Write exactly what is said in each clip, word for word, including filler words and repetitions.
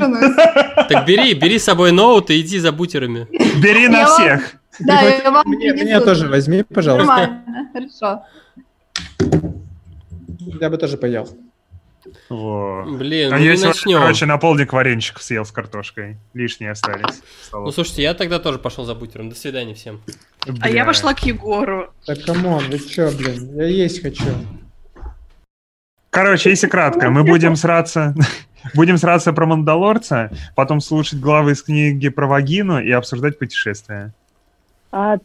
вернусь. Так бери, бери с собой ноут и иди за бутерами. Бери на всех. Да, я вам принесу. Меня тоже возьми, пожалуйста. Нормально, хорошо. Я бы тоже поел. Во. Блин, а ну я сегодня, начнем. Короче, на полдник варенчиков съел с картошкой. Лишние остались. Ну, слушайте, я тогда тоже пошел за бутером. До свидания всем. Бля. А я пошла к Егору. Так, камон, вы че, блин? Я есть хочу. Короче, если кратко, мы будем сраться... Будем сраться про Мандалорца, потом слушать главы из книги про вагину и обсуждать путешествия. А,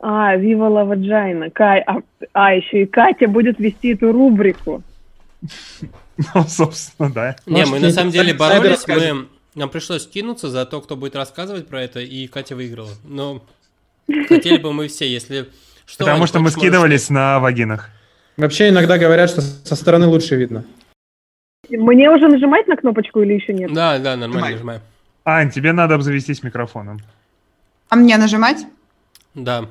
а Viva la vagina. Кай, а, а, еще и Катя будет вести эту рубрику. Ну, собственно, да. Не, мы на самом деле боролись, мы, нам пришлось кинуться за то, кто будет рассказывать про это, и Катя выиграла. Но хотели бы мы все, если... Что, потому что мы скидывались на вагинах. Вообще иногда говорят, что со стороны лучше видно. Мне уже нажимать на кнопочку или еще нет? Да, да, нормально, нажимай. Ань, тебе надо обзавестись микрофоном. А мне нажимать? Да.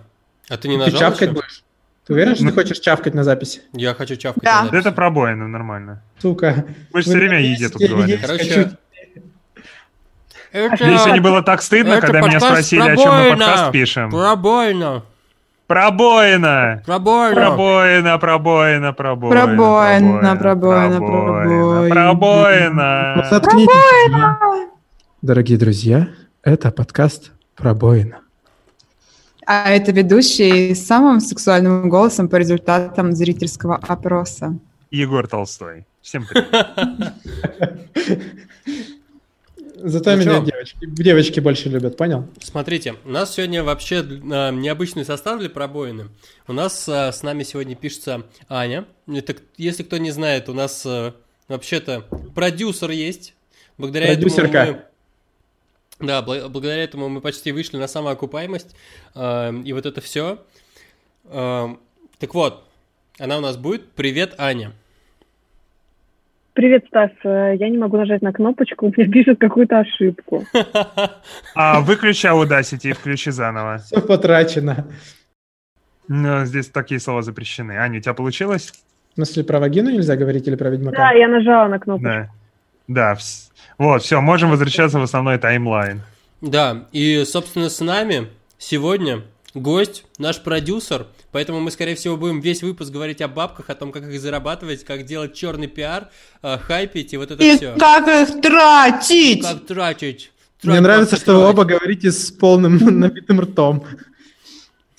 А ты не нажал? Ты чавкать будешь? Ты уверен, что ты хочешь чавкать на записи? Я хочу чавкать да. на записи. Это пробоина, нормально. Сука. Мы же все время еде тут говорили. Короче, это... Если не было так стыдно, это когда меня спросили, пробоина. О чем мы подкаст пишем. Пробоина. Пробоина. Пробоина. Пробоина, пробоина, пробоина. Пробоина, пробоина, пробоина. Пробоина. Пробоина. Дорогие друзья, это подкаст «Пробоина». А это ведущий с самым сексуальным голосом по результатам зрительского опроса. Егор Толстой. Всем привет. Зато меня девочки, девочки больше любят, понял? Смотрите, у нас сегодня вообще необычный состав для пробоины. У нас с нами сегодня пишется Аня. Это, если кто не знает, у нас вообще-то продюсер есть. Благодаря Продюсерка. Этому мы... Да, благодаря этому мы почти вышли на самоокупаемость, э, и вот это все. Э, так вот, она у нас будет. Привет, Аня. Привет, Стас. Я не могу нажать на кнопочку, мне пишет какую-то ошибку. А выключи Udacity и включи заново. Все потрачено. Ну, здесь такие слова запрещены. Аня, у тебя получилось? В смысле, про вагину нельзя говорить или про ведьмака? Да, я нажала на кнопочку. Да. Да, вот, все, можем возвращаться в основной таймлайн. Да, и, собственно, с нами сегодня гость, наш продюсер, поэтому мы, скорее всего, будем весь выпуск говорить о бабках, о том, как их зарабатывать, как делать черный пиар, хайпить и вот это и все. И как их тратить! Как тратить! Трать, Мне нравится, что вы оба говорите с полным набитым ртом.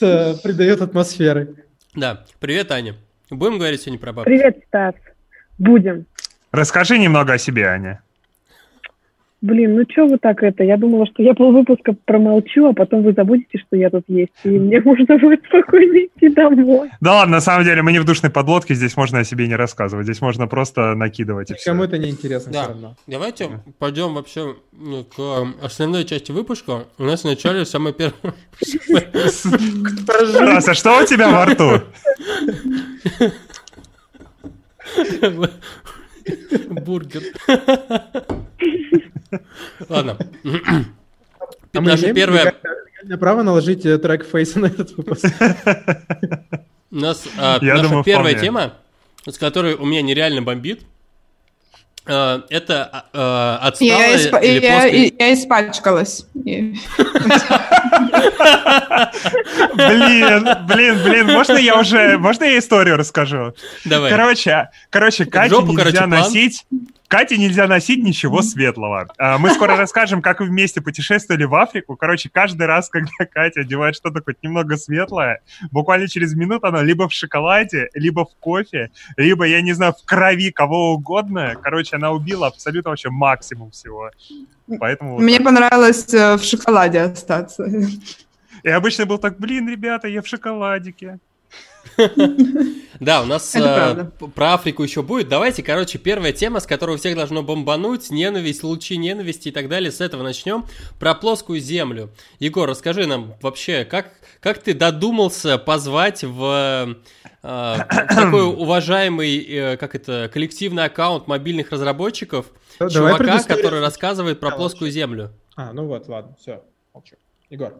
Это придает атмосферы. Да, привет, Аня. Будем говорить сегодня про бабки? Привет, Стас. Будем. Расскажи немного о себе, Аня. Блин, ну что вы так это? Я думала, что я полвыпуска промолчу, а потом вы забудете, что я тут есть, и мне можно будет спокойно идти домой. Да ладно, на самом деле мы не в душной подлодке, здесь можно о себе не рассказывать, здесь можно просто накидывать. Кому это неинтересно да. все равно. Давайте да. пойдем вообще к основной части выпуска. У нас вначале самое первое... Раз, а что у тебя во рту? Бургер. Ладно. Наше первое... Право наложить трек фейса на этот выпуск. У нас наша первая тема, с которой у меня нереально бомбит, это отсталая или плоская... Я испачкалась. Блин, блин, блин, можно я уже, можно я историю расскажу? Давай. Короче, короче, Кате нельзя носить, Кате нельзя носить ничего светлого. Мы скоро расскажем, как вы вместе путешествовали в Африку. Короче, каждый раз, когда Катя одевает что-то хоть немного светлое, буквально через минуту оно либо в шоколаде, либо в кофе, либо, я не знаю, в крови кого угодно. Короче, она убила абсолютно вообще максимум всего. Поэтому мне вот понравилось в шоколаде остаться. И обычно был так, блин, ребята, я в шоколадике. Да, у нас про Африку еще будет. Давайте, короче, первая тема, с которой у всех должно бомбануть, ненависть, лучи ненависти и так далее. С этого начнем. Про плоскую землю. Егор, расскажи нам вообще, как, как ты додумался позвать в, э, в такой уважаемый, э, как это, коллективный аккаунт мобильных разработчиков ну, чувака, который рассказывает про а, плоскую землю. А, ну вот, ладно, все, молчу. Егор.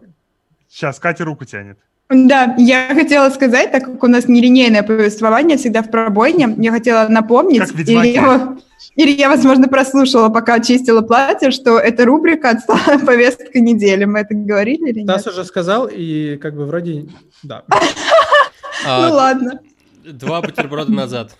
Сейчас Катя руку тянет. Да, я хотела сказать, так как у нас нелинейное повествование всегда в пробойне, я хотела напомнить, или я, или я, возможно, прослушала, пока чистила платье, что это рубрика «Отсталая повестка недели». Мы это говорили или нет? Тас уже сказал, и как бы вроде да. Ну ладно. Два бутерброда назад.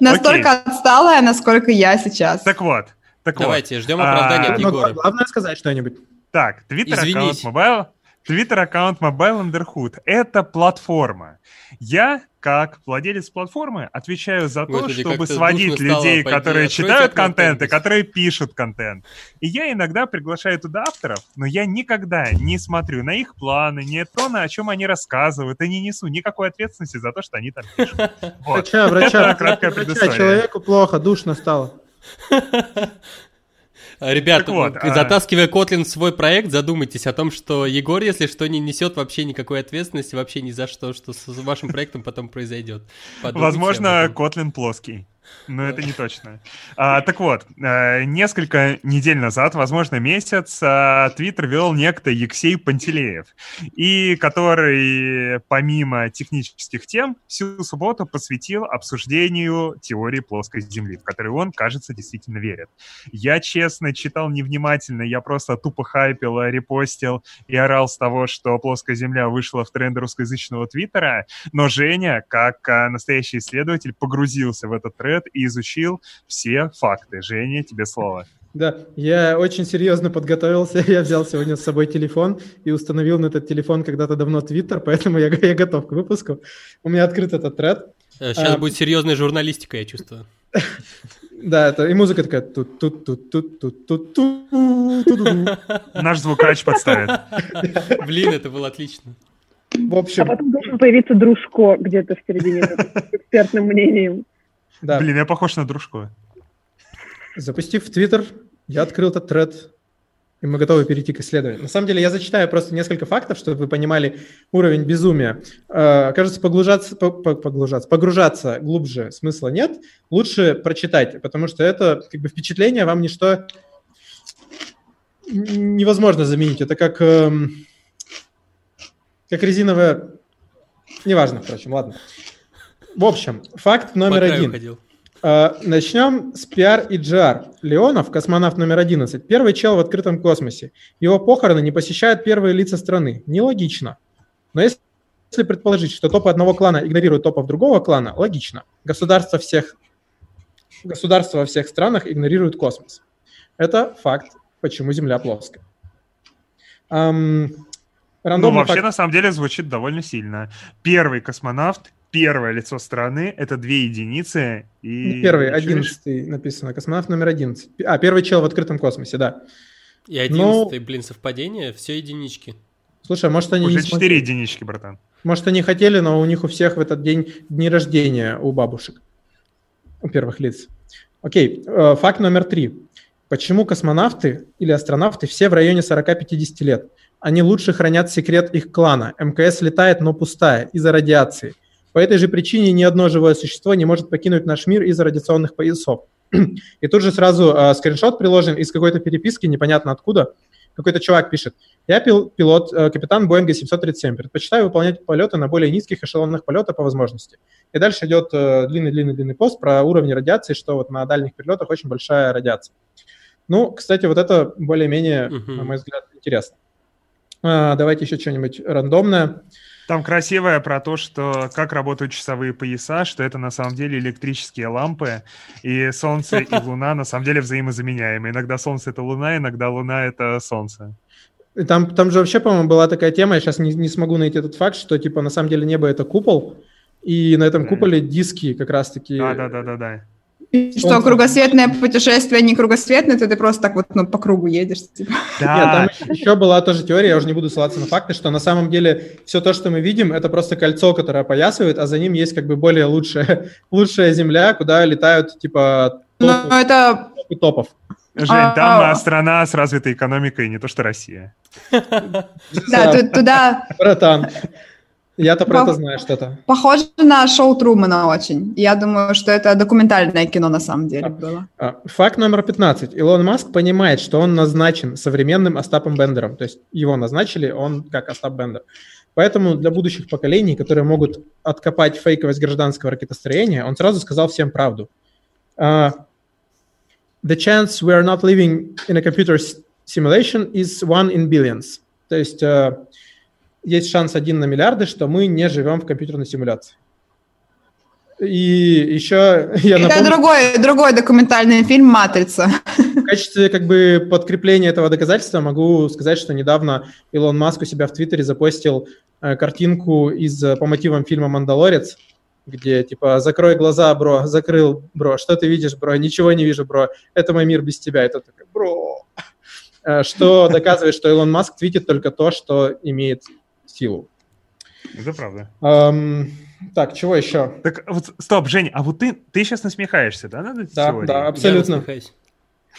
Настолько отсталая, насколько я сейчас. Так вот. Давайте, ждем оправдания от Егора. Главное сказать что-нибудь. Так, твиттер-аккаунт Mobile... Твиттер-аккаунт Mobile Underhood – это платформа. Я, как владелец платформы, отвечаю за то, Господи, чтобы сводить людей, которые читают контент и которые пишут контент. И я иногда приглашаю туда авторов, но я никогда не смотрю на их планы, не то, на о чем они рассказывают, и не несу никакой ответственности за то, что они там пишут. Врача, врача, врача, человеку плохо, душно стало. Ребята, вот, затаскивая а... Kotlin в свой проект, задумайтесь о том, что Егор, если что, не несет вообще никакой ответственности, вообще ни за что, что с вашим проектом потом произойдет. Подумайте. Возможно, Kotlin плоский, но это не точно. А, так вот, несколько недель назад, возможно, месяц, Twitter вел некто Алексей Пантелеев, и который, помимо технических тем, всю субботу посвятил обсуждению теории плоской Земли, в которой он, кажется, действительно верит. Я, честно, читал невнимательно, я просто тупо хайпил, репостил и орал с того, что плоская Земля вышла в тренд русскоязычного Твиттера, но Женя, как настоящий исследователь, погрузился в этот тред и изучил все факты. Женя, тебе слово. Да, я очень серьезно подготовился. Я взял сегодня с собой телефон и установил на этот телефон когда-то давно Twitter, поэтому я, я готов к выпуску. У меня открыт этот тред. Сейчас а, будет серьезная журналистика, я чувствую. Да, и музыка такая тут-тут-тут-тут-тут-тут-тут. Наш звукач подставит. Блин, это было отлично. В общем. А потом должен появиться Дружко где-то в середине с экспертным мнением. Да. Блин, я похож на Дружко. Запустив Twitter, я открыл этот тред, и мы готовы перейти к исследованию. На самом деле, я зачитаю просто несколько фактов, чтобы вы понимали уровень безумия. Э, кажется, погружаться, по, по, погружаться, погружаться глубже смысла нет. Лучше прочитать, потому что это как бы впечатление вам ничто невозможно заменить. Это как, э, как резиновая... Неважно, впрочем, ладно. В общем, факт номер Пока один. Начнем с пи ар и джи ар. Леонов, космонавт номер одиннадцать, первый чел в открытом космосе. Его похороны не посещают первые лица страны. Нелогично. Но если предположить, что топы одного клана игнорируют топов другого клана, логично. Государства всех, государства во всех странах игнорируют космос. Это факт, почему Земля плоская. Эм, ну, вообще, факт... на самом деле, звучит довольно сильно. Первый космонавт, первое лицо страны, это две единицы. И... Первый, одиннадцатый написано, космонавт номер одиннадцать. А, первый чел в открытом космосе, да. И одиннадцатый, Но... блин, совпадение, все единички. Слушай, может они... Уже четыре единички, братан. Может они хотели, но у них у всех в этот день дни рождения у бабушек, у первых лиц. Окей, факт номер три. Почему космонавты или астронавты все в районе сорок-пятьдесят лет? Они лучше хранят секрет их клана. МКС летает, но пустая, из-за радиации. По этой же причине ни одно живое существо не может покинуть наш мир из-за радиационных поясов. И тут же сразу э, скриншот приложен из какой-то переписки, непонятно откуда. Какой-то чувак пишет: «Я пил, пилот, э, капитан Боинга семьсот тридцать семь, предпочитаю выполнять полеты на более низких эшелонах полета по возможности». И дальше идет длинный-длинный-длинный э, пост про уровни радиации, что вот на дальних перелетах очень большая радиация. Ну, кстати, вот это более-менее, uh-huh. на мой взгляд, интересно. А, давайте еще что-нибудь рандомное. Там красивое про то, что как работают часовые пояса, что это на самом деле электрические лампы, и солнце и луна на самом деле взаимозаменяемы. Иногда солнце — это луна, иногда луна — это солнце. Там, там же вообще, по-моему, была такая тема, я сейчас не, не смогу найти этот факт, что типа на самом деле небо — это купол, и на этом куполе диски как раз-таки... Да-да-да-да. И что, кругосветное путешествие не кругосветное, то ты просто так вот ну, по кругу едешь. Типа. Да. Нет, там еще была тоже теория, я уже не буду ссылаться на факты, что на самом деле все то, что мы видим, это просто кольцо, которое опоясывает, а за ним есть как бы более лучшая, лучшая земля, куда летают типа топы, это... топы топов. Жень, а, там а... страна с развитой экономикой, не то что Россия. Да, туда... Братан. Я-то про Пох... это знаю что-то. Похоже на шоу Трумана очень. Я думаю, что это документальное кино на самом деле было. Факт номер пятнадцать. Илон Маск понимает, что он назначен современным Остапом Бендером. То есть его назначили, он как Остап Бендер. Поэтому для будущих поколений, которые могут откопать фейковость гражданского ракетостроения, он сразу сказал всем правду. Uh, the chance we are not living in a computer simulation is one in billions. То есть uh, есть шанс один на миллиарды, что мы не живем в компьютерной симуляции. И еще я напомню... Это другой, другой документальный фильм «Матрица». В качестве как бы подкрепления этого доказательства могу сказать, что недавно Илон Маск у себя в Твиттере запостил э, картинку из, по мотивам фильма «Мандалорец», где типа «Закрой глаза, бро», «Закрыл, бро», «Что ты видишь, бро», «Ничего не вижу, бро», «Это мой мир без тебя», это такой «Бро». Э, что доказывает, что Илон Маск твитит только то, что имеет силу. Это правда. Эм... Так, чего еще? Так, вот, стоп, Жень, а вот ты, ты сейчас насмехаешься, да, над этой да, теорией? Да, абсолютно.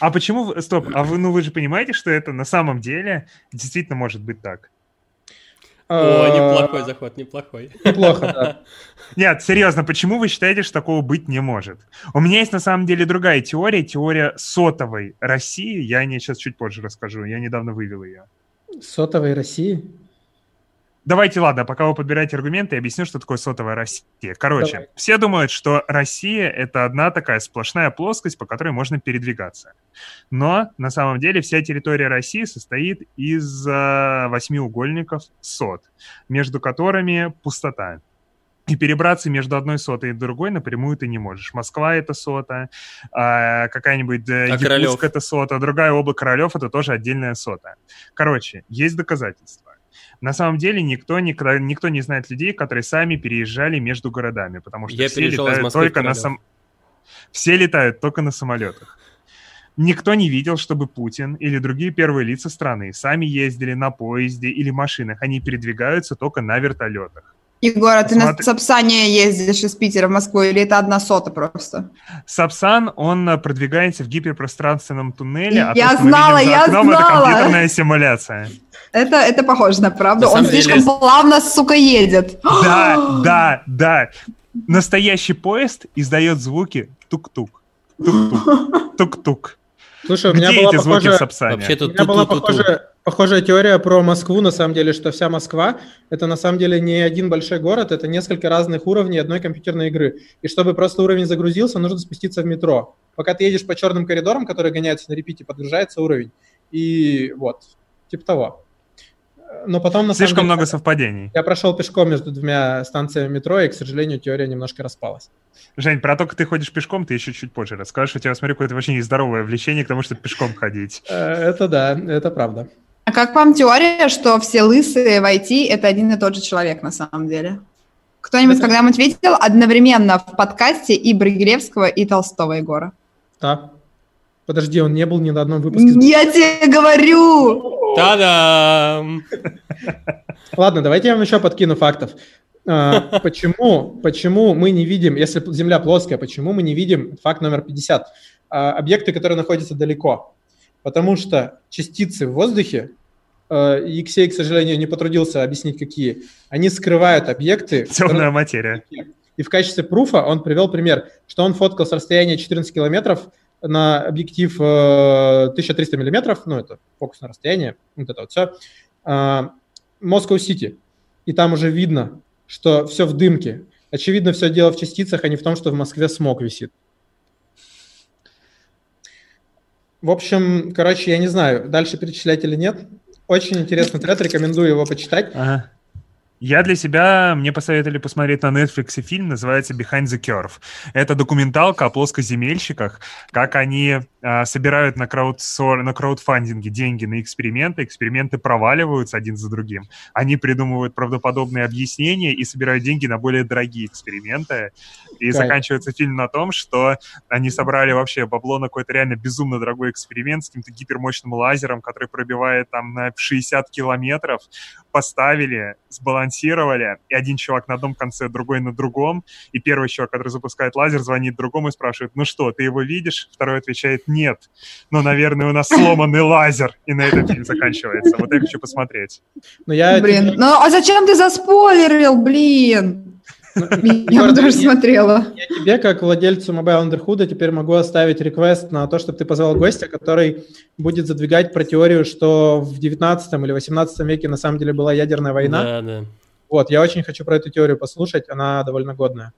А почему, стоп, а вы, ну вы же понимаете, что это на самом деле действительно может быть так? О, неплохой заход, неплохой. Неплохо, да. Нет, серьезно, почему вы считаете, что такого быть не может? У меня есть на самом деле другая теория, теория сотовой России, я о ней сейчас чуть позже расскажу, я недавно вывел ее. Сотовой России? Давайте, ладно, пока вы подбираете аргументы, я объясню, что такое сотовая Россия. Короче, Давай. Все думают, что Россия — это одна такая сплошная плоскость, по которой можно передвигаться. Но на самом деле вся территория России состоит из э, восьмиугольников сот, между которыми пустота. И перебраться между одной сотой и другой напрямую ты не можешь. Москва — это сота, какая-нибудь а Якутск Королёв. Это сота, другая область Королёв — это тоже отдельная сота. Короче, есть доказательства. На самом деле никто, никто, никто не знает людей, которые сами переезжали между городами, потому что все летают, только на сам... все летают только на самолетах. Никто не видел, чтобы Путин или другие первые лица страны сами ездили на поезде или машинах. Они передвигаются только на вертолетах. Егор, а ты Смотри... на Сапсане ездишь из Питера в Москву, или это одна сота просто? Сапсан, он продвигается в гиперпространственном туннеле. А я то, знала, я окном, знала. Это компьютерная симуляция. Это, это похоже на правду. На он слишком деле... плавно, сука, едет. Да, да, да. Настоящий поезд издает звуки тук-тук, тук-тук, тук-тук. Слушай, у меня Где была эти похожая... звуки в Сапсане? Вообще-то, у меня ту, была ту, ту, похожая... ту. Похожая теория про Москву, на самом деле, что вся Москва – это на самом деле не один большой город, это несколько разных уровней одной компьютерной игры. И чтобы просто уровень загрузился, нужно спуститься в метро. Пока ты едешь по черным коридорам, которые гоняются на репите, подгружается уровень. И вот, типа того. Но потом, на Слишком самом деле, много совпадений. Я прошел пешком между двумя станциями метро, и, к сожалению, теория немножко распалась. Жень, про то, как ты ходишь пешком, ты еще чуть позже расскажешь. У тебя, смотрю, какое-то вообще нездоровое влечение к тому, чтобы пешком ходить. Это да, это правда. А как вам теория, что все лысые в ай ти – это один и тот же человек на самом деле? Кто-нибудь это... когда-нибудь видел одновременно в подкасте и Брагилевского, и Толстого Егора? Да. Подожди, он не был ни на одном выпуске. Я тебе говорю! Та-дам! Ладно, давайте я вам еще подкину фактов. Почему, почему мы не видим, если Земля плоская, почему мы не видим, факт номер пятьдесят, объекты, которые находятся далеко? Потому что частицы в воздухе, Алексей, к сожалению, не потрудился объяснить, какие, они скрывают объекты. Темная материя. И в качестве пруфа он привел пример, что он фоткал с расстояния четырнадцать километров на объектив тысяча триста миллиметров, ну, это фокусное расстояние, вот это вот все, Москва-Сити. И там уже видно, что все в дымке. Очевидно, все дело в частицах, а не в том, что в Москве смог висит. В общем, короче, я не знаю, дальше перечислять или нет. Очень интересный тред, рекомендую его почитать. Ага. Я для себя, мне посоветовали посмотреть на Netflix фильм, называется «Behind the Curve». Это документалка о плоскоземельщиках, как они а, собирают на, краудсор... на краудфандинге деньги на эксперименты, эксперименты проваливаются один за другим. Они придумывают правдоподобные объяснения и собирают деньги на более дорогие эксперименты. И да. Заканчивается фильм на том, что они собрали вообще бабло на какой-то реально безумно дорогой эксперимент с каким-то гипермощным лазером, который пробивает там на шестьдесят километров, поставили, сбалансировали, и один чувак на одном конце, другой на другом, и первый чувак, который запускает лазер, звонит другому и спрашивает, ну что, ты его видишь? Второй отвечает, нет, но, наверное, у нас сломанный лазер, и на этом фильм заканчивается. Вот я хочу посмотреть. Но я... Блин, ну а зачем ты заспойлерил, блин? Я бы тоже смотрела. Я тебе, как владельцу Mobile Underhood, теперь могу оставить реквест на то, чтобы ты позвал гостя, который будет задвигать про теорию, что в девятнадцатом или восемнадцатом веке на самом деле была ядерная война. Да, да. Вот, я очень хочу про эту теорию послушать, она довольно годная.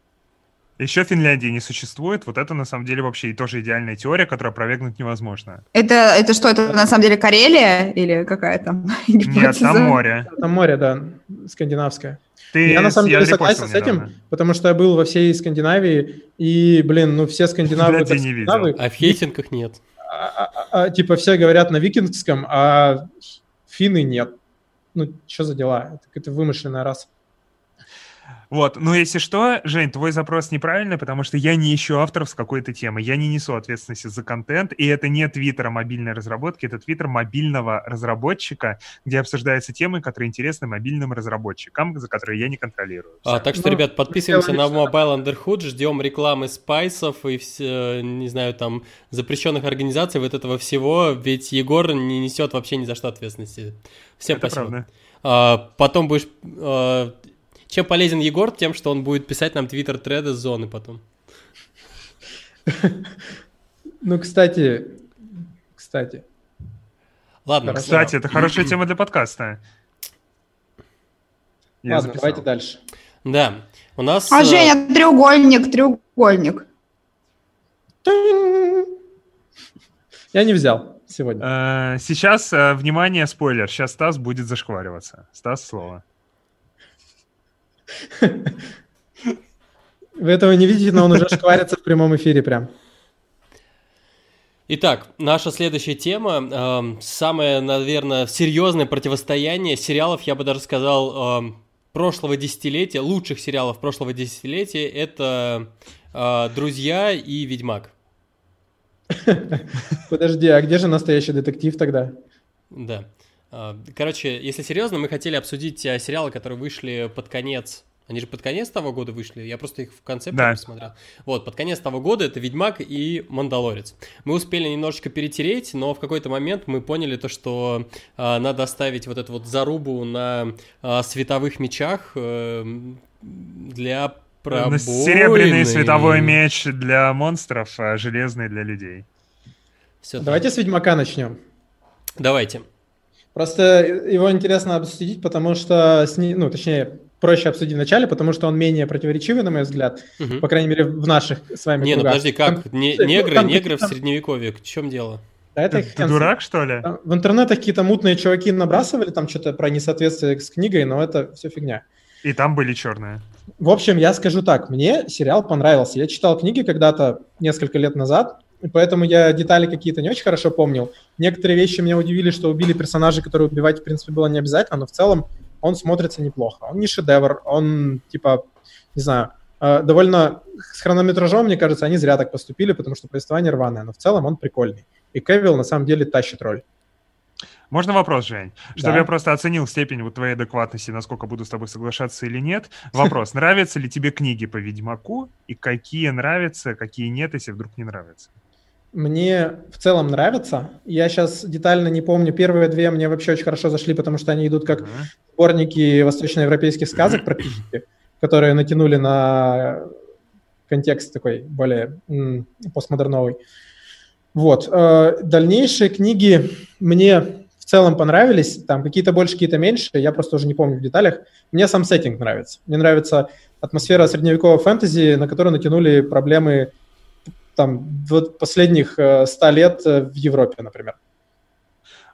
Еще Финляндии не существует. Вот это, на самом деле, вообще и тоже идеальная теория, которую опровергнуть невозможно. Это, это что, это на самом деле Карелия или какая там? Нет, там море. Там море, да, скандинавское. Ты, я, на самом я деле, согласен с этим, недавно. Потому что я был во всей Скандинавии, и, блин, ну все скандинавы... Да, ты не видел. А в Хельсинках нет. А, а, а, типа все говорят на викингском, а финны нет. Ну, что за дела? Это какая-то вымышленная раса. Вот, ну если что, Жень, твой запрос неправильный, потому что я не ищу авторов с какой-то темы, я не несу ответственности за контент, и это не твиттер мобильной разработки, это твиттер мобильного разработчика, где обсуждаются темы, которые интересны мобильным разработчикам, за которые я не контролирую. А, так что, ну, ребят, подписываемся на Mobile Underhood, ждем рекламы спайсов и, все, не знаю, там, запрещенных организаций, вот этого всего, ведь Егор не несет вообще ни за что ответственности. Всем это спасибо. А, потом будешь... А, чем полезен Егор? Тем, что он будет писать нам твиттер-треды с зоны потом. Ну, кстати, кстати. Ладно. Кстати, это хорошая тема для подкаста. Ладно, давайте дальше. Да, у нас... А, Женя, треугольник, треугольник. Я не взял сегодня. Сейчас, внимание, спойлер. Сейчас Стас будет зашквариваться. Стас, слово. Вы этого не видите, но он уже шкварится в прямом эфире прям. Итак, наша следующая тема, э, самое, наверное, серьезное противостояние сериалов, я бы даже сказал, э, прошлого десятилетия, лучших сериалов прошлого десятилетия, это э, «Друзья» и «Ведьмак». Подожди, а где же настоящий детектив тогда? Да. Короче, если серьезно, мы хотели обсудить сериалы, которые вышли под конец. Они же под конец того года вышли, я просто их в конце да. посмотрел. Вот, под конец того года это «Ведьмак» и «Мандалорец». Мы успели немножечко перетереть, но в какой-то момент мы поняли то, что э, надо оставить вот эту вот зарубу на э, световых мечах э, для пробоины. Серебряный световой меч для монстров, а железный для людей. Все Давайте так. с «Ведьмака» начнем. Давайте. Просто его интересно обсудить, потому что, с не... ну, точнее, проще обсудить вначале, потому что он менее противоречивый, на мой взгляд, угу. по крайней мере, в наших с вами Не, кругах. Ну подожди, как? Там... Не, негры, там, негры там... в Средневековье, в чем дело? Да, это ты ты дурак, что ли? Там, в интернетах какие-то мутные чуваки набрасывали там что-то про несоответствие с книгой, но это все фигня. И там были черные. В общем, я скажу так, мне сериал понравился. Я читал книги когда-то несколько лет назад, поэтому я детали какие-то не очень хорошо помнил. Некоторые вещи меня удивили, что убили персонажей, которые убивать, в принципе, было не обязательно, но в целом он смотрится неплохо. Он не шедевр, он, типа, не знаю, довольно с хронометражом, мне кажется, они зря так поступили, потому что повествование рваное, но в целом он прикольный. И Кавилл на самом деле тащит роль. Можно вопрос, Жень? Чтобы да. я просто оценил степень вот твоей адекватности, насколько буду с тобой соглашаться или нет. Вопрос, нравятся ли тебе книги по «Ведьмаку» и какие нравятся, какие нет, если вдруг не нравятся? Мне в целом нравится. Я сейчас детально не помню. Первые две мне вообще очень хорошо зашли, потому что они идут как сборники восточноевропейских сказок практически, которые натянули на контекст такой более м- постмодерновый. Вот. Дальнейшие книги мне в целом понравились. Там какие-то больше, какие-то меньше. Я просто уже не помню в деталях. Мне сам сеттинг нравится. Мне нравится атмосфера средневекового фэнтези, на которую натянули проблемы... там, вот последних ста лет в Европе, например.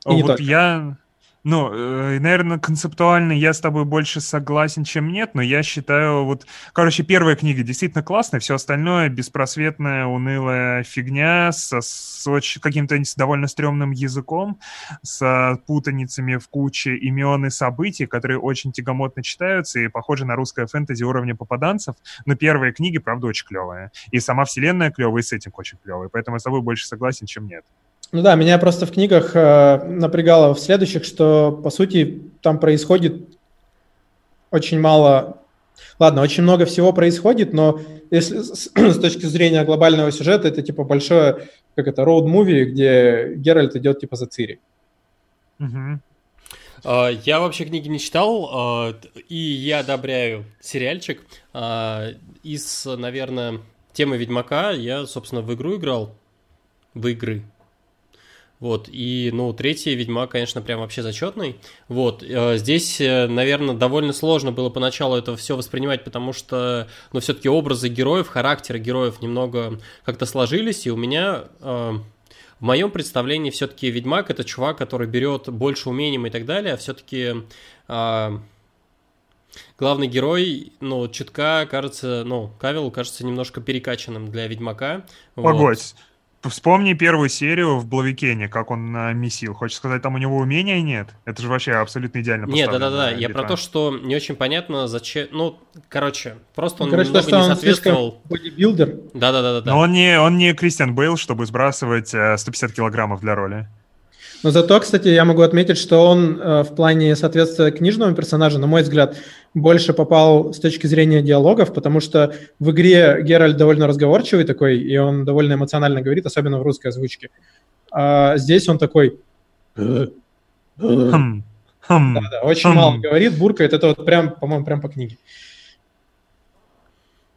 И вот не только. Я, ну, наверное, концептуально я с тобой больше согласен, чем нет, но я считаю, вот, короче, первая книга действительно классная, все остальное беспросветная, унылая фигня со, с очень, каким-то довольно стрёмным языком, с путаницами в куче имен и событий, которые очень тягомотно читаются и похожи на русское фэнтези уровня попаданцев, но первые книги, правда, очень клевые. И сама вселенная клевая, и сеттинг очень клевый, поэтому я с тобой больше согласен, чем нет. Ну да, меня просто в книгах э, напрягало в следующих, что, по сути, там происходит очень мало... Ладно, очень много всего происходит, но если с, с точки зрения глобального сюжета, это типа большое, как это, роуд-муви, где Геральт идет типа за Цири. Угу. Uh, я вообще книги не читал, uh, и я одобряю сериальчик. Uh, из, наверное, темы «Ведьмака» я, собственно, в игру играл. В игры. Вот, и, ну, третий Ведьмак, конечно, прям вообще зачетный. Вот, здесь, наверное, довольно сложно было поначалу это все воспринимать, потому что, ну, все-таки образы героев, характеры героев немного как-то сложились, и у меня... В моем представлении все-таки Ведьмак — это чувак, который берет больше умений и так далее, а все-таки э, главный герой, ну, чутка, кажется, ну, Кавилл кажется немножко перекачанным для Ведьмака. Погодь, вот. Вспомни первую серию в Блавикене, как он э, месил. Хочешь сказать, там у него умения нет? Это же вообще абсолютно идеально поставлено. Нет, да-да-да, я про то, что не очень понятно, зачем... Ну, короче, просто он короче, немного то, не соответствовал... Бодибилдер. Да-да-да. Но он не, он не Кристиан Бейл, чтобы сбрасывать сто пятьдесят килограммов для роли. Но зато, кстати, я могу отметить, что он э, в плане соответствия книжному персонажу, на мой взгляд, больше попал с точки зрения диалогов, потому что в игре Геральт довольно разговорчивый такой, и он довольно эмоционально говорит, особенно в русской озвучке. А здесь он такой... Да, да, очень мало говорит, буркает. Это вот прям, по-моему, прям по книге.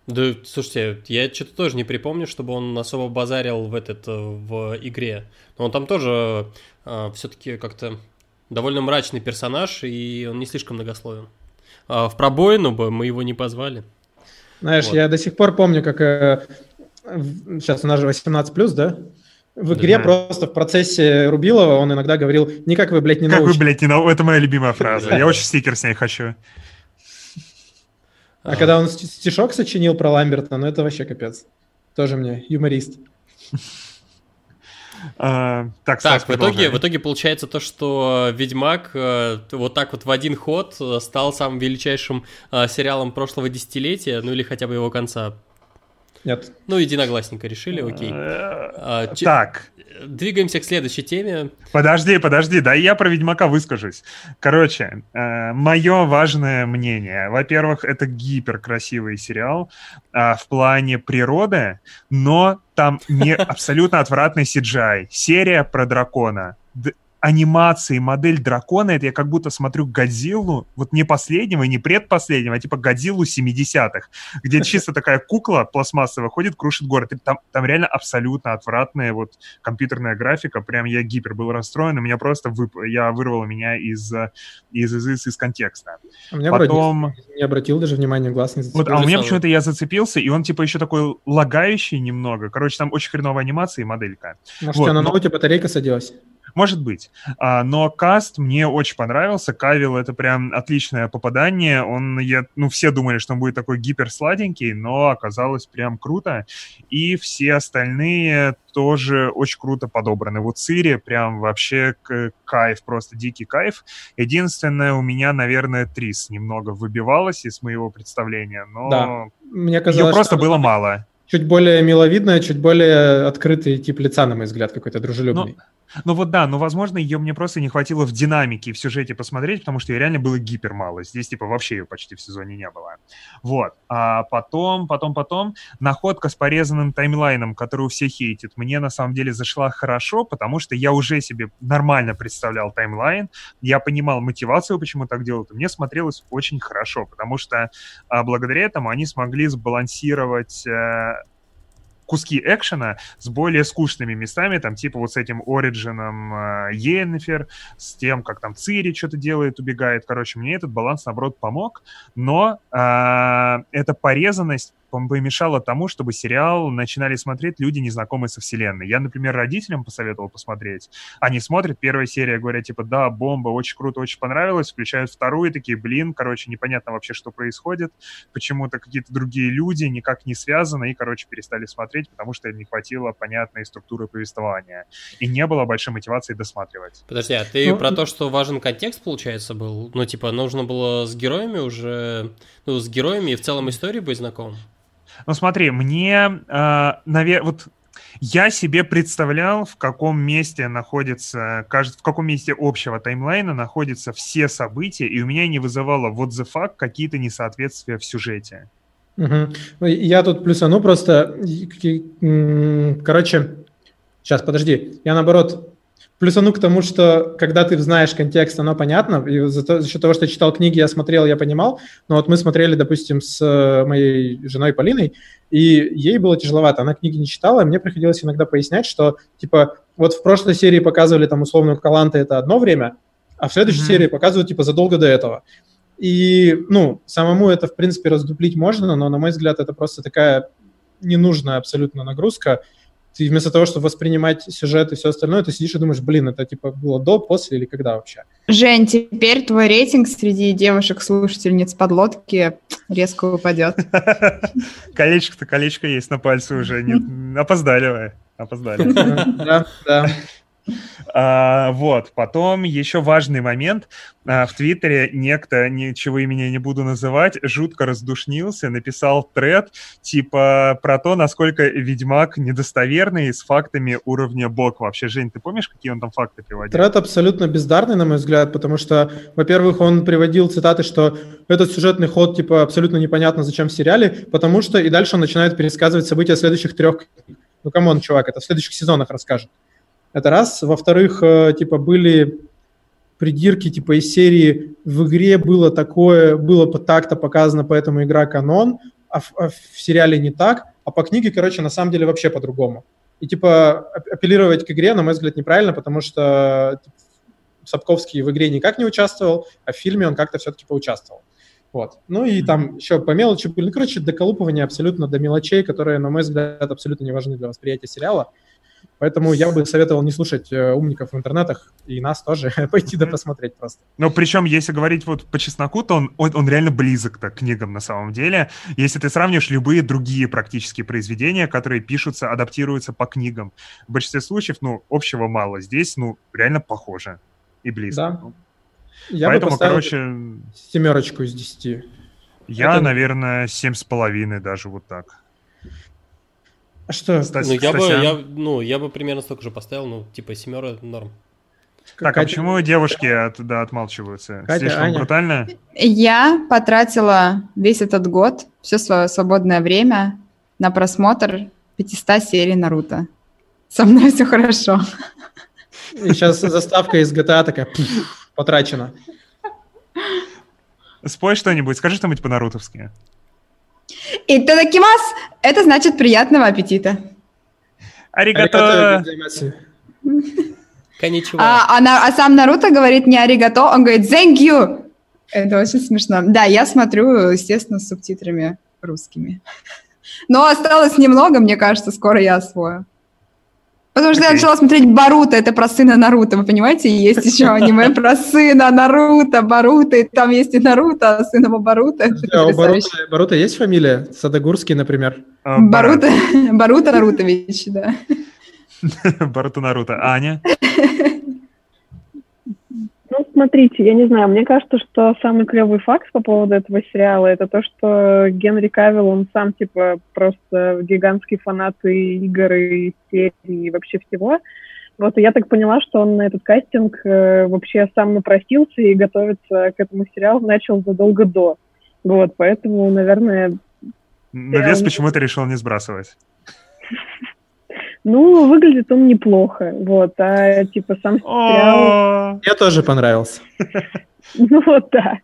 Да, слушайте, я что-то тоже не припомню, чтобы он особо базарил в, этот, в игре. Но он там тоже э, все-таки как-то довольно мрачный персонаж, и он не слишком многословен. А в пробоину бы мы его не позвали. Знаешь, вот. Я до сих пор помню, как... Э, в, сейчас у нас же восемнадцать плюс, да? В игре да. Просто в процессе Рубилова он иногда говорил, никак вы, блядь, не научите. Как вы, блядь, не научите. Это моя любимая фраза. Я очень стикер с ней хочу. А, а когда он стишок сочинил про Ламберта, ну это вообще капец. Тоже мне юморист. Так, так в, итоге, в итоге получается то, что Ведьмак вот так вот в один ход стал самым величайшим сериалом прошлого десятилетия, ну или хотя бы его конца. Нет. Ну, единогласненько решили, окей. А, че... Так. Двигаемся к следующей теме. Подожди, подожди, да я про Ведьмака выскажусь. Короче, э, мое важное мнение. Во-первых, это гиперкрасивый сериал э, в плане природы, но там не абсолютно отвратный си джи ай. Серия про дракона. Д- анимации, модель дракона, это я как будто смотрю Годзиллу, вот не последнего и не предпоследнего, а типа Годзиллу семидесятых, где чисто такая кукла пластмассовая ходит, крушит город. Там, там реально абсолютно отвратная вот компьютерная графика, прям я гипер был расстроен, у меня просто вып... я вырвало меня из, из, из, из, из контекста. А меня потом... вроде не обратил даже внимания, глаз не зацепился. Вот, а у меня почему-то я зацепился, и он типа еще такой лагающий немного, короче, там очень хреновая анимация и моделька. Может, вот, у тебя на ноуте но... батарейка садилась? Может быть. Но каст мне очень понравился. Кавилл — это прям отличное попадание. Он, я, ну, все думали, что он будет такой гиперсладенький, но оказалось прям круто. И все остальные тоже очень круто подобраны. Вот Цири прям вообще кайф, просто дикий кайф. Единственное, у меня, наверное, Трис немного выбивалась из моего представления, но да. Мне казалось, ее просто было мало. Чуть более миловидная, чуть более открытый тип лица, на мой взгляд, какой-то дружелюбный. Ну, ну вот да, но, возможно, ее мне просто не хватило в динамике и в сюжете посмотреть, потому что ее реально было гипермало. Здесь, типа, вообще ее почти в сезоне не было. Вот. А потом, потом, потом, находка с порезанным таймлайном, которую все хейтят, мне, на самом деле, зашла хорошо, потому что я уже себе нормально представлял таймлайн, я понимал мотивацию, почему так делают, и мне смотрелось очень хорошо, потому что а, благодаря этому они смогли сбалансировать... А, куски экшена с более скучными местами, там, типа вот с этим Ориджином э, Йеннифер, с тем, как там Цири что-то делает, убегает. Короче, мне этот баланс, наоборот, помог, но э, эта порезанность помешала тому, чтобы сериал начинали смотреть люди, незнакомые со вселенной. Я, например, родителям посоветовал посмотреть. Они смотрят, первая серия, говорят, типа, да, бомба, очень круто, очень понравилось, включают вторую, такие, блин, короче, непонятно вообще, что происходит, почему-то какие-то другие люди никак не связаны, и, короче, перестали смотреть, потому что не хватило понятной структуры повествования. И не было большой мотивации досматривать. Подожди, а ты ну, про то, что важен контекст, получается, был? Ну, типа, нужно было с героями уже... Ну, с героями и в целом историей быть знаком? Ну, смотри, мне... Э, навер... Вот... Я себе представлял, в каком месте находится, в каком месте общего таймлайна находятся все события, и у меня не вызывало what the fuck какие-то несоответствия в сюжете. Угу. Я тут плюсану просто, короче, сейчас, подожди, я наоборот Плюс оно к тому, что когда ты знаешь контекст, оно понятно. И за, то, за счет того, что я читал книги, я смотрел, я понимал. Но вот мы смотрели, допустим, с моей женой Полиной, и ей было тяжеловато. Она книги не читала, и мне приходилось иногда пояснять, что, типа, вот в прошлой серии показывали, там, условно, Каланта это одно время, а в следующей mm-hmm. серии показывают, типа, задолго до этого. И, ну, самому это, в принципе, раздуплить можно, но, на мой взгляд, это просто такая ненужная абсолютно нагрузка. Ты вместо того, чтобы воспринимать сюжет и все остальное, ты сидишь и думаешь, блин, это типа было до, после или когда вообще? Жень, теперь твой рейтинг среди девушек-слушательниц подлодки резко упадет. Колечко-то колечко есть на пальце уже. Опоздали вы, опоздали. Да, да. А, вот, потом еще важный момент. А, в Твиттере некто, ничего имени не буду называть, жутко раздушнился, написал тред, типа, про то, насколько Ведьмак недостоверный с фактами уровня бог. Вообще, Жень, ты помнишь, какие он там факты приводил? Тред абсолютно бездарный, на мой взгляд, потому что, во-первых, он приводил цитаты, что этот сюжетный ход, типа, абсолютно непонятно, зачем в сериале, потому что, и дальше он начинает пересказывать события следующих трех. Ну, камон, чувак, это в следующих сезонах расскажет. Это раз. Во-вторых, типа, были придирки, типа, из серии «В игре было такое, было так-то показано, поэтому игра канон, а в, а в сериале не так, а по книге, короче, на самом деле вообще по-другому». И, типа, апеллировать к игре, на мой взгляд, неправильно, потому что типа, Сапковский в игре никак не участвовал, а в фильме он как-то все-таки поучаствовал. Вот. Ну и там еще по мелочи были. Ну, короче, доколупывание абсолютно до мелочей, которые, на мой взгляд, абсолютно не важны для восприятия сериала. Поэтому я бы советовал не слушать умников в интернетах и нас тоже пойти да посмотреть просто. Ну, причем, если говорить вот по чесноку, то он, он, он реально близок к книгам на самом деле. Если ты сравнишь любые другие практические произведения, которые пишутся, адаптируются по книгам, в большинстве случаев, ну, общего мало. Здесь, ну, реально похоже и близко. Да. Я Поэтому, бы поставил короче... семерочку из десяти. Я, Это... наверное, семь с половиной даже вот так. Что? Стас, ну, я бы, я, ну, я бы примерно столько же поставил, ну, типа, семера норм. Так, Катя, а почему девушки от, да, отмалчиваются? Катя, слишком Аня. Брутально? Я потратила весь этот год, все свое свободное время на просмотр пятисот серий Наруто. Со мной все хорошо. И сейчас заставка из джи ти эй такая, пфф, потрачена. Спой что-нибудь, скажи что-нибудь по-нарутовски. Итадакимас! Это значит приятного аппетита. Аригато! А, а, а сам Наруто говорит не аригато, он говорит thank you. Это очень смешно. Да, я смотрю, естественно, с субтитрами русскими. Но осталось немного, мне кажется, скоро я освою. Потому что okay. я начала смотреть Боруто, это про сына Наруто, вы понимаете? Есть еще аниме про сына Наруто, Боруто, и там есть и Наруто, а сын его Боруто. Да, у Боруто, Боруто есть фамилия? Садогурский, например. А, Боруто, Боруто Нарутович, да. Боруто Наруто. Аня? Ну, смотрите, я не знаю, мне кажется, что самый клевый факт по поводу этого сериала это то, что Генри Кавилл, он сам, типа, просто гигантский фанат и игр, и серий, и вообще всего. Вот, и я так поняла, что он на этот кастинг э, вообще сам напросился и готовиться к этому сериалу начал задолго до. Вот, поэтому, наверное... Но вес он... почему-то решил не сбрасывать. Ну, выглядит он неплохо, вот, а типа сам сериал... Мне тоже понравился. Ну вот, да.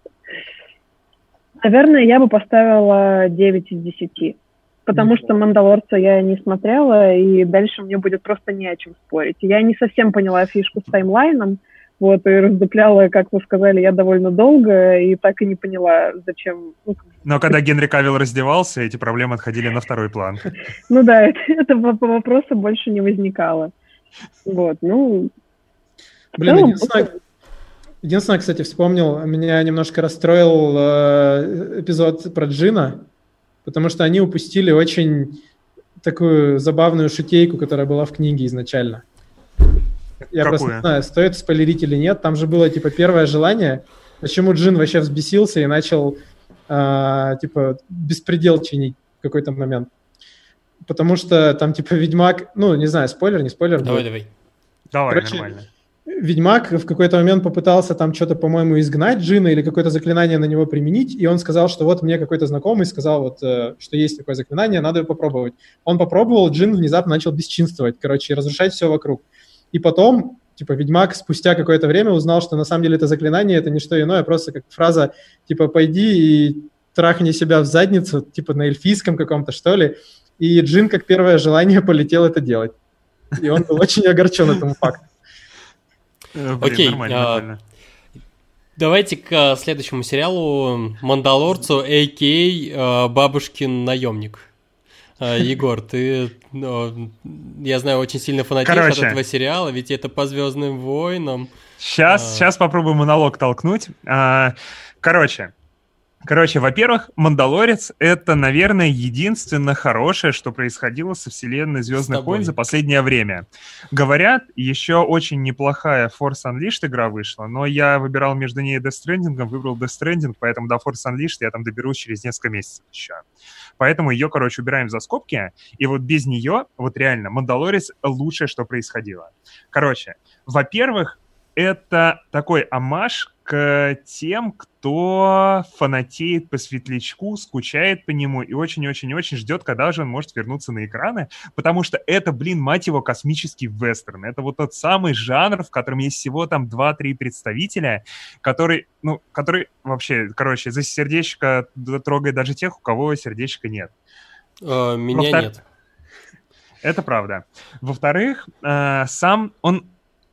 Наверное, я бы поставила девять из десяти, потому что «Мандалорца» я не смотрела, и дальше мне будет просто не о чем спорить. Я не совсем поняла фишку с таймлайном, вот, и раздупляла, как вы сказали, я довольно долго, и так и не поняла, зачем... Но когда Генри Кавилл раздевался, эти проблемы отходили на второй план. Ну да, этого вопроса больше не возникало. Вот, ну... Блин, единственное, кстати, вспомнил, меня немножко расстроил эпизод про Джина, потому что они упустили очень такую забавную шутейку, которая была в книге изначально. Я Какое? Просто не знаю, стоит спойлерить или нет. Там же было, типа, первое желание. Почему Джин вообще взбесился и начал, э, типа, беспредел чинить в какой-то момент? Потому что там, типа, Ведьмак... Ну, не знаю, спойлер, не спойлер. Давай, был. давай. Давай, Короче, нормально. Ведьмак в какой-то момент попытался там что-то, по-моему, изгнать Джина или какое-то заклинание на него применить, и он сказал, что вот мне какой-то знакомый сказал, вот, э, что есть такое заклинание, надо его попробовать. Он попробовал, Джин внезапно начал бесчинствовать, короче, разрушать все вокруг. И потом типа, Ведьмак спустя какое-то время узнал, что на самом деле это заклинание, это не что иное, просто как фраза, типа, пойди и трахни себя в задницу, типа, на эльфийском каком-то, что ли, и Джин, как первое желание, полетел это делать. И он был очень огорчен этому факту. Окей, давайте к следующему сериалу «Мандалорцу», а.к.а. «Бабушкин наемник». Егор, ты, ну, я знаю, очень сильно фанатеешь Короче. от этого сериала, ведь это по «Звездным войнам». Сейчас, а... сейчас попробую монолог толкнуть. Короче. Короче, во-первых, «Мандалорец» — это, наверное, единственное хорошее, что происходило со вселенной «Звездных войн» за последнее время. Говорят, еще очень неплохая Force Unleashed игра вышла, но я выбирал между ней и Death Stranding, выбрал Death Stranding, поэтому до Force Unleashed я там доберусь через несколько месяцев еще. Поэтому ее, короче, убираем за скобки, и вот без нее, вот реально, «Мандалорец» — лучшее, что происходило. Короче, во-первых, это такой омаж к тем, кто фанатеет по Светлячку, скучает по нему и очень-очень-очень ждет, когда же он может вернуться на экраны, потому что это, блин, мать его, космический вестерн. Это вот тот самый жанр, в котором есть всего там два-три представителя, который, ну, который вообще, короче, за сердечко трогает даже тех, у кого сердечка нет. Меня Во-втор... нет. Это правда. Во-вторых, сам он...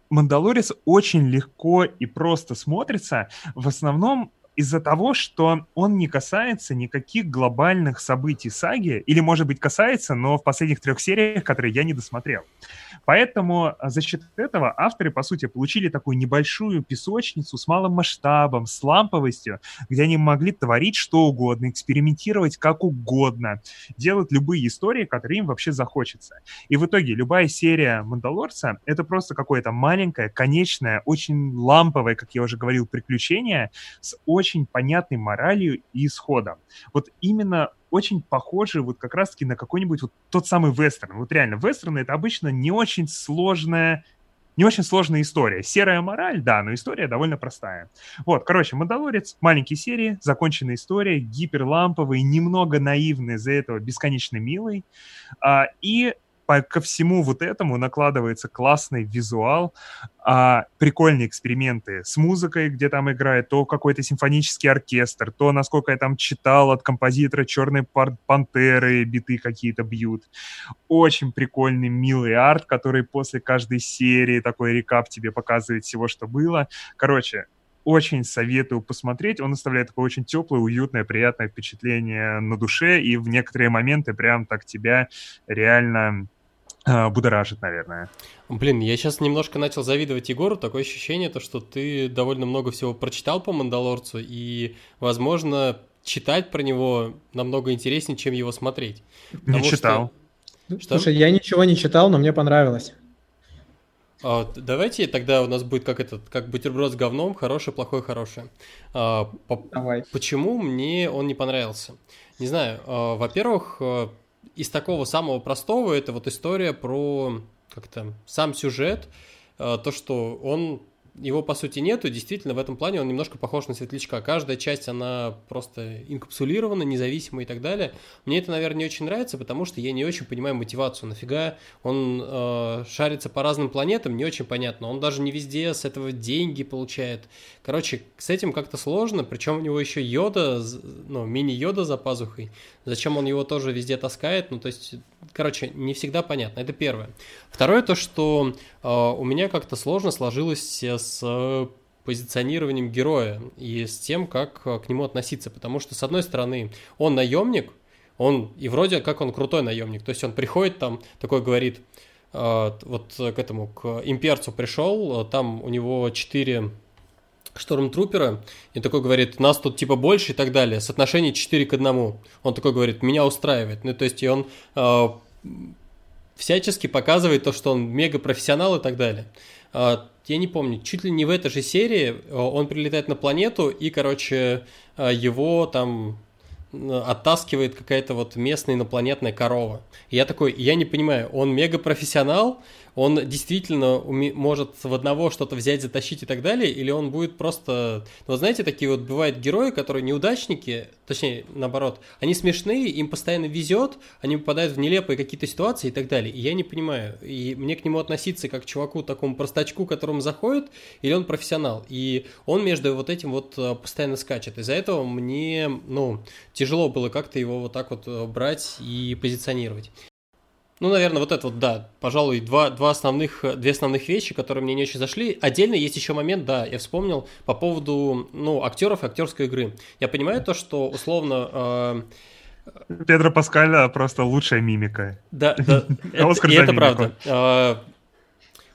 «Мандалорец» очень легко и просто смотрится, в основном из-за того, что он не касается никаких глобальных событий саги, или, может быть, касается, но в последних трех сериях, которые я не досмотрел. Поэтому за счет этого авторы, по сути, получили такую небольшую песочницу с малым масштабом, с ламповостью, где они могли творить что угодно, экспериментировать как угодно, делать любые истории, которые им вообще захочется. И в итоге любая серия «Мандалорца» — это просто какое-то маленькое, конечное, очень ламповое, как я уже говорил, приключение с очень понятной моралью и исходом. Вот именно... очень похожи вот как раз-таки на какой-нибудь вот тот самый вестерн. Вот реально, вестерн — это обычно не очень сложная, не очень сложная история. Серая мораль, да, но история довольно простая. Вот, короче, «Мандалорец», маленькие серии, законченная история, гиперламповый, немного наивный, из-за этого бесконечно милый. А, и по, ко всему вот этому накладывается классный визуал, а, прикольные эксперименты с музыкой, где там играет то какой-то симфонический оркестр, то, насколько я там читал от композитора «Черной пантеры», биты какие-то бьют. Очень прикольный, милый арт, который после каждой серии такой рекап тебе показывает всего, что было. Короче, очень советую посмотреть. Он оставляет такое очень теплое, уютное, приятное впечатление на душе, и в некоторые моменты прям так тебя реально... будоражит, наверное. Блин, я сейчас немножко начал завидовать Егору. Такое ощущение, то, что ты довольно много всего прочитал по «Мандалорцу», и, возможно, читать про него намного интереснее, чем его смотреть. Потому не читал. Что... Что? Слушай, я ничего не читал, но мне понравилось. А, давайте тогда у нас будет как этот, как бутерброд с говном, хорошее, плохое, хорошее. А, по... Давай. Почему мне он не понравился? Не знаю. А, во-первых... Из такого самого простого это вот история про как-то сам сюжет, то, что он, его по сути нету, действительно в этом плане он немножко похож на Светлячка. Каждая часть, она просто инкапсулирована, независима и так далее. Мне это, наверное, не очень нравится, потому что я не очень понимаю мотивацию. Нафига он э, шарится по разным планетам, не очень понятно. Он даже не везде с этого деньги получает. Короче, с этим как-то сложно, причем у него еще Йода, ну, мини-Йода за пазухой. Зачем он его тоже везде таскает? Ну, то есть, короче, не всегда понятно. Это первое. Второе, то, что э, у меня как-то сложно сложилось с э, позиционированием героя и с тем, как э, к нему относиться. Потому что, с одной стороны, он наемник, он и вроде как он крутой наемник. То есть он приходит там, такой говорит, э, вот к этому, к имперцу пришел, там у него четыре... штормтрупера, и такой говорит, нас тут типа больше и так далее, соотношение четыре к одному. Он такой говорит, меня устраивает. Ну, то есть, и он э, всячески показывает то, что он мега-профессионал и так далее. Э, я не помню, чуть ли не в этой же серии он прилетает на планету, и, короче, его там оттаскивает какая-то вот местная инопланетная корова. И я такой, я не понимаю, он мега-профессионал, он действительно уме- может в одного что-то взять, затащить и так далее, или он будет просто... Ну, знаете, такие вот бывают герои, которые неудачники, точнее, наоборот, они смешные, им постоянно везет, они попадают в нелепые какие-то ситуации и так далее. И я не понимаю, и мне к нему относиться как к чуваку, такому простачку, которому заходит, или он профессионал. И он между вот этим вот постоянно скачет. Из-за этого мне, ну, тяжело было как-то его вот так вот брать и позиционировать. Ну, наверное, вот это вот, да, пожалуй, два, два основных, две основных вещи, которые мне не очень зашли. Отдельно есть еще момент, да, я вспомнил по поводу, ну, актеров и актерской игры. Я понимаю то, что условно... Э... Педро Паскаль просто лучшая мимика. Да, да, и это правда.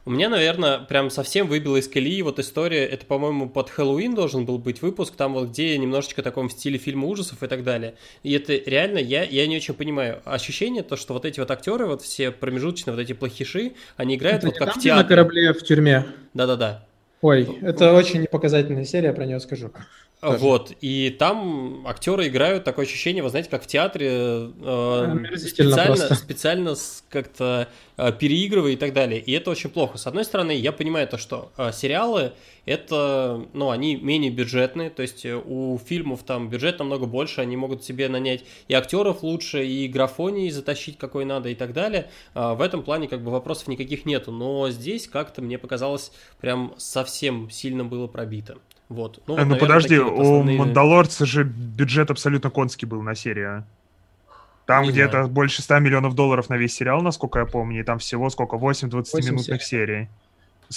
У меня, наверное, прям совсем выбила из колеи вот история, это, по-моему, под Хэллоуин должен был быть выпуск, там вот где немножечко таком в стиле фильма ужасов и так далее. И это реально, я, я не очень понимаю ощущение, то, что вот эти вот актеры, вот все промежуточные вот эти плохиши, они играют это вот как там, в театре. На корабле в тюрьме. Да-да-да. Ой, это очень непоказательная серия, про нее скажу. Тоже. Вот, и там актеры играют такое ощущение, вы знаете, как в театре, э, специально, специально как-то э, переигрывая и так далее, и это очень плохо. С одной стороны, я понимаю то, что э, сериалы, это, ну, они менее бюджетные, то есть у фильмов там бюджет намного больше, они могут себе нанять и актеров лучше, и графоний затащить какой надо и так далее, э, в этом плане как бы вопросов никаких нету, но здесь как-то мне показалось прям совсем сильно было пробито. Вот. Ну, вот, ну наверное, подожди, вот основные... у «Мандалорца» же бюджет абсолютно конский был на серию. Там не где-то знаю. Больше сто миллионов долларов на весь сериал, насколько я помню, и там всего сколько, восемь двадцатиминутных серий.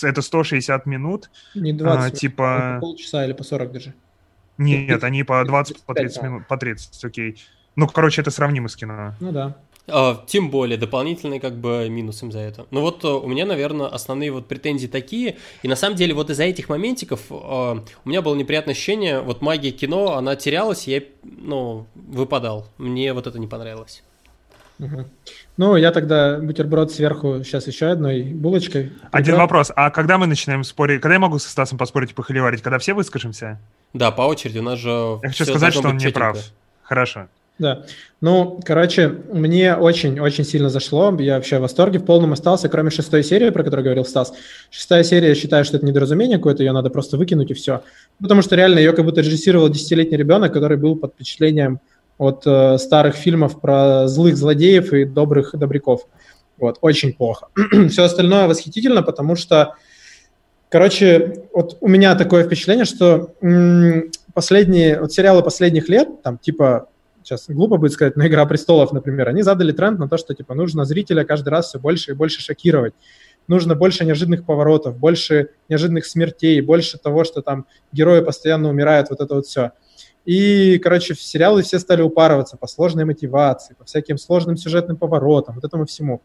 Это сто шестьдесят минут, не двадцать, а, типа... полчаса или по сорок даже. Нет, тридцать, они по двадцать, тридцать, по тридцать, да. Минут, по тридцать, окей. Ну, короче, это сравнимо с кино. Ну да. Тем более, дополнительный как бы минус им за это. Ну вот у меня, наверное, основные вот претензии такие. И на самом деле вот из-за этих моментиков э, у меня было неприятное ощущение. Вот магия кино, она терялась, я, ну, выпадал. Мне вот это не понравилось. Угу. Ну, я тогда бутерброд сверху сейчас еще одной булочкой. Прибрал. Один вопрос. А когда мы начинаем спорить? Когда я могу со Стасом поспорить и похоливарить? Когда все выскажемся? Да, по очереди. У нас же... Я хочу сказать, что он не прав. Хорошо. Да. Ну, короче, мне очень-очень сильно зашло. Я вообще в восторге. В полном остался, кроме шестой серии, про которую говорил Стас. Шестая серия, я считаю, что это недоразумение какое-то. Ее надо просто выкинуть и все. Потому что реально ее как будто режиссировал десятилетний ребенок, который был под впечатлением от э, старых фильмов про злых злодеев и добрых добряков. Вот. Очень плохо. Все остальное восхитительно, потому что, короче, вот у меня такое впечатление, что м- последние, вот сериалы последних лет, там, типа... Сейчас глупо будет сказать, но «Игра престолов», например, они задали тренд на то, что типа нужно зрителя каждый раз все больше и больше шокировать. Нужно больше неожиданных поворотов, больше неожиданных смертей, больше того, что там герои постоянно умирают, вот это вот все. И, короче, в сериалы все стали упарываться по сложной мотивации, по всяким сложным сюжетным поворотам, вот этому всему.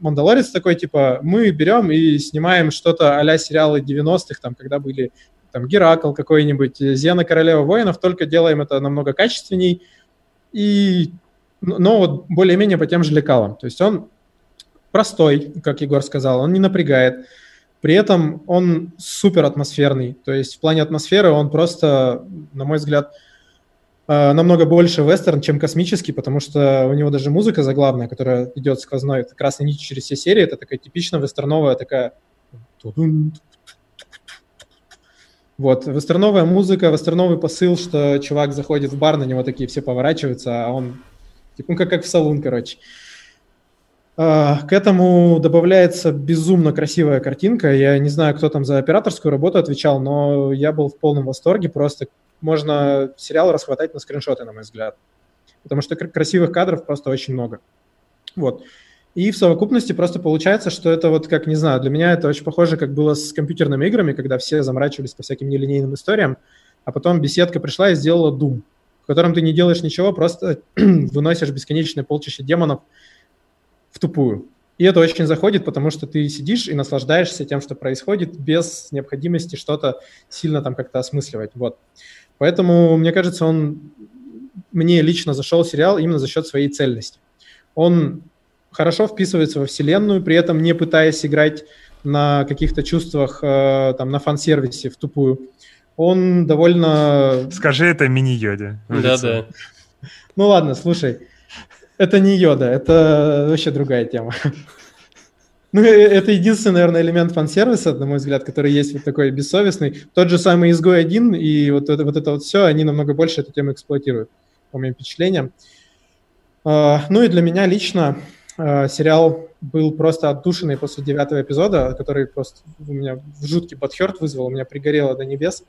«Мандалорец» такой, типа, мы берем и снимаем что-то а-ля сериалы девяностых, там, когда были там Геракл какой-нибудь, Зена, Королева воинов, только делаем это намного качественней, И, но вот более-менее по тем же лекалам. То есть он простой, как Егор сказал, он не напрягает. При этом он супер атмосферный. То есть в плане атмосферы он просто, на мой взгляд, намного больше вестерн, чем космический, потому что у него даже музыка заглавная, которая идет сквозной красной нитью через все серии, это такая типично вестерновая такая... Вот, вестерновая музыка, вестерновый посыл, что чувак заходит в бар, на него такие все поворачиваются, а он, типа, ну, как, как в салун, короче. К этому добавляется безумно красивая картинка. Я не знаю, кто там за операторскую работу отвечал, но я был в полном восторге. Просто можно сериал расхватать на скриншоты, на мой взгляд. Потому что красивых кадров просто очень много. Вот. И в совокупности просто получается, что это вот как, не знаю, для меня это очень похоже, как было с компьютерными играми, когда все заморачивались по всяким нелинейным историям, а потом беседка пришла и сделала Doom, в котором ты не делаешь ничего, просто выносишь бесконечное полчище демонов в тупую. И это очень заходит, потому что ты сидишь и наслаждаешься тем, что происходит, без необходимости что-то сильно там как-то осмысливать. Вот. Поэтому, мне кажется, он мне лично зашел сериал именно за счет своей цельности. Он... хорошо вписывается во вселенную, при этом не пытаясь играть на каких-то чувствах, э, там, на фан-сервисе в тупую. Он довольно... Скажи это мини-йоде. Да-да. Ну ладно, слушай, это не йода, это вообще другая тема. Ну, это единственный, наверное, элемент фан-сервиса, на мой взгляд, который есть вот такой бессовестный. Тот же самый «Изгой один» и вот это вот, это вот все, они намного больше эту тему эксплуатируют, по моим впечатлениям. Ну и для меня лично сериал был просто отдушенный после девятого эпизода, который просто у меня жуткий бадхёрт вызвал, у меня пригорело до небес.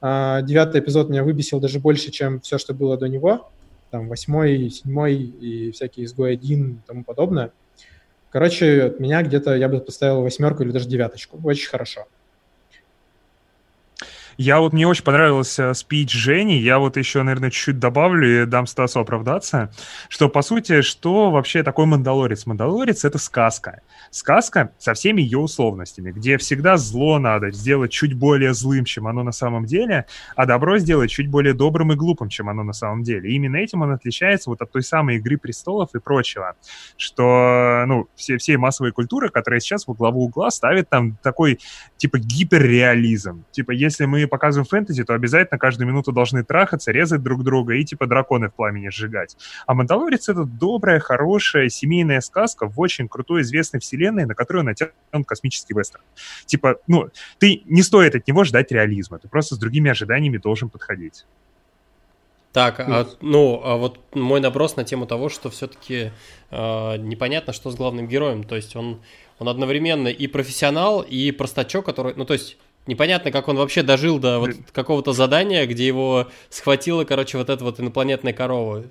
Девятый эпизод меня выбесил даже больше, чем все, что было до него. Там восьмой, седьмой и всякие «Изгой один» и тому подобное. Короче, от меня где-то я бы поставил восьмерку или даже девяточку. Очень хорошо. Я вот, мне очень понравился спич Жени. Я вот еще, наверное, чуть-чуть добавлю и дам Стасу оправдаться. Что, по сути, что вообще такое «Мандалорец»? «Мандалорец» — это сказка. Сказка со всеми ее условностями, где всегда зло надо сделать чуть более злым, чем оно на самом деле, а добро сделать чуть более добрым и глупым, чем оно на самом деле. И именно этим он отличается вот от той самой «Игры престолов» и прочего. Что, ну, все, всей массовой культуры, которая сейчас во главу угла ставит там такой, типа, гиперреализм. Типа, если мы показываем фэнтези, то обязательно каждую минуту должны трахаться, резать друг друга и типа драконы в пламени сжигать. А «Мандалорец» — это добрая, хорошая семейная сказка в очень крутой, известной вселенной, на которую натянут космический вестерн. Типа, ну, ты не стоит от него ждать реализма, ты просто с другими ожиданиями должен подходить. Так, а, ну, а вот мой наброс на тему того, что все-таки э, непонятно, что с главным героем, то есть он, он одновременно и профессионал, и простачок, который, ну, то есть непонятно, как он вообще дожил до вот какого-то задания, где его схватила, короче, вот эта вот инопланетная корова.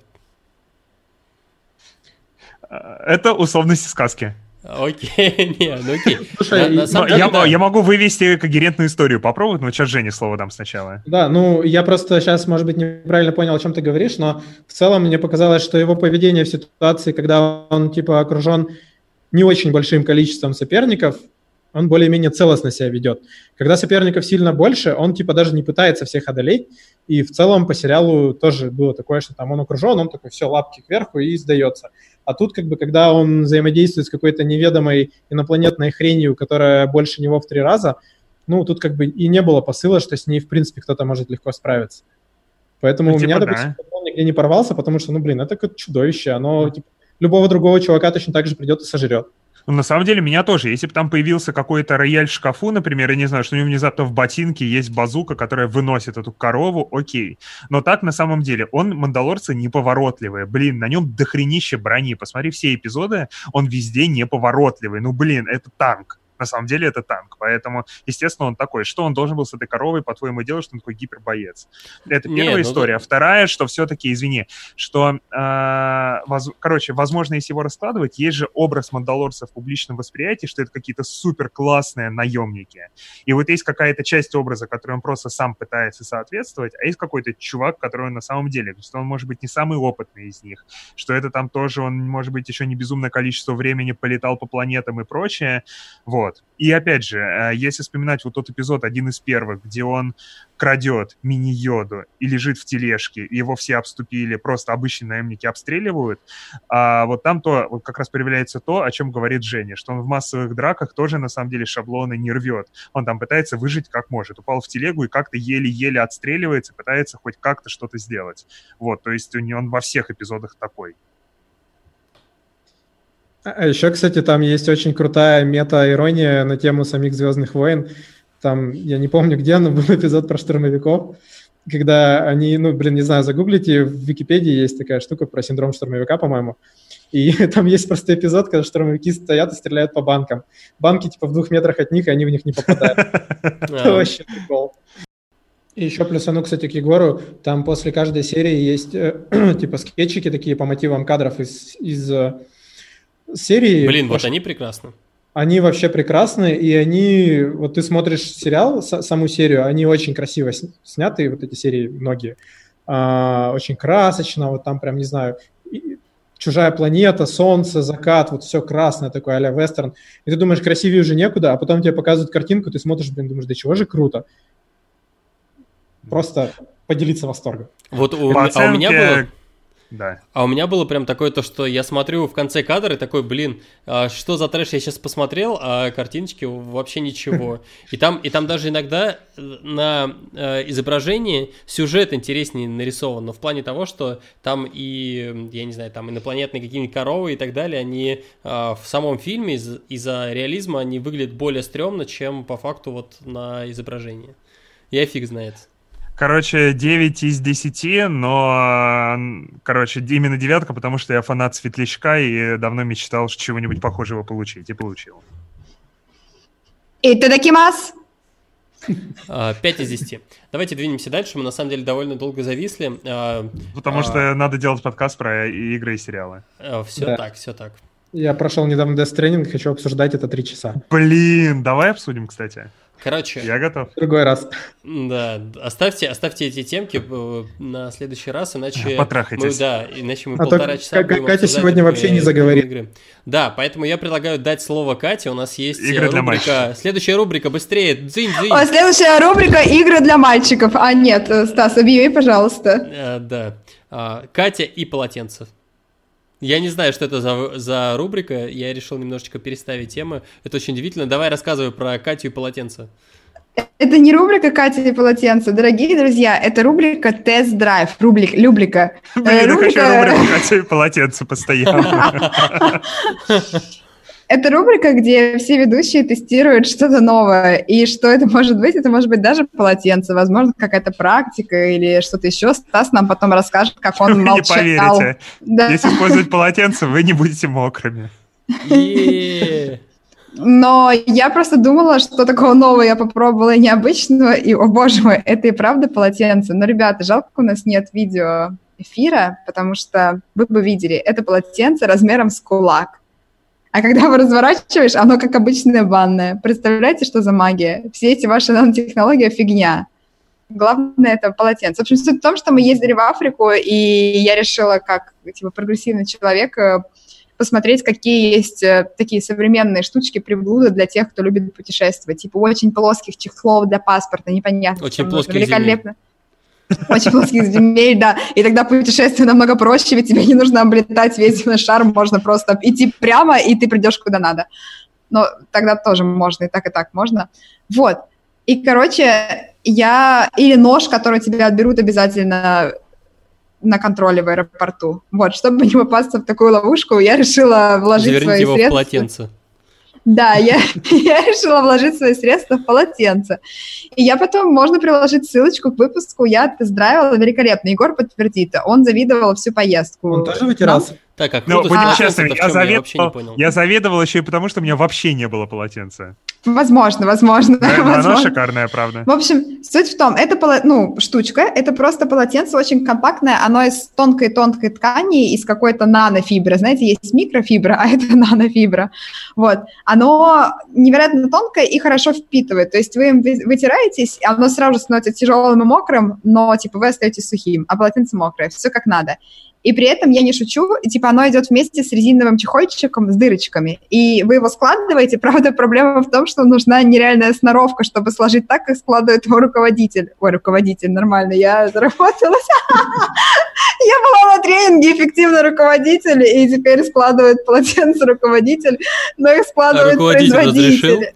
Это условности сказки. Окей, нет, ну окей. Слушай, на, на самом деле, я, да. я могу вывести когерентную историю, попробовать, но сейчас Жене слово дам сначала. Да, ну я просто сейчас, может быть, неправильно понял, о чем ты говоришь, но в целом мне показалось, что его поведение в ситуации, когда он, типа, окружен не очень большим количеством соперников, он более-менее целостно себя ведет. Когда соперников сильно больше, он типа даже не пытается всех одолеть, и в целом по сериалу тоже было такое, что там он окружен, он такой, все, лапки кверху и сдается. А тут как бы, когда он взаимодействует с какой-то неведомой инопланетной хренью, которая больше него в три раза, ну, тут как бы и не было посыла, что с ней, в принципе, кто-то может легко справиться. Поэтому ну, типа, у меня, да. допустим, он нигде не порвался, потому что, ну, блин, это какое-то чудовище, оно типа, любого другого чувака точно так же придет и сожрет. На самом деле, меня тоже. Если бы там появился какой-то рояль в шкафу, например, я не знаю, что у него внезапно в ботинке есть базука, которая выносит эту корову, окей. Но так, на самом деле, он, мандалорцы, неповоротливые. Блин, на нем дохренище брони. Посмотри все эпизоды, он везде неповоротливый. Ну, блин, это танк. На самом деле, это танк. Поэтому, естественно, он такой. Что он должен был с этой коровой, по-твоему, делать, что он такой гипербоец? Это Не, первая ну история. Да. Вторая, что все-таки, извини, что, э, воз... короче, возможно, если его раскладывать, есть же образ мандалорца в публичном восприятии, что это какие-то супер-классные наемники. И вот есть какая-то часть образа, которой он просто сам пытается соответствовать, а есть какой-то чувак, который он на самом деле, что он, может быть, не самый опытный из них, что это там тоже он, может быть, еще не безумное количество времени полетал по планетам и прочее. Вот. Вот. И опять же, если вспоминать вот тот эпизод, один из первых, где он крадет мини-йоду и лежит в тележке, его все обступили, просто обычные наемники обстреливают, а вот там то вот как раз проявляется то, о чем говорит Женя, что он в массовых драках тоже на самом деле шаблоны не рвет. Он там пытается выжить как может. Упал в телегу и как-то еле-еле отстреливается, пытается хоть как-то что-то сделать. Вот, то есть он во всех эпизодах такой. А еще, кстати, там есть очень крутая мета-ирония на тему самих «Звездных войн». Там, я не помню где, но был эпизод про штурмовиков, когда они, ну, блин, не знаю, загуглите, в Википедии есть такая штука про синдром штурмовика, по-моему. И там есть просто эпизод, когда штурмовики стоят и стреляют по банкам. Банки типа в двух метрах от них, и они в них не попадают. Это вообще прикол. И еще плюс, ну, кстати, к Егору, там после каждой серии есть типа скетчики такие по мотивам кадров из... из серии. Блин, вот они прекрасны. Они вообще прекрасны, и они... Вот ты смотришь сериал, с- саму серию, они очень красиво с- сняты, вот эти серии многие. А, очень красочно, вот там прям, не знаю, и, чужая планета, солнце, закат, вот все красное такое, а-ля вестерн. И ты думаешь, красивее уже некуда, а потом тебе показывают картинку, ты смотришь, блин, думаешь, да чего же круто. Просто поделиться восторгом. Вот у, а у меня было... Да. А у меня было прям такое то, что я смотрю в конце кадра и такой, блин, а что за трэш я сейчас посмотрел, а картиночки вообще ничего. И там, и там даже иногда на э, изображении сюжет интереснее нарисован, но в плане того, что там и, я не знаю, там инопланетные какие-нибудь коровы и так далее, они э, в самом фильме из- из-за реализма они выглядят более стрёмно, чем по факту вот на изображении. Я фиг знает. Короче, девять из десяти, но, короче, именно девятка, потому что я фанат Светлячка и давно мечтал чего-нибудь похожего получить, и получил. Итадакимас! пять из десяти. Давайте двинемся дальше, мы на самом деле довольно долго зависли. Потому а... что надо делать подкаст про игры и сериалы. Все да. так, все так. Я прошел недавно Death Stranding, хочу обсуждать это три часа. Блин, давай обсудим, кстати. Короче, я готов. Другой раз. Да, оставьте, оставьте эти темки на следующий раз, иначе мы, да, иначе мы а полтора часа как, будем Катя сегодня игры, вообще не заговорит. Игры. Да, поэтому я предлагаю дать слово Кате. У нас есть игры рубрика. Следующая рубрика, быстрее. Дзынь, дзынь. О, следующая рубрика «Игры для мальчиков». А нет, Стас, объяви, пожалуйста. А, да. А, Катя и полотенце. Я не знаю, что это за, за рубрика, я решил немножечко переставить темы. Это очень удивительно. Давай рассказывай про Катю и полотенце. Это не рубрика «Катя и полотенце», дорогие друзья, это рубрика «Тест-драйв», рубрик, Люблика. Блин, э, рубрика... я хочу рубрику «Катя и полотенце» постоянно. Это рубрика, где все ведущие тестируют что-то новое. И что это может быть? Это может быть даже полотенце, возможно, какая-то практика или что-то еще. Стас нам потом расскажет, как он вы молчал. Вы не поверите. Да. Если использовать полотенце, вы не будете мокрыми. Но я просто думала, что такого нового я попробовала и необычного. И, о боже мой, это и правда полотенце. Но, ребята, жалко, у нас нет видео эфира, потому что вы бы видели. Это полотенце размером с кулак. А когда вы разворачиваешь, оно как обычное ванное. Представляете, что за магия? Все эти ваши нанотехнологии – фигня. Главное – это полотенце. В общем, суть в том, что мы ездили в Африку, и я решила, как типа, прогрессивный человек, посмотреть, какие есть такие современные штучки, приблуды для тех, кто любит путешествовать. Типа очень плоских чехлов для паспорта, непонятно. Очень плоских великолепно. Очень плоских земель, да. И тогда путешествие намного проще, ведь тебе не нужно облетать весь шар, можно просто идти прямо, и ты придешь куда надо. Но тогда тоже можно, и так, и так можно. Вот. И, короче, я... Или нож, который тебя отберут обязательно на контроле в аэропорту. Вот, чтобы не попасться в такую ловушку, я решила вложить Заверните свои его средства... в полотенце. Да, я, я решила вложить свои средства в полотенце. И я потом, можно приложить ссылочку к выпуску, я тест-драйвила великолепно. Егор подтвердит, он завидовал всю поездку. Он тоже вытирался? Так, а ну, будем а, честными, я, завидовал, я завидовал еще и потому, что у меня вообще не было полотенца. Возможно, возможно. Да, возможно. Оно шикарное, правда. В общем, суть в том, это поло... ну, штучка, это просто полотенце очень компактное, оно из тонкой-тонкой ткани, из какой-то нанофибры. Знаете, есть микрофибра, а это нанофибра. Вот. Оно невероятно тонкое и хорошо впитывает. То есть вы им вытираетесь, оно сразу становится тяжелым и мокрым, но типа вы остаетесь сухим, а полотенце мокрое, все как надо. И при этом, я не шучу, типа оно идет вместе с резиновым чехольчиком с дырочками. И вы его складываете, правда, проблема в том, что нужна нереальная сноровка, чтобы сложить так, как складывает его руководитель. Ой, руководитель, нормально, я заработалась. Я была на тренинге «Эффективный руководитель», и теперь складывает полотенце руководитель, но их складывает производитель.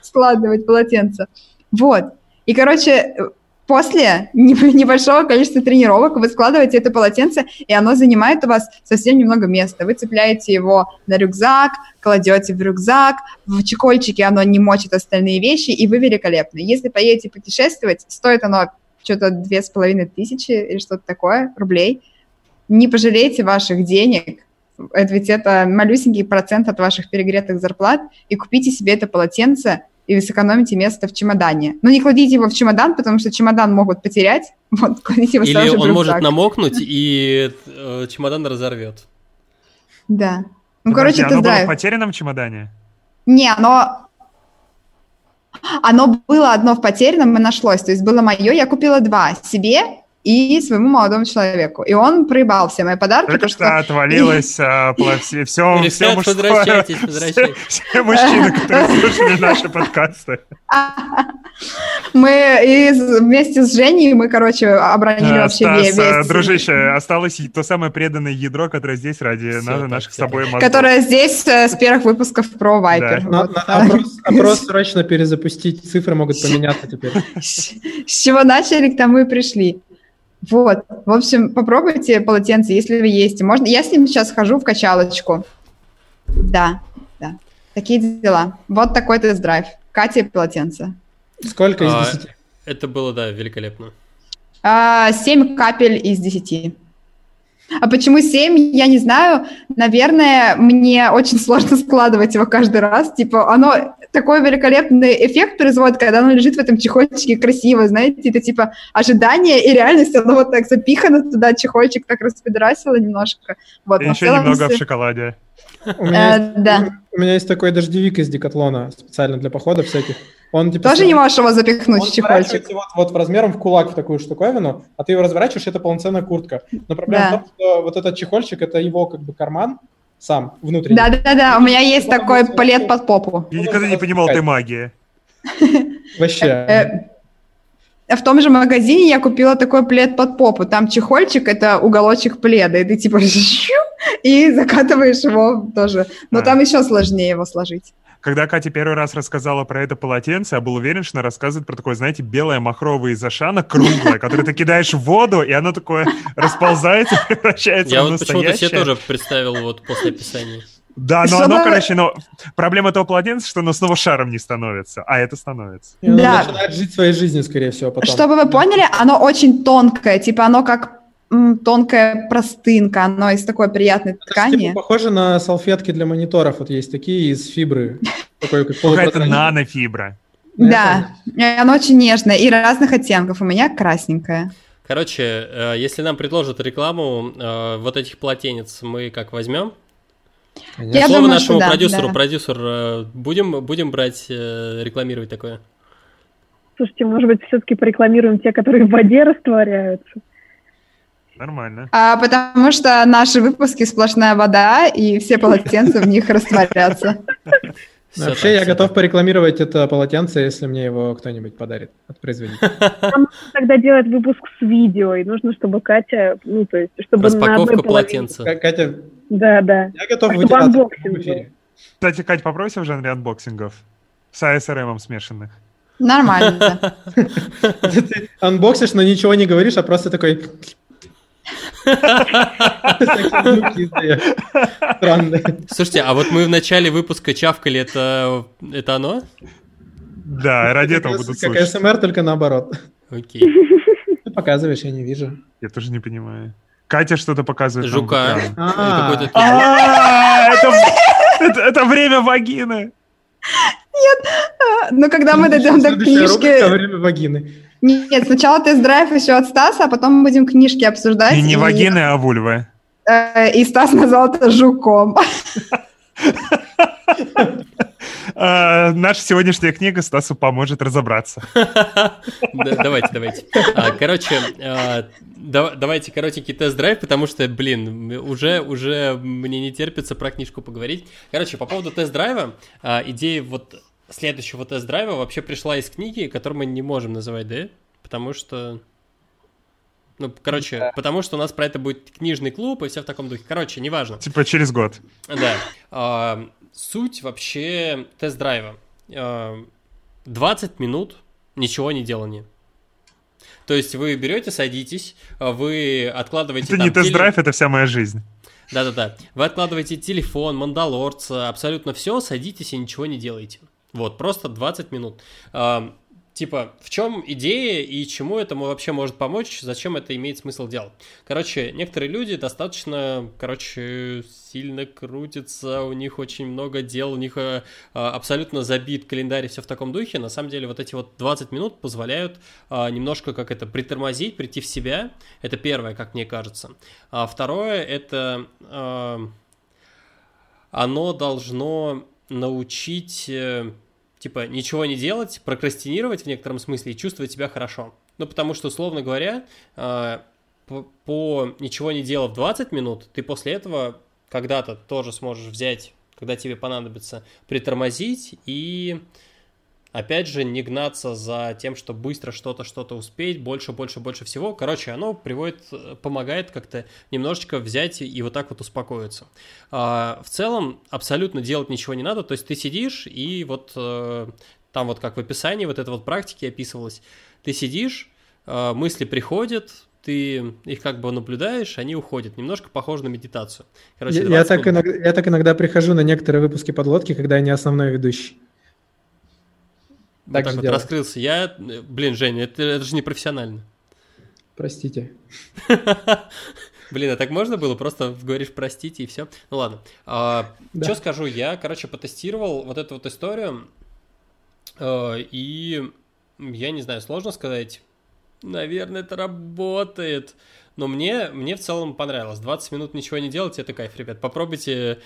Складывать полотенце. Вот. И, короче... После небольшого количества тренировок вы складываете это полотенце, и оно занимает у вас совсем немного места. Вы цепляете его на рюкзак, кладете в рюкзак, в чехольчике оно не мочит остальные вещи, и вы великолепны. Если поедете путешествовать, стоит оно что-то две с половиной тысячи или что-то такое, рублей. Не пожалейте ваших денег, ведь это малюсенький процент от ваших перегретых зарплат, и купите себе это полотенце, и вы сэкономите место в чемодане. Но не кладите его в чемодан, потому что чемодан могут потерять. Вот, кладите его сразу же в рюкзак. Или он может намокнуть, и э, чемодан разорвет. Да. Ну, короче, это здраво. Оно было в потерянном чемодане? Не, оно... Оно было одно в потерянном и нашлось. То есть было мое, я купила два. Себе и своему молодому человеку. И он проебал все мои подарки. Только что отвалилось все, все мужское. Все мужчины, которые слушали наши подкасты. Мы вместе с Женей, мы, короче, обронили вообще весь. Дружище, осталось то самое преданное ядро, которое здесь ради наших с собой мозгов. Которое здесь с первых выпусков про Вайпер. Опрос срочно перезапустить, цифры могут поменяться теперь. С чего начали, к тому и пришли. Вот, в общем, попробуйте полотенце, если вы есть. Можно, я с ним сейчас хожу в качалочку. Да, да. Такие дела. Вот такой тест-драйв. Катя и полотенце. Сколько а, из десяти? Это было, да, великолепно. А, семь капель из десяти. А почему семь, я не знаю. Наверное, мне очень сложно складывать его каждый раз. Типа, оно такой великолепный эффект производит, когда оно лежит в этом чехольчике красиво, знаете. Это типа ожидание и реальность. Оно вот так запихано туда, чехольчик так распидорасило немножко. Вот, и еще немного все... в шоколаде. У меня, э, есть, да. у меня есть такой дождевик из Декатлона специально для походов всяких. Он, типа, тоже не можешь его запихнуть в чехольчик. Вот, вот в размером в кулак в такую штуковину, а ты его разворачиваешь, это полноценная куртка. Но проблема да. в том, что вот этот чехольчик, это его как бы карман сам, внутренний. Да-да-да, у меня есть такой палет под попу. Я никогда не понимал, ты магия. Вообще. В том же магазине я купила такой плед под попу. Там чехольчик, это уголочек пледа, и ты типа и закатываешь его тоже. Но там еще сложнее его сложить. Когда Катя первый раз рассказала про это полотенце, я был уверен, что она рассказывает про такое, знаете, белое махровое из Ашана, круглое, которое ты кидаешь в воду, и оно такое расползается, превращается в настоящее. Я вот почему-то себе тоже представил вот после описания. Да, но оно, короче, но проблема этого полотенца, что оно снова шаром не становится, а это становится. Да. Оно начинает жить своей жизнью, скорее всего, потом. Чтобы вы поняли, оно очень тонкое, типа оно как... тонкая простынка, оно из такой приятной это ткани. Типа, похоже на салфетки для мониторов, вот есть такие из фибры. Какая-то нанофибра. Да, оно очень нежное и разных оттенков, у меня красненькое. Короче, если нам предложат рекламу вот этих полотенец, мы как возьмем? Я Слово думаю, нашему да, продюсеру. Да. Продюсер, будем, будем брать, рекламировать такое? Слушайте, может быть, все-таки порекламируем те, которые в воде растворяются? Нормально. А, потому что наши выпуски сплошная вода, и все полотенца в них растворятся. Вообще, я готов порекламировать это полотенце, если мне его кто-нибудь подарит от производителя. Тогда делать выпуск с видео, и нужно, чтобы Катя, ну, то есть, чтобы... Распаковка полотенца. Катя, да, да. Я готов вытираться в эфире. Кстати, Катя, попробуйся в жанре анбоксингов с эй эс эр эм смешанных. Нормально. Ты анбоксишь, но ничего не говоришь, а просто такой... Слушайте, а вот мы в начале выпуска чавкали, это, это оно? Да, ради этого будут слушать. Как эй эс эм эр, только наоборот. Окей. Ты показываешь, я не вижу. Я тоже не понимаю. Катя что-то показывает. Жука. Это время вагины. Нет, но когда мы дойдем до книжки... Время вагины. Нет, сначала тест-драйв еще от Стаса, а потом будем книжки обсуждать. И не и... вагины, а вульвы. И Стас назвал это жуком. Наша сегодняшняя книга Стасу поможет разобраться. Давайте, давайте. Короче, давайте коротенький тест-драйв, потому что, блин, уже уже мне не терпится про книжку поговорить. Короче, по поводу тест-драйва, идея вот... следующего тест-драйва вообще пришла из книги, которую мы не можем называть, да? Потому что... Ну, короче, да. потому что у нас про это будет книжный клуб и все в таком духе. Короче, неважно. Типа через год. Да. Суть вообще тест-драйва. двадцать минут ничего не делания. То есть вы берете, садитесь, вы откладываете... Это там не тест-драйв, теле... это вся моя жизнь. Да-да-да. Вы откладываете телефон, Мандалорца, абсолютно все, садитесь и ничего не делаете. Вот, просто двадцать минут. А, типа, в чем идея и чему этому вообще может помочь, зачем это имеет смысл делать? Короче, некоторые люди достаточно, короче, сильно крутятся, у них очень много дел, у них а, абсолютно забит календарь и все в таком духе. На самом деле, вот эти вот двадцать минут позволяют а, немножко как это притормозить, прийти в себя. Это первое, как мне кажется. А второе, это а, оно должно... научить типа, ничего не делать, прокрастинировать в некотором смысле и чувствовать себя хорошо. Ну, потому что, условно говоря, по, по ничего не делав двадцать минут, ты после этого когда-то тоже сможешь взять, когда тебе понадобится, притормозить и, опять же, не гнаться за тем, что быстро что-то, что-то успеть, больше, больше, больше всего. Короче, оно приводит, помогает как-то немножечко взять и вот так вот успокоиться. В целом, абсолютно делать ничего не надо, то есть ты сидишь и вот там вот как в описании вот этой вот практики описывалось, ты сидишь, мысли приходят, ты их как бы наблюдаешь, они уходят. Немножко похоже на медитацию. Короче, я, так иногда, я так иногда прихожу на некоторые выпуски «Подлодки», когда я не основной ведущий. Так, вот так вот раскрылся. Я, блин, Женя, это, это же не профессионально. Простите. Блин, а так можно было? Просто говоришь «простите» и все. Ну ладно. Что скажу? Я, короче, потестировал вот эту вот историю. И я не знаю, сложно сказать... Наверное, это работает. Но мне, мне в целом понравилось. двадцать минут ничего не делать, это кайф, ребят. Попробуйте,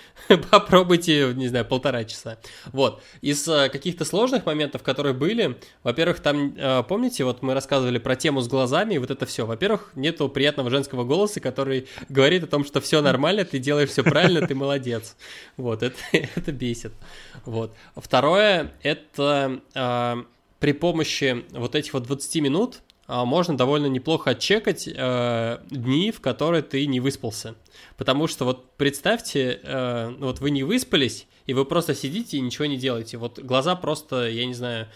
попробуйте, не знаю, полтора часа. Вот. Из каких-то сложных моментов, которые были, во-первых, там, помните, вот мы рассказывали про тему с глазами, и вот это все. Во-первых, нету приятного женского голоса, который говорит о том, что все нормально, ты делаешь все правильно, ты молодец. Вот, это, это бесит. Вот. Второе, это э, при помощи вот этих вот двадцати минут можно довольно неплохо отчекать э, дни, в которые ты не выспался. Потому что вот представьте, э, вот вы не выспались, и вы просто сидите и ничего не делаете. Вот глаза просто, я не знаю,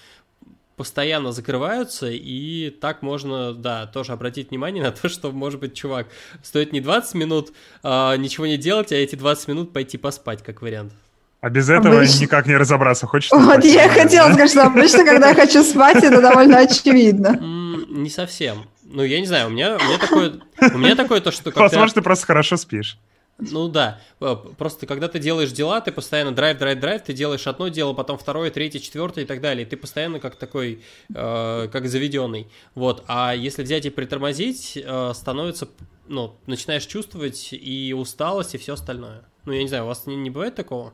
постоянно закрываются, и так можно, да, тоже обратить внимание на то, что, может быть, чувак, стоит не двадцать минут э, ничего не делать, а эти двадцать минут пойти поспать, как вариант. А без этого обычно... никак не разобраться. Хочешь спать? Вот я хотела сказать, что обычно, когда я хочу спать, это довольно очевидно. Не совсем. Ну, я не знаю, у меня, у меня такое... У меня такое то, что... Возможно, ты просто хорошо спишь. Ну да, просто когда ты делаешь дела, ты постоянно драйв, драйв, драйв, ты делаешь одно дело, потом второе, третье, четвертое и так далее. Ты постоянно как такой, э, как заведенный. Вот. А если взять и притормозить, э, становится, ну, начинаешь чувствовать и усталость, и все остальное. Ну, я не знаю, у вас не, не бывает такого?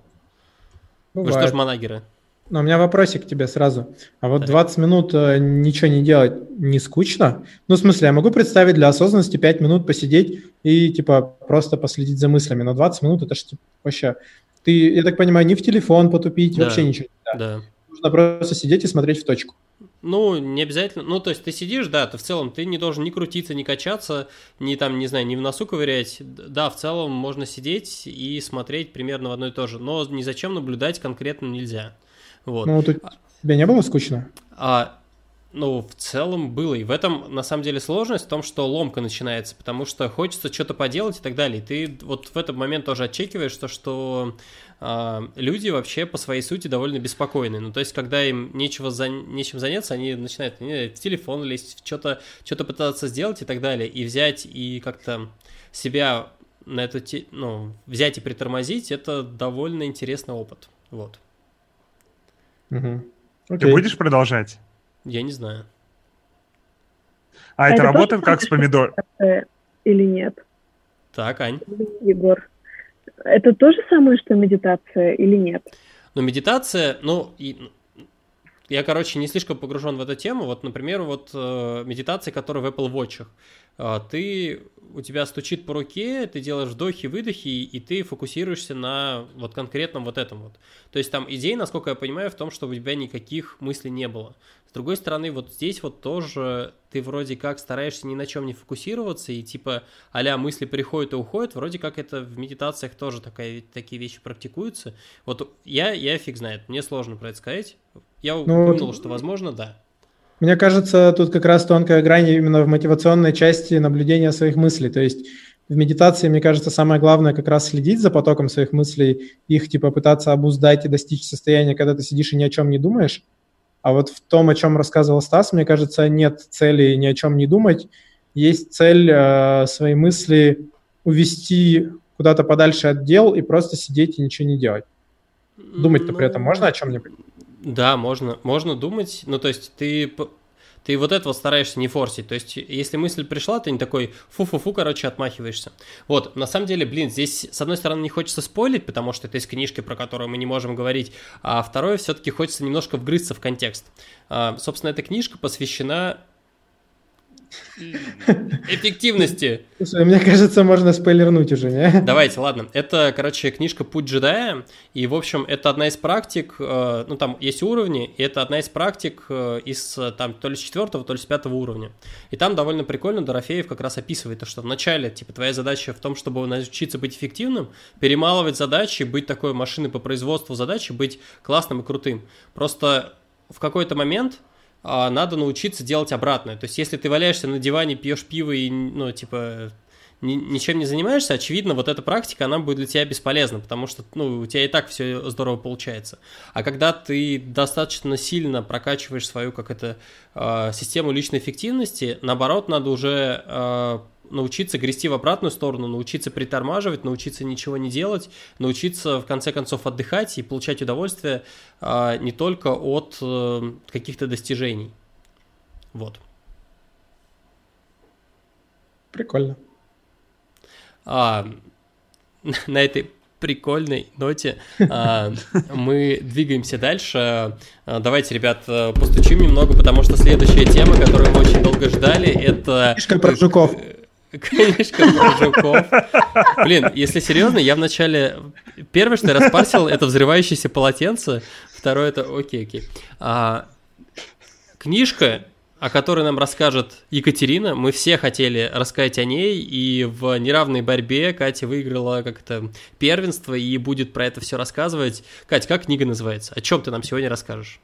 Бывает. Вы же тоже манагеры. Но у меня вопросик к тебе сразу. А вот так. двадцать минут э, ничего не делать не скучно? Ну, в смысле, я могу представить для осознанности пять минут посидеть и, типа, просто последить за мыслями. Но двадцать минут это ж типа, вообще... Ты, я так понимаю, не в телефон потупить, да. Вообще ничего не делать. Да. Нужно просто сидеть и смотреть в точку. Ну, не обязательно. Ну, то есть ты сидишь, да, ты в целом, ты не должен ни крутиться, ни качаться, ни там, не знаю, ни в носу ковырять. Да, в целом можно сидеть и смотреть примерно в одно и то же. Но ни зачем наблюдать конкретно нельзя. Вот. Ну, тут тебе не было скучно? А, ну, в целом было. И в этом, на самом деле, сложность в том, что ломка начинается, потому что хочется что-то поделать и так далее. И ты вот в этот момент тоже отчекиваешь то, что... люди вообще по своей сути довольно беспокойны. Ну, то есть, когда им нечего за... нечем заняться, они начинают не, в телефон лезть, что-то, что-то пытаться сделать и так далее. И взять и как-то себя на эту те... ну, взять и притормозить, это довольно интересный опыт. Вот. Угу. Окей. Ты будешь продолжать? Я не знаю. А, а это, это работает как с помидор? Или нет? Так, Ань. Егор. Это то же самое, что медитация или нет? Ну, медитация, ну, и, я, короче, не слишком погружен в эту тему. Вот, например, вот э, медитации, которые в Apple Watch. Э, ты, у тебя стучит по руке, ты делаешь вдохи-выдохи, и ты фокусируешься на вот конкретном вот этом вот. То есть там идея, насколько я понимаю, в том, что у тебя никаких мыслей не было. С другой стороны, вот здесь вот тоже ты вроде как стараешься ни на чем не фокусироваться, и типа а-ля мысли приходят и уходят, вроде как это в медитациях тоже такая, такие вещи практикуются. Вот я, я фиг знает, мне сложно про это сказать. Я ну, упомянул, вот, что возможно, да. Мне кажется, тут как раз тонкая грань именно в мотивационной части наблюдения своих мыслей. То есть в медитации, мне кажется, самое главное как раз следить за потоком своих мыслей, их типа пытаться обуздать и достичь состояния, когда ты сидишь и ни о чем не думаешь. А вот в том, о чем рассказывал Стас, мне кажется, нет цели ни о чем не думать. Есть цель э, свои мысли увести куда-то подальше от дел и просто сидеть и ничего не делать. Думать-то ну, при этом можно о чем-нибудь? Да, можно. Можно думать. Ну, то есть ты... Ты вот этого стараешься не форсить. То есть, если мысль пришла, ты не такой фу-фу-фу, короче, отмахиваешься. Вот, на самом деле, блин, здесь, с одной стороны, не хочется спойлить, потому что это из книжки, про которую мы не можем говорить, а второе, все-таки хочется немножко вгрызться в контекст. А, собственно, эта книжка посвящена эффективности. Слушай, мне кажется, можно спойлернуть уже, не? Давайте, ладно. Это, короче, книжка «Путь джедая», и, в общем, это одна из практик, ну, там есть уровни, и это одна из практик из, там, то ли с четвертого, то ли с пятого уровня. И там довольно прикольно Дорофеев как раз описывает то, что вначале, типа, твоя задача в том, чтобы научиться быть эффективным, перемалывать задачи, быть такой машиной по производству задачи, быть классным и крутым. Просто в какой-то момент надо научиться делать обратное. То есть, если ты валяешься на диване, пьешь пиво и, ну, типа, ни, ничем не занимаешься, очевидно, вот эта практика, она будет для тебя бесполезна, потому что, ну, у тебя и так все здорово получается. А когда ты достаточно сильно прокачиваешь свою, как это, э, систему личной эффективности, наоборот, надо уже э, научиться грести в обратную сторону, научиться притормаживать, научиться ничего не делать, научиться, в конце концов, отдыхать и получать удовольствие э, не только от э, каких-то достижений. Вот. Прикольно. А, на этой прикольной ноте а, мы двигаемся дальше. А, давайте, ребят, постучим немного, потому что следующая тема, которую мы очень долго ждали, это... Книжка про жуков. Книжка про жуков. Блин, если серьезно, я вначале... Первое, что я распарсил, это взрывающееся полотенце. Второе, это... Окей, окей. А, книжка... о которой нам расскажет Екатерина. Мы все хотели рассказать о ней, и в неравной борьбе Катя выиграла как-то первенство и будет про это все рассказывать. Кать, как книга называется? О чем ты нам сегодня расскажешь?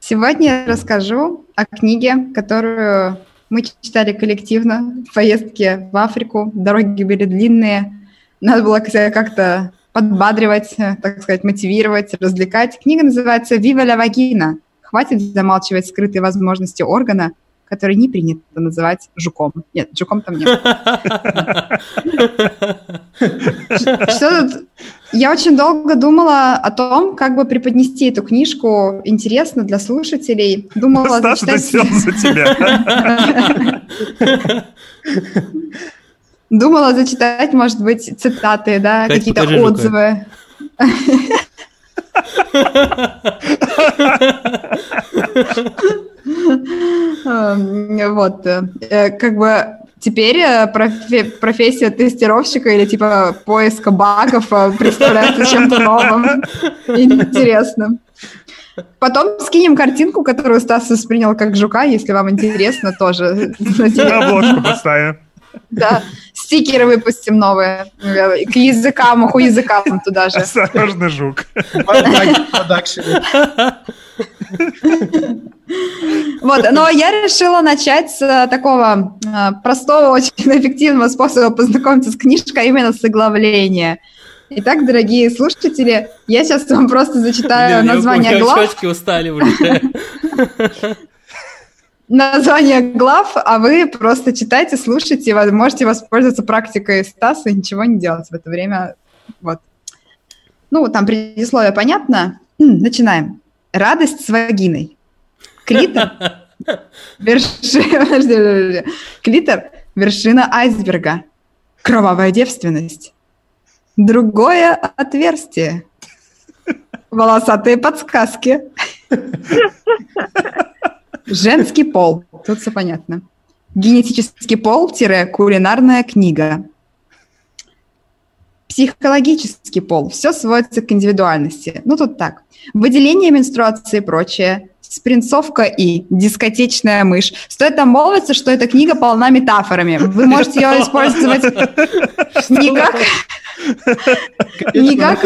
Сегодня я расскажу о книге, которую мы читали коллективно в поездке в Африку. Дороги были длинные, надо было себя как-то подбадривать, так сказать, мотивировать, развлекать. Книга называется «Viva la vagina». Хватит замалчивать скрытые возможности органа, который не принято называть жуком. Нет, жуком там нет. Что тут? Я очень долго думала о том, как бы преподнести эту книжку интересно для слушателей. Думала, Стас засел за тебя. Думала зачитать, может быть, цитаты, да, какие-то отзывы. Вот, как бы теперь профессия тестировщика или типа поиска багов представляется чем-то новым, интересным. Потом скинем картинку, которую Стас воспринял как жука, если вам интересно тоже. Обложку поставим. Да, стикеры выпустим новые, к языкам, уху языкам туда же. Осторожно, жук. Вот, но я решила начать с такого простого, очень эффективного способа познакомиться с книжкой, именно с оглавления. Итак, дорогие слушатели, я сейчас вам просто зачитаю название глав. Щёчки устали, блин. Название глав, а вы просто читайте, слушайте, вы можете воспользоваться практикой Стаса и ничего не делать в это время. Вот. Ну, там предисловие понятно. Начинаем. Радость с вагиной. Клитор. Вершина. Клитор. Вершина айсберга. Кровавая девственность. Другое отверстие. Волосатые подсказки. Женский пол. Тут все понятно. Генетический пол-кулинарная книга. Психологический пол. Все сводится к индивидуальности. Ну, тут так. Выделение менструации и прочее. Спринцовка и дискотечная мышь. Стоит обмолвиться, что эта книга полна метафорами. Вы можете ее использовать не как... Не как...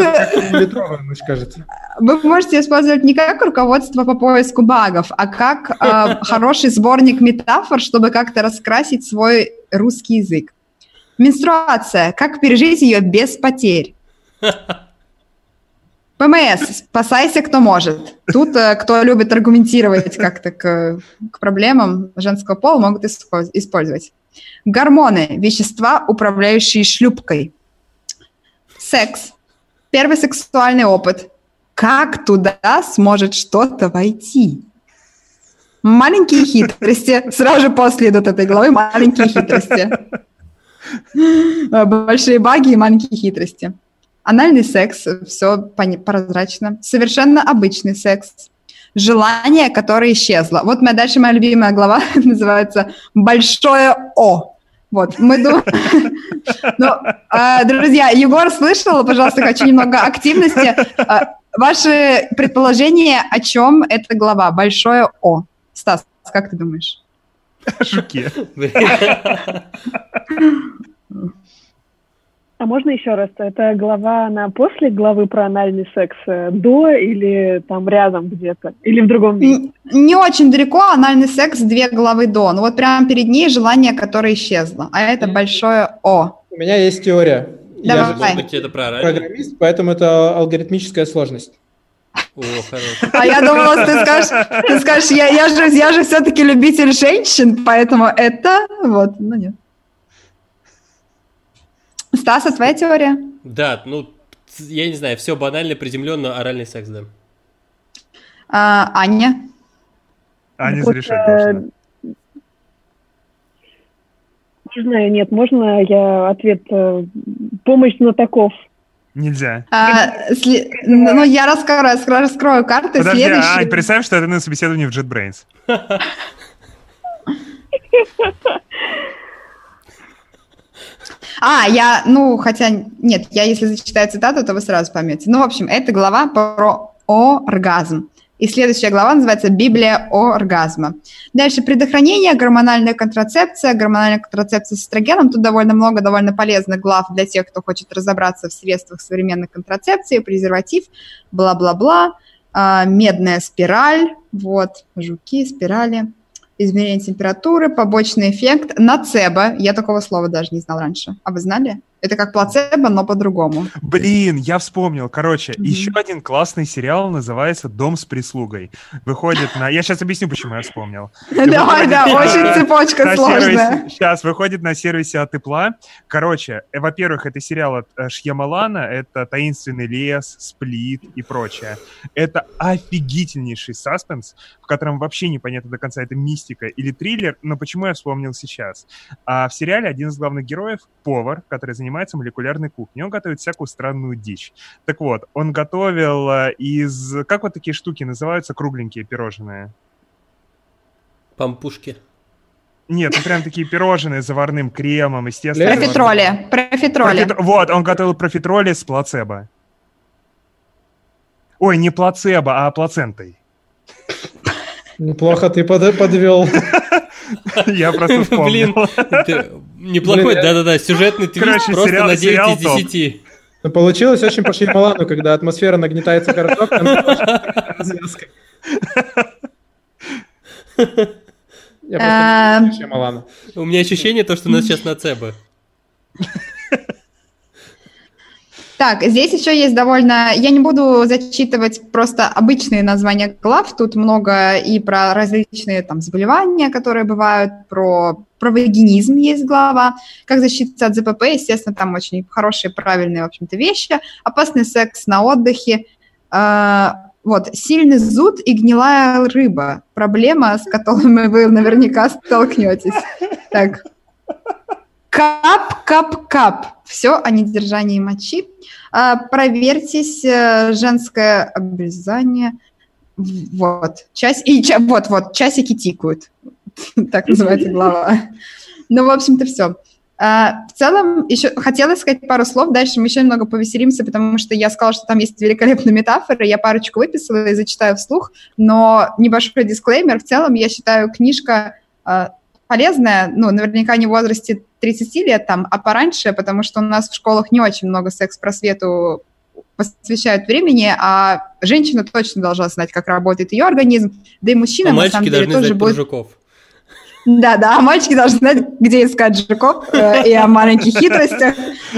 Вы можете использовать не как руководство по поиску багов, а как э, хороший сборник метафор, чтобы как-то раскрасить свой русский язык. Менструация. Как пережить ее без потерь? ПМС. Спасайся, кто может. Тут, э, кто любит аргументировать как-то к, к проблемам женского пола, могут использовать. Гормоны. Вещества, управляющие шлюпкой. Секс. Первый сексуальный опыт. Как туда сможет что-то войти? Маленькие хитрости. Сразу же после идут этой главы маленькие хитрости. Большие баги и маленькие хитрости. Анальный секс, все прозрачно. Совершенно обычный секс. Желание, которое исчезло. Вот моя, дальше моя любимая глава называется «Большое О». Вот, мы думаем... Друзья, Егор слышал, пожалуйста, хочу немного активности. Ваши предположения, о чем эта глава «Большое О». Стас, как ты думаешь? О жуке. А можно еще раз? Это глава, она после главы про анальный секс? До или там рядом где-то? Или в другом месте? Не, не очень далеко. Анальный секс две главы до. Ну вот прямо перед ней желание, которое исчезло. А это большое О. У меня есть теория. Давай. Я же это программист, поэтому это алгоритмическая сложность. О, хорошо. А я думала, ты скажешь, ты скажешь я, я, же, я же все-таки любитель женщин, поэтому это... Вот, ну нет. Стас, а твоя теория? Да, ну, я не знаю, все банально, приземленно, оральный секс, да. А, Аня? Аня зарешает, конечно. Не знаю, нет, можно я ответ? Помощь знатоков. Нельзя. А, сли... Ну, я раскрою, раскрою, раскрою карты. Подожди, следующий... Ань, представь, что это на собеседовании в JetBrains. А, я, ну, хотя, нет, я если зачитаю цитату, то вы сразу поймете. Ну, в общем, это глава про оргазм. И следующая глава называется «Библия оргазма». Дальше предохранение, гормональная контрацепция, гормональная контрацепция с эстрогеном. Тут довольно много довольно полезных глав для тех, кто хочет разобраться в средствах современной контрацепции, презерватив, бла-бла-бла, а, медная спираль, вот, жуки, спирали. Измерение температуры, побочный эффект, ноцебо. Я такого слова даже не знал раньше. А вы знали? Это как плацебо, но по-другому. Блин, я вспомнил. Короче, mm-hmm. еще один классный сериал называется «Дом с прислугой». Выходит на... Я сейчас объясню, почему я вспомнил. Давай, да, очень цепочка сложная. Сейчас выходит на сервисе «От тепла». Короче, во-первых, это сериал от Шьямалана, это «Таинственный лес», «Сплит» и прочее. Это офигительнейший саспенс, в котором вообще непонятно до конца, это мистика или триллер, но почему я вспомнил сейчас. А в сериале один из главных героев — повар, который занимается молекулярной кухней. Он готовит всякую странную дичь. Так вот, он готовил из... Как вот такие штуки называются? Кругленькие пирожные. Пампушки. Нет, ну прям такие пирожные с заварным кремом, естественно. Профитроли. Профитроли. Профит... Вот, он готовил профитроли с плацебо. Ой, не плацебо, а плацентой. Неплохо ты подвел. Я просто вспомнил. Блин, неплохой, да-да-да, сюжетный твист просто на девять из десяти. Получилось очень по Шьямалану, когда атмосфера нагнетается картошкой, она очень развязкой. Я просто Шьямалану. У меня ощущение, что нас сейчас на цебо. Так, здесь еще есть довольно... Я не буду зачитывать просто обычные названия глав. Тут много и про различные там заболевания, которые бывают, про, про вагинизм есть глава, как защититься от ЗПП, естественно, там очень хорошие, правильные, в общем-то, вещи, опасный секс на отдыхе, э, вот, сильный зуд и гнилая рыба. Проблема, с которой вы наверняка столкнетесь. Так... Кап, кап, кап. Все о недержании мочи. А, проверьтесь, женское обрезание. Вот. Час... И, ча... вот, вот. Часики тикают. Так называется глава. Ну, в общем-то, все. А, в целом, еще хотелось сказать пару слов. Дальше мы еще немного повеселимся, потому что я сказала, что там есть великолепные метафоры. Я парочку выписала и зачитаю вслух. Но небольшой дисклеймер. В целом, я считаю, книжка... полезная, ну, наверняка не в возрасте тридцати лет, там, а пораньше, потому что у нас в школах не очень много секс-просвету посвящают времени, а женщина точно должна знать, как работает ее организм, да и мужчина, а на самом деле, тоже будет... Да, да, а мальчики должны знать, где искать жуков э, и о маленьких хитростях.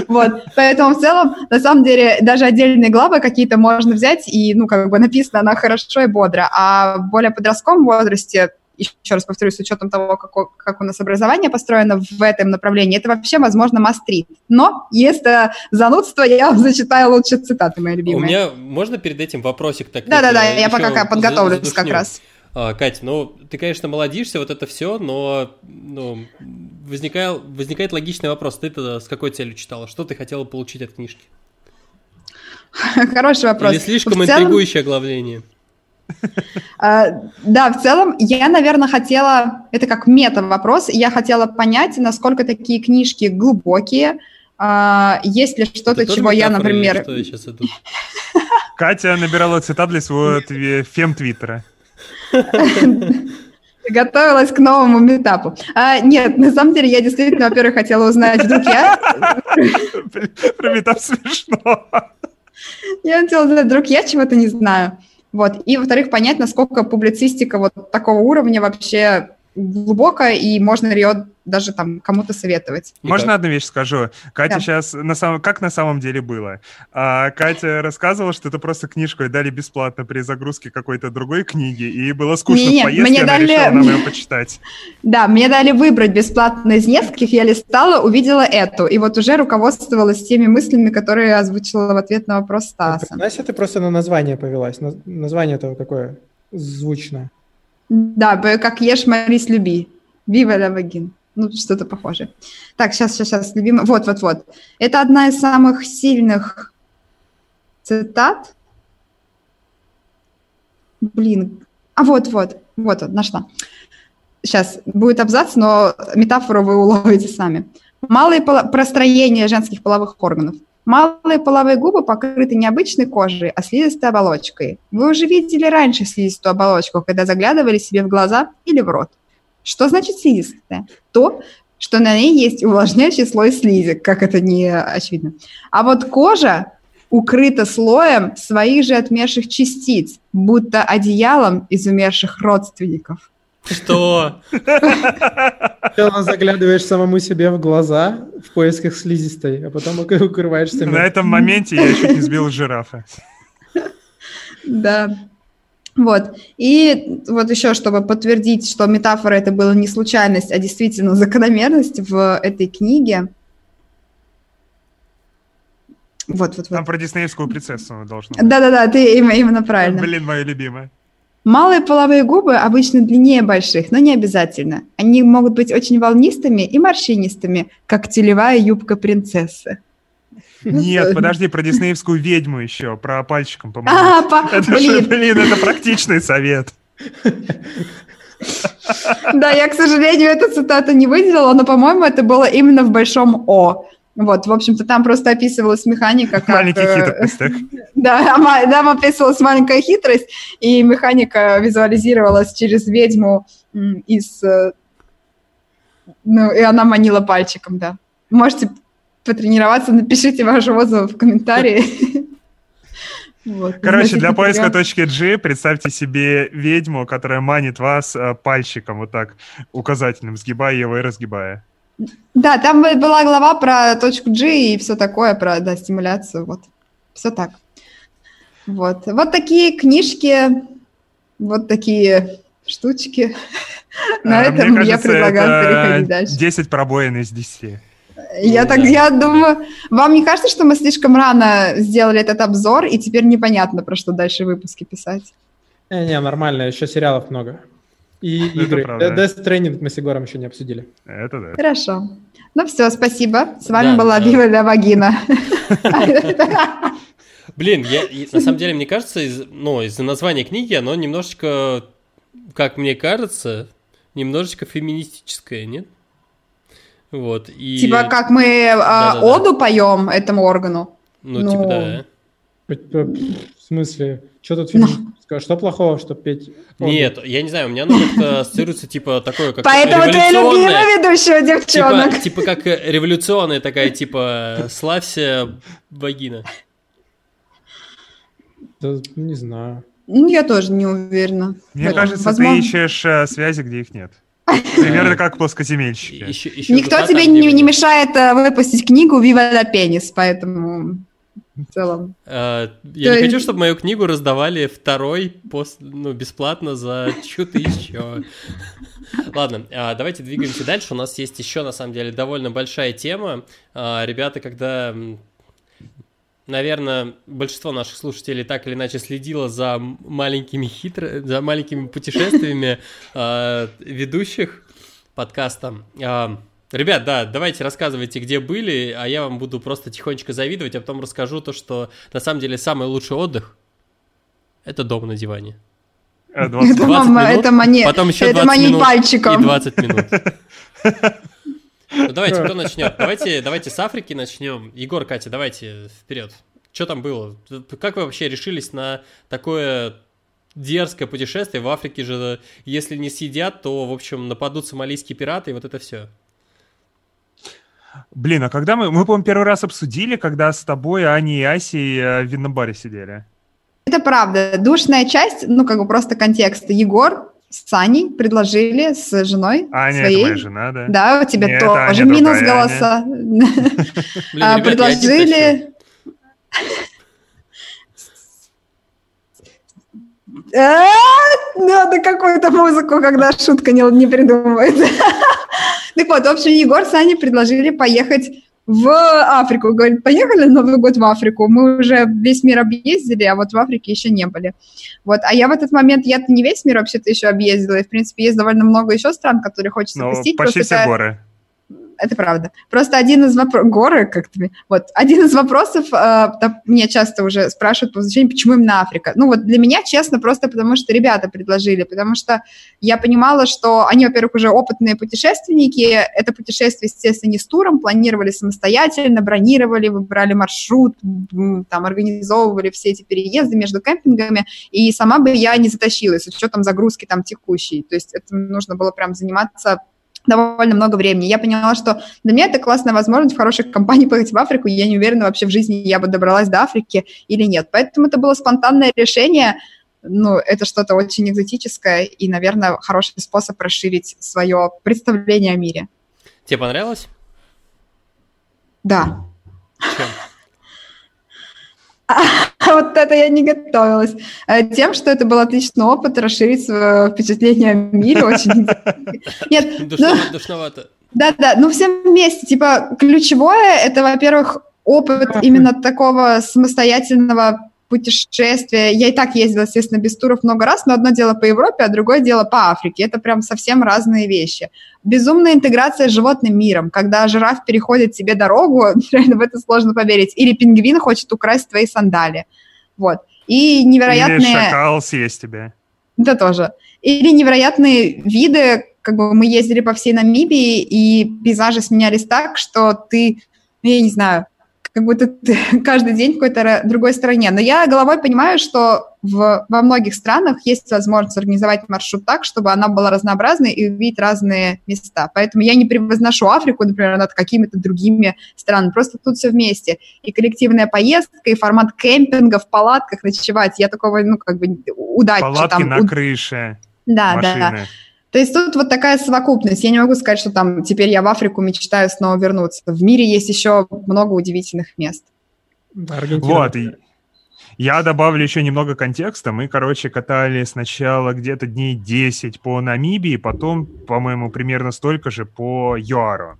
Вот. Поэтому в целом, на самом деле, даже отдельные главы какие-то можно взять, и, ну, как бы написано, она хорошо и бодро, а в более подростковом возрасте, еще раз повторюсь, с учетом того, как у, как у нас образование построено в этом направлении, это вообще, возможно, мастрит. Но если занудство, я вам зачитаю лучше цитаты, мои любимые. У меня, можно перед этим вопросик такой? Да-да-да, я пока подготовлюсь задушню. Как раз. Кать, ну, ты, конечно, молодишься, вот это все, но ну, возникал, возникает логичный вопрос. Ты-то с какой целью читала? Что ты хотела получить от книжки? Хороший вопрос. Или слишком в целом... интригующее оглавление? Да, в целом я, наверное, хотела... Это как мета-вопрос. Я хотела понять, насколько такие книжки глубокие. Есть ли что-то, чего я, например... Катя набирала цитат для своего фем-твиттера. Готовилась к новому этапу. А, нет, на самом деле я действительно, во-первых, хотела узнать, вдруг я... Про этап смешно. Я хотела узнать, вдруг я чего-то не знаю. Вот. И, во-вторых, понять, насколько публицистика вот такого уровня вообще глубоко, и можно ее даже там кому-то советовать. Можно одну вещь скажу? Катя да. сейчас, на самом... как на самом деле было? А, Катя рассказывала, что это просто книжку ей дали бесплатно при загрузке какой-то другой книги, и было скучно не, в поездке, она дали... решила нам ее почитать. Да, мне дали выбрать бесплатно из нескольких, я листала, увидела эту, и вот уже руководствовалась теми мыслями, которые я озвучила в ответ на вопрос Стаса. А, Настя, ты просто на название повелась, на... название-то такое звучное. Да, как «Ешь, молись, люби». «Viva la vagina». Ну, что-то похожее. Так, сейчас, сейчас, сейчас, любимый. Вот, вот, вот. Это одна из самых сильных цитат. Блин. А вот, вот, вот, вот, нашла. Сейчас будет абзац, но метафору вы уловите сами. Малые поло... про строение женских половых органов. Малые половые губы покрыты не обычной кожей, а слизистой оболочкой. Вы уже видели раньше слизистую оболочку, когда заглядывали себе в глаза или в рот. Что значит слизистая? То, что на ней есть увлажняющий слой слизик, как это не очевидно. А вот кожа укрыта слоем своих же отмерших частиц, будто одеялом из умерших родственников. Что? Сначала заглядываешь самому себе в глаза в поисках слизистой, а потом укрываешься. На этом моменте я чуть не сбил жирафа. Да. Вот. И вот еще, чтобы подтвердить, что метафора это была не случайность, а действительно закономерность в этой книге. Вот, вот, вот. Там про диснеевскую принцессу должно быть. Да-да-да, ты именно правильно. Блин, моя любимая. Малые половые губы обычно длиннее больших, но не обязательно. Они могут быть очень волнистыми и морщинистыми, как телевая юбка принцессы. Нет, подожди, про диснеевскую ведьму еще, про пальчиком помогу. А, по... это блин. Же, блин, это практичный совет. Да, я, к сожалению, эту цитату не выделила, но, по-моему, это было именно в большом «О». Вот, в общем-то, там просто описывалась механика. Как... Маленькая хитрость, так? Да, там описывалась маленькая хитрость, и механика визуализировалась через ведьму из... Ну, и она манила пальчиком, да. Можете потренироваться, напишите ваш отзыв в комментарии. Вот, короче, для поиска точки G представьте себе ведьму, которая манит вас пальчиком, вот так, указательным, сгибая его и разгибая. Да, там была глава про точку G и все такое, про да, стимуляцию, вот, все так. Вот, вот такие книжки, вот такие штучки. На этом я предлагаю переходить дальше. десять пробоин из десяти. Я так, я думаю, вам не кажется, что мы слишком рано сделали этот обзор, и теперь непонятно, про что дальше выпуски писать? Не, не, нормально, еще сериалов много. И игры. Death Stranding мы с Егором еще не обсудили. Это да. Хорошо. Ну все, спасибо. С вами да, была да. Viva la vagina. Блин, я, на самом деле, мне кажется, из, ну, из-за названия книги оно немножечко, как мне кажется, немножечко феминистическое, нет? Вот, и... Типа как мы э, да, да, оду да. поем этому органу? Ну, ну... типа да. В смысле? Что тут феминистическое? Что плохого, что петь? Нет, он... я не знаю, у меня оно как-то ассоциируется, типа, такое, как поэтому революционное. Поэтому ты любила ведущую девчонок. Типа, типа как революционная такая, типа, славься, вагина. Да, не знаю. Ну, я тоже не уверена. Мне ну, кажется, возможно... ты ищешь а, связи, где их нет. Примерно как плоскоземельщики. Еще, еще никто туда, тебе там, не, не мешает а, выпустить книгу «Viva la penis», поэтому... В целом. А, я То не есть... хочу, чтобы мою книгу раздавали второй пост, ну, бесплатно за что-то еще. Ладно, а, давайте двигаемся дальше. У нас есть еще, на самом деле, довольно большая тема. А, ребята, когда... наверное, большинство наших слушателей так или иначе следило за маленькими хитро... за маленькими путешествиями э, ведущих подкаста. Э, ребят, да, давайте рассказывайте, где были, а я вам буду просто тихонечко завидовать, а потом расскажу то, что на самом деле самый лучший отдых – это дом на диване. двадцать, двадцать это, мама, минут, это мане... потом еще это двадцать минут пальчиком. И двадцать минут. Ну, давайте, кто начнет? Давайте, давайте с Африки начнем. Егор, Катя, давайте вперед. Что там было? Как вы вообще решились на такое дерзкое путешествие? В Африке же, если не съедят, то, в общем, нападут сомалийские пираты и вот это все. Блин, а когда мы, мы по-моему, первый раз обсудили, когда с тобой, Аней и Асей в винном баре сидели. Это правда. Душная часть, ну, как бы просто контекст. Егор с Аней предложили, с женой Аня, своей. Аня, это моя жена, да? Да, у тебя Нет, тоже Аня, минус голоса. Предложили... Надо какую-то музыку, когда шутка не придумывает. Так вот, в общем, Егор с Аней предложили поехать в Африку. Говорит, поехали на Новый год в Африку. Мы уже весь мир объездили, а вот в Африке еще не были. Вот. А я в этот момент, я-то не весь мир вообще-то еще объездила. И, в принципе, есть довольно много еще стран, которые хочется посетить. Ну, почти все это... горы. Это правда. Просто один из вопросов... Горы как-то... Вот. Один из вопросов... Э, меня часто уже спрашивают по изучению, почему именно Африка. Ну вот для меня, честно, просто потому что ребята предложили. Потому что я понимала, что они, во-первых, уже опытные путешественники. Это путешествие, естественно, не с туром. Планировали самостоятельно, бронировали, выбирали маршрут, там, организовывали все эти переезды между кемпингами. И сама бы я не затащилась с учетом загрузки там текущей. То есть это нужно было прям заниматься... довольно много времени. Я поняла, что для меня это классная возможность в хорошей компании поехать в Африку, и я не уверена вообще в жизни, я бы добралась до Африки или нет. Поэтому это было спонтанное решение, ну, это что-то очень экзотическое и, наверное, хороший способ расширить свое представление о мире. Тебе понравилось? Да. Чем? Вот это я не готовилась. Тем, что это был отличный опыт, расширить свое впечатление о мире очень... Нет, душновато. Да-да, ну все вместе. Типа ключевое – это, во-первых, опыт именно такого самостоятельного путешествия. Я и так ездила, естественно, без туров много раз, но одно дело по Европе, а другое дело по Африке. Это прям совсем разные вещи. Безумная интеграция с животным миром, когда жираф переходит себе дорогу, реально в это сложно поверить, или пингвин хочет украсть твои сандали. Вот. И невероятные... Или шакал съесть тебя. Да, тоже. Или невероятные виды, как бы мы ездили по всей Намибии, и пейзажи сменялись так, что ты, ну, я не знаю, как будто ты каждый день в какой-то другой стране. Но я головой понимаю, что в, во многих странах есть возможность организовать маршрут так, чтобы она была разнообразной и увидеть разные места. Поэтому я не превозношу Африку, например, над какими-то другими странами. Просто тут все вместе. И коллективная поездка, и формат кемпинга, в палатках ночевать. Я такого, ну, как бы, удачи. Палатки там, на у... крыше, да, машины. Да, да. То есть тут вот такая совокупность. Я не могу сказать, что там теперь я в Африку мечтаю снова вернуться. В мире есть еще много удивительных мест. Вот. Я добавлю еще немного контекста. Мы, короче, катали сначала где-то дней десять по Намибии, потом, по-моему, примерно столько же по Юару.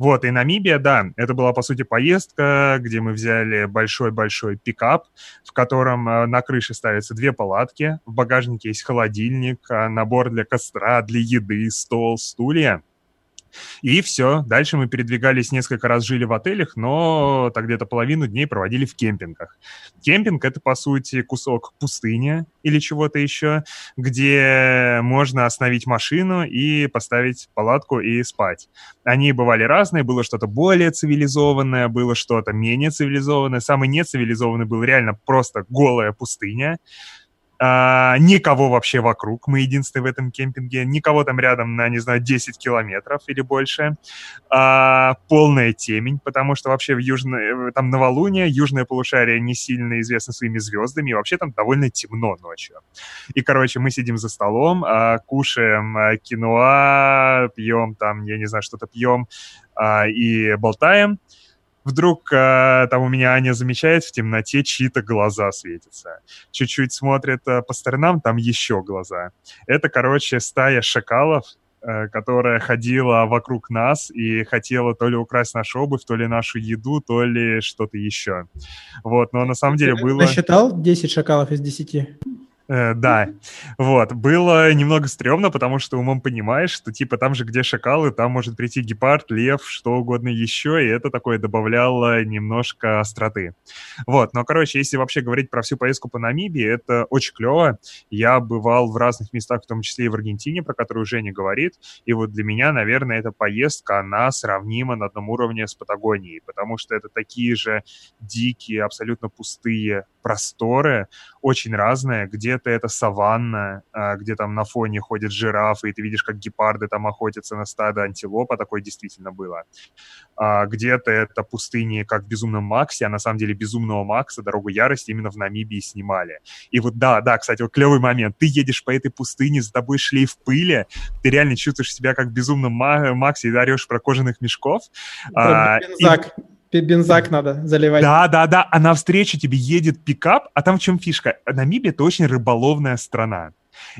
Вот, и Намибия, да, это была, по сути, поездка, где мы взяли большой-большой пикап, в котором на крыше ставятся две палатки, в багажнике есть холодильник, набор для костра, для еды, стол, стулья. И все. Дальше мы передвигались, несколько раз жили в отелях, но так где-то половину дней проводили в кемпингах. Кемпинг — это, по сути, кусок пустыни или чего-то еще, где можно остановить машину и поставить палатку и спать. Они бывали разные. Было что-то более цивилизованное, было что-то менее цивилизованное. Самый нецивилизованный был реально просто голая пустыня. А, никого вообще вокруг, мы единственные в этом кемпинге, никого там рядом на, не знаю, десять километров или больше, а, полная темень, потому что вообще в южной, там новолуние, южное полушарие не сильно известно своими звездами, и вообще там довольно темно ночью. И, короче, мы сидим за столом, а, кушаем а, киноа, пьем там, я не знаю, что-то пьем а, и болтаем. Вдруг э, там у меня Аня замечает, в темноте чьи-то глаза светятся. Чуть-чуть смотрит э, по сторонам, там еще глаза. Это, короче, стая шакалов, которая ходила вокруг нас и хотела то ли украсть нашу обувь, то ли нашу еду, то ли что-то еще. Вот, но на самом деле ты было... Насчитал десять шакалов из десяти? Э, да, вот, было немного стрёмно, потому что умом понимаешь, что типа там же, где шакалы, там может прийти гепард, лев, что угодно еще, и это такое добавляло немножко остроты. Вот, но, короче, если вообще говорить про всю поездку по Намибии, это очень клево. Я бывал в разных местах, в том числе и в Аргентине, про которую Женя говорит, и вот для меня, наверное, эта поездка, она сравнима на одном уровне с Патагонией, потому что это такие же дикие, абсолютно пустые просторы, очень разные, где это саванна, где там на фоне ходят жирафы, и ты видишь, как гепарды там охотятся на стадо антилоп, а такое действительно было. Где-то это пустыни, как в «Безумном Максе», а на самом деле «Безумного Макса», «Дорогу ярости» именно в Намибии снимали. И вот да, да, кстати, вот клевый момент. Ты едешь по этой пустыне, за тобой шлейф пыли, ты реально чувствуешь себя как в «Безумном Максе» и орешь про кожаных мешков. Про бензак. И... Бензак надо заливать. Да-да-да, а навстречу тебе едет пикап, а там в чем фишка? Намибия — это очень рыболовная страна.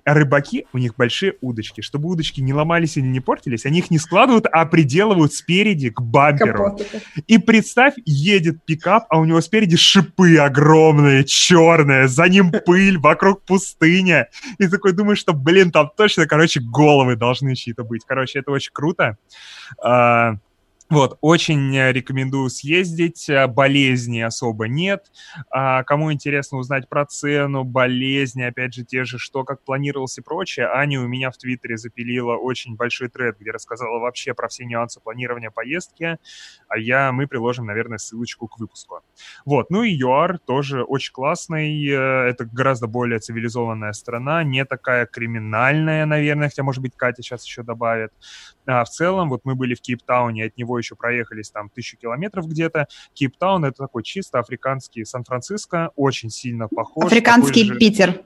А рыбаки, у них большие удочки. Чтобы удочки не ломались или не портились, они их не складывают, а приделывают спереди к бамперу. Капотика. И представь, едет пикап, а у него спереди шипы огромные, черные, за ним пыль, вокруг пустыня. И такой думаешь, что, блин, там точно, короче, головы должны чьи-то быть. Короче, это очень круто. Вот, очень рекомендую съездить, болезней особо нет, а кому интересно узнать про цену, болезни, опять же, те же, что, как планировалось и прочее, Аня у меня в Твиттере запилила очень большой тред, где рассказала вообще про все нюансы планирования поездки, а я, мы приложим, наверное, ссылочку к выпуску. Вот, ну и ЮАР тоже очень классный, это гораздо более цивилизованная страна, не такая криминальная, наверное, хотя, может быть, Катя сейчас еще добавит. А в целом, вот мы были в Кейптауне, от него еще проехались там тысячу километров где-то. Кейптаун — это такой чисто африканский Сан-Франциско, очень сильно похож. Африканский же... Питер.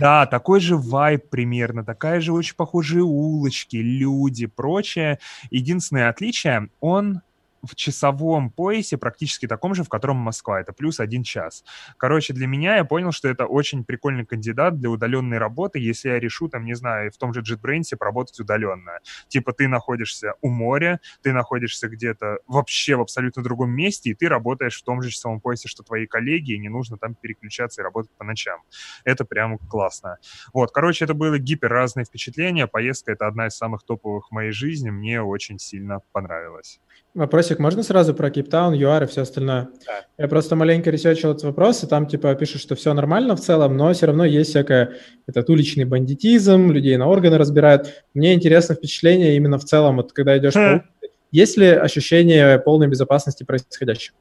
Да, такой же вайб примерно, такая же очень похожие улочки, люди, прочее. Единственное отличие, он... в часовом поясе, практически таком же, в котором Москва, это плюс один час. Короче, для меня я понял, что это очень прикольный кандидат для удаленной работы, если я решу, там, не знаю, в том же JetBrains поработать удаленно. Типа ты находишься у моря, ты находишься где-то вообще в абсолютно другом месте, и ты работаешь в том же часовом поясе, что твои коллеги, и не нужно там переключаться и работать по ночам. Это прям классно. Вот, короче, это было гипер разные впечатления, поездка — это одна из самых топовых в моей жизни, мне очень сильно понравилось. Вопросик можно сразу про Кейптаун, ЮАР и все остальное? Да. Я просто маленько ресерчил этот вопрос, и там типа пишут, что все нормально в целом, но все равно есть всякое, этот уличный бандитизм, людей на органы разбирают. Мне интересно впечатление именно в целом, вот когда идешь по улице, есть ли ощущение полной безопасности происходящего?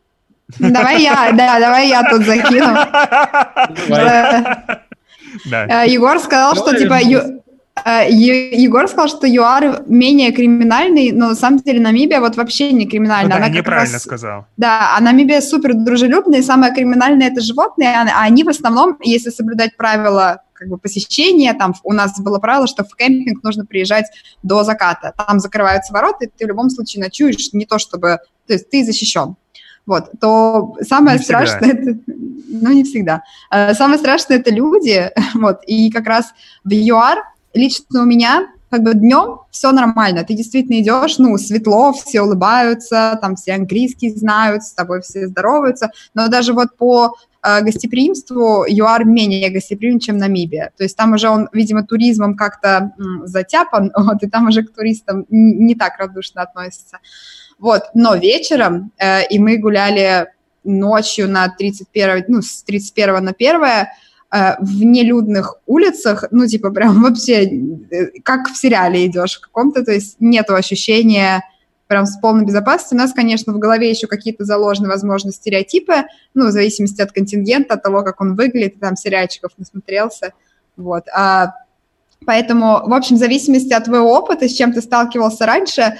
Давай я, да, давай я тут закину. Егор сказал, что типа... Егор сказал, что ЮАР менее криминальный, но на самом деле Намибия вот вообще не криминальная. Ну, да, она неправильно раз... сказал. Да, а Намибия супер дружелюбная, и самое криминальное — это животные, а они в основном, если соблюдать правила как бы посещения, там у нас было правило, что в кемпинг нужно приезжать до заката, там закрываются ворота, и ты в любом случае ночуешь, не то чтобы, то есть ты защищен. Вот, то самое не страшное, это, ну не всегда, самое страшное — это люди, вот, и как раз в ЮАР лично у меня как бы днем все нормально, ты действительно идешь, ну, светло, все улыбаются, там все английский знают, с тобой все здороваются, но даже вот по э, гостеприимству ЮАР менее гостеприимен, чем Намибия, то есть там уже он, видимо, туризмом как-то м, затяпан, вот, и там уже к туристам не так радушно относятся, вот, но вечером, э, и мы гуляли ночью на тридцать первое, ну, с тридцать первого на первое, в нелюдных улицах, ну, типа, прям вообще, как в сериале идешь в каком-то, то есть нету ощущения прям с полной безопасностью. У нас, конечно, в голове еще какие-то заложены, возможно, стереотипы, ну, в зависимости от контингента, от того, как он выглядит, там, сериальчиков насмотрелся, вот. А поэтому, в общем, в зависимости от твоего опыта, с чем ты сталкивался раньше,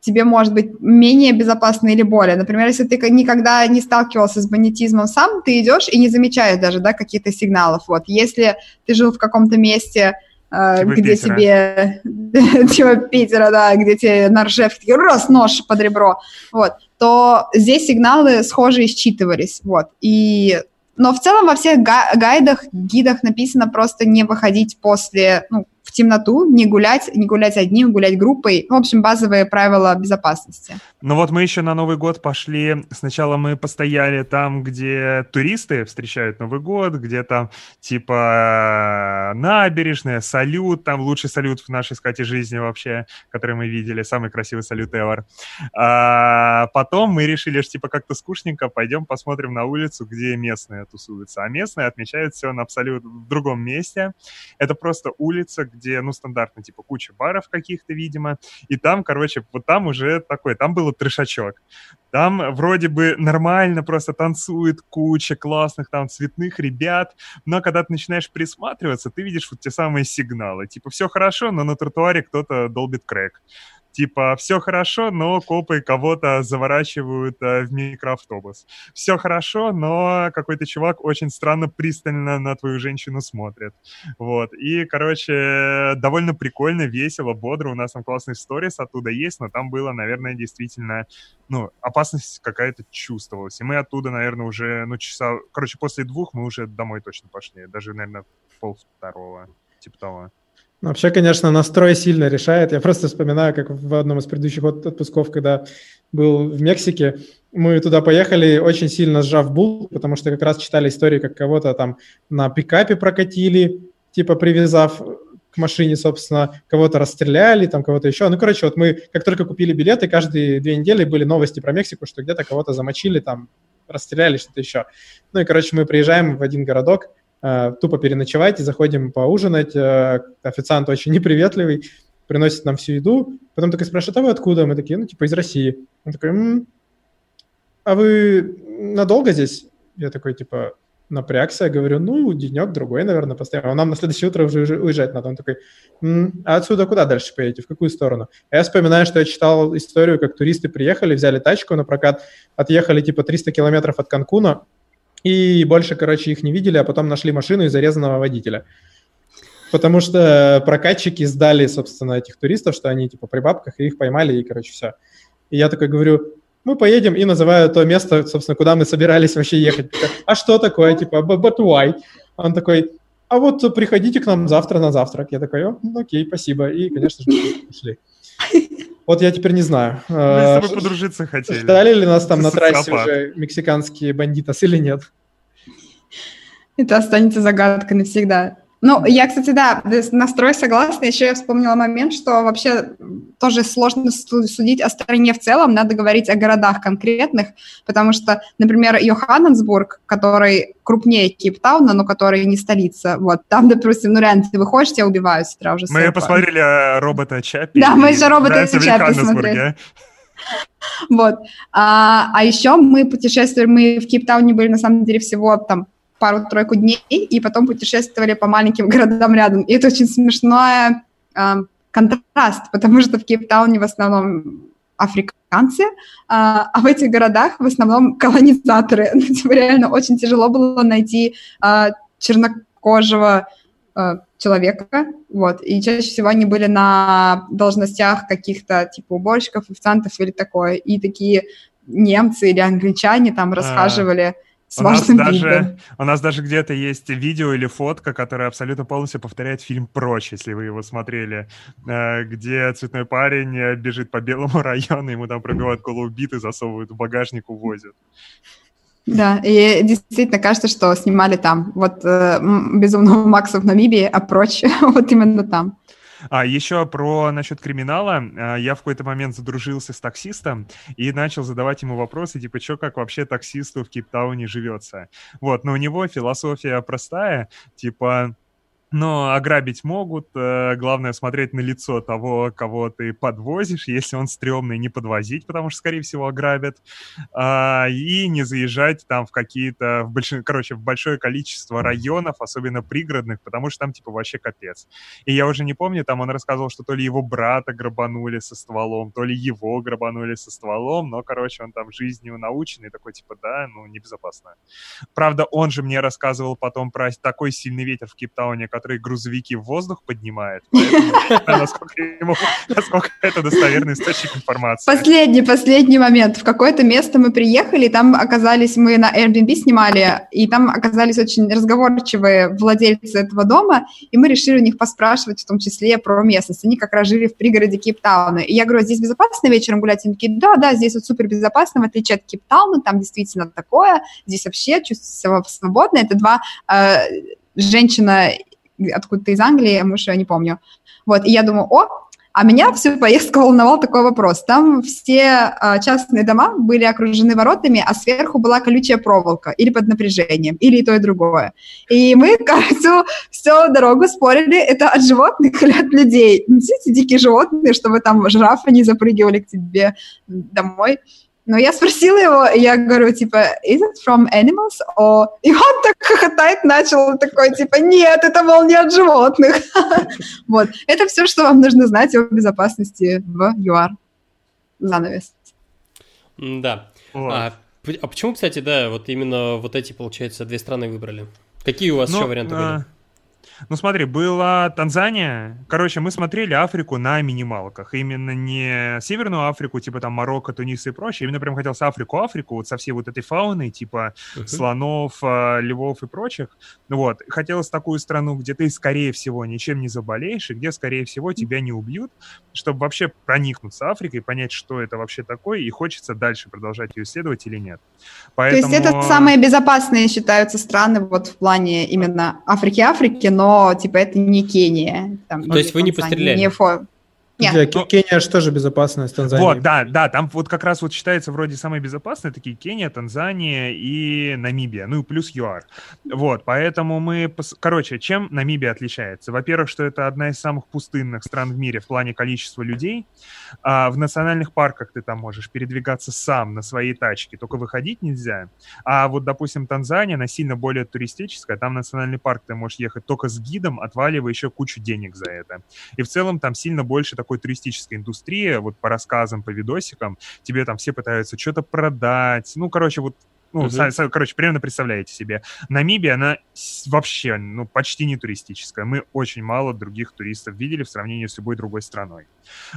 тебе может быть менее безопасно или более. Например, если ты никогда не сталкивался с бандитизмом сам, ты идешь и не замечаешь даже, да, каких-то сигналов. Вот, если ты жил в каком-то месте, э, где Питера. тебе типа Питера, да, где тебе на Ржевке раз нож под ребро, вот, то здесь сигналы схожие считывались, вот. И, но в целом во всех га- гайдах, гидах написано просто не выходить после, ну, в темноту, не гулять, не гулять одним, гулять группой. В общем, базовые правила безопасности. Ну вот мы еще на Новый год пошли. Сначала мы постояли там, где туристы встречают Новый год, где там типа набережная, салют, там лучший салют в нашей скате жизни вообще, который мы видели, самый красивый салют ever. А потом мы решили, что типа как-то скучненько, пойдем посмотрим на улицу, где местные тусуются. А местные отмечают все на абсолютно в другом месте. Это просто улица, где, ну, стандартно, типа, куча баров каких-то, видимо, и там, короче, вот там уже такой, там был трешачок. Там вроде бы нормально просто танцует куча классных там цветных ребят, но когда ты начинаешь присматриваться, ты видишь вот те самые сигналы. Типа, все хорошо, но на тротуаре кто-то долбит крэк. Типа, все хорошо, но копы кого-то заворачивают э, в микроавтобус. Все хорошо, но какой-то чувак очень странно пристально на твою женщину смотрит. Вот. И, короче, довольно прикольно, весело, бодро. У нас там классный сторис оттуда есть, но там было, наверное, действительно, ну, опасность какая-то чувствовалась. И мы оттуда, наверное, уже, ну, часа... Короче, после двух мы уже домой точно пошли. Даже, наверное, полвторого, типа того. Вообще, конечно, настрой сильно решает. Я просто вспоминаю, как в одном из предыдущих отпусков, когда был в Мексике, мы туда поехали, очень сильно сжав булку, потому что как раз читали истории, как кого-то там на пикапе прокатили, типа привязав к машине, собственно, кого-то расстреляли, там кого-то еще. Ну, короче, вот мы как только купили билеты, каждые две недели были новости про Мексику, что где-то кого-то замочили, там расстреляли, что-то еще. Ну и, короче, мы приезжаем в один городок, тупо переночевать и заходим поужинать. Официант очень неприветливый, приносит нам всю еду. Потом такой спрашивает, а вы откуда? Мы такие, ну, типа, из России. Он такой, м-м, а вы надолго здесь? Я такой, типа, напрягся. Я говорю, ну, денек-другой, наверное, постоянно. А нам на следующее утро уже уезжать надо. Он такой, м-м, а отсюда куда дальше поедете? В какую сторону? А я вспоминаю, что я читал историю, как туристы приехали, взяли тачку на прокат, отъехали, типа, триста километров от Канкуна, и больше, короче, их не видели, а потом нашли машину и зарезанного водителя. Потому что прокатчики сдали, собственно, этих туристов, что они, типа, при бабках, и их поймали, и, короче, все. И я такой говорю, мы поедем, и называю то место, собственно, куда мы собирались вообще ехать. А что такое? Типа, but why? Он такой, а вот приходите к нам завтра на завтрак. Я такой, окей, спасибо. И, конечно же, пошли. Вот я теперь не знаю. Мы с тобой подружиться хотели. Ждали ли нас там на трассе уже мексиканские бандитос или нет? Это останется загадкой навсегда. Ну, я, кстати, да, настрой согласна. Еще я вспомнила момент, что вообще тоже сложно судить о стране в целом. Надо говорить о городах конкретных, потому что, например, Йоханнесбург, который крупнее Кейптауна, но который не столица. Вот там, допустим, ну реально, ты выходишь, тебя убивают сразу же. Мы сэр, посмотрели робота Чапи. Да, мы еще робота Чапи смотрели. Вот. А, а еще мы путешествовали, мы в Кейптауне были, на самом деле, всего там пару-тройку дней, и потом путешествовали по маленьким городам рядом. И это очень смешной э, контраст, потому что в Кейптауне в основном африканцы, э, а в этих городах в основном колонизаторы. Реально очень тяжело было найти э, чернокожего э, человека. Вот. И чаще всего они были на должностях каких-то типа уборщиков, официантов или такое. И такие немцы или англичане там расхаживали. У нас, даже, у нас даже где-то есть видео или фотка, которая абсолютно полностью повторяет фильм «Прочь», если вы его смотрели, где цветной парень бежит по белому району, ему там пробивают голову биты, засовывают в багажник, увозят. Да, и действительно кажется, что снимали там. Вот «Безумного Макса» в Намибии, а «Прочь» вот именно там. А еще про насчет криминала. Я в какой-то момент задружился с таксистом и начал задавать ему вопросы, типа, что как вообще таксисту в Кейптауне живется. Вот, но у него философия простая, типа... Но ограбить могут, главное смотреть на лицо того, кого ты подвозишь, если он стрёмный, не подвозить, потому что, скорее всего, ограбят, и не заезжать там в какие-то, в больш... короче, в большое количество районов, особенно пригородных, потому что там, типа, вообще капец. И я уже не помню, там он рассказывал, что то ли его брата грабанули со стволом, то ли его грабанули со стволом, но, короче, он там жизнью наученный, такой, типа, да, ну, небезопасно. Правда, он же мне рассказывал потом про такой сильный ветер в Кейптауне, которые грузовики в воздух поднимает. Насколько это достоверный источник информации. Последний, последний момент. В какое-то место мы приехали, и там оказались, мы на Airbnb снимали, и там оказались очень разговорчивые владельцы этого дома, и мы решили у них поспрашивать в том числе про местность. Они как раз жили в пригороде Кейптауна. И я говорю, здесь безопасно вечером гулять? Они такие, да, да, здесь вот супербезопасно, в отличие от Кейптауна, там действительно такое, здесь вообще чувствуется свободно. Это два... Э, женщина откуда-то из Англии, муж ее не помню. Вот, и я думаю, о, а меня всю поездку волновал такой вопрос. Там все э, частные дома были окружены воротами, а сверху была колючая проволока или под напряжением, или и то, и другое. И мы, кажется, всю дорогу спорили, это от животных или от людей. Несите дикие животные, чтобы там жирафы не запрыгивали к тебе домой. Но я спросила его, и я говорю, типа, is it from animals? Or... И он так хохотать начал, такой, типа, нет, это, мол, не от животных. Вот. Это все, что вам нужно знать о безопасности в ЮАР. Занавес. Да. А, а почему, кстати, да, вот именно вот эти, получается, две страны выбрали? Какие у вас ну, еще варианты а... были? Ну, смотри, была Танзания. Короче, мы смотрели Африку на минималках. Именно не Северную Африку, типа там Марокко, Тунис и прочее. Именно прям хотелось Африку-Африку, вот со всей вот этой фауной, типа uh-huh. слонов, львов и прочих. Вот. Хотелось такую страну, где ты, скорее всего, ничем не заболеешь, и где, скорее всего, тебя не убьют, чтобы вообще проникнуться Африкой, понять, что это вообще такое, и хочется дальше продолжать ее исследовать или нет. Поэтому... То есть это самые безопасные считаются страны вот в плане именно Африки-Африки, но но, типа, это не Кения. Там, то есть вы не постреляли? Не фо... Нет. Да, Кения же тоже безопасная с Танзанией. Вот, да, да, там вот как раз вот считается вроде самые безопасные такие Кения, Танзания и Намибия, ну и плюс ЮАР. Вот, поэтому мы... Пос... Короче, чем Намибия отличается? Во-первых, что это одна из самых пустынных стран в мире в плане количества людей. А в национальных парках ты там можешь передвигаться сам на своей тачке, только выходить нельзя. А вот, допустим, Танзания, она сильно более туристическая, там в национальный парк ты можешь ехать только с гидом, отваливая еще кучу денег за это. И в целом там сильно больше такого такой туристической индустрии, вот по рассказам, по видосикам, тебе там все пытаются что-то продать, ну, короче, вот, ну, uh-huh. сами, сами, короче, примерно представляете себе. Намибия, она вообще, ну, почти не туристическая, мы очень мало других туристов видели в сравнении с любой другой страной.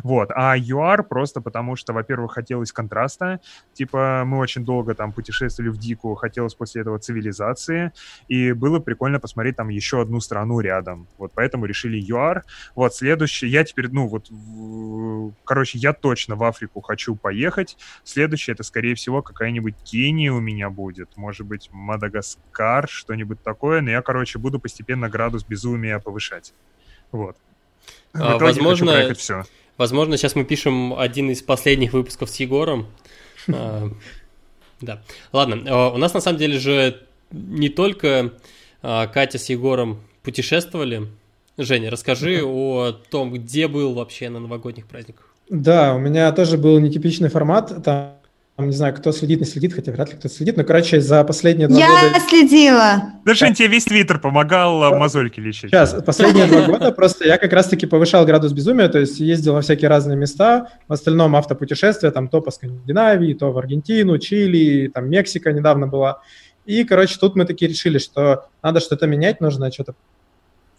Вот, а ЮАР просто потому, что, во-первых, хотелось контраста, типа, мы очень долго там путешествовали в Дику, хотелось после этого цивилизации, и было прикольно посмотреть там еще одну страну рядом, вот, поэтому решили ЮАР. Вот, следующий, я теперь, ну, вот, в... короче, я точно в Африку хочу поехать, следующее, это, скорее всего, какая-нибудь Кения у меня будет, может быть, Мадагаскар, что-нибудь такое, но я, короче, буду постепенно градус безумия повышать, вот. А, возможно, все. возможно, сейчас мы пишем один из последних выпусков с Егором. Да. Ладно, у нас на самом деле же не только Катя с Егором путешествовали. Женя, расскажи о том, где был вообще на новогодних праздниках. Да, у меня тоже был нетипичный формат. Там, не знаю, кто следит, не следит, хотя вряд ли кто-то следит. Но, короче, за последние два года... Я следила! Да, Жень, тебе весь твиттер помогал мозольки лечить. Сейчас, последние два года просто я как раз-таки повышал градус безумия, то есть ездил во всякие разные места, в остальном автопутешествия, там то по Скандинавии, то в Аргентину, Чили, там Мексика недавно была. И, короче, тут мы такие решили, что надо что-то менять, нужно что-то...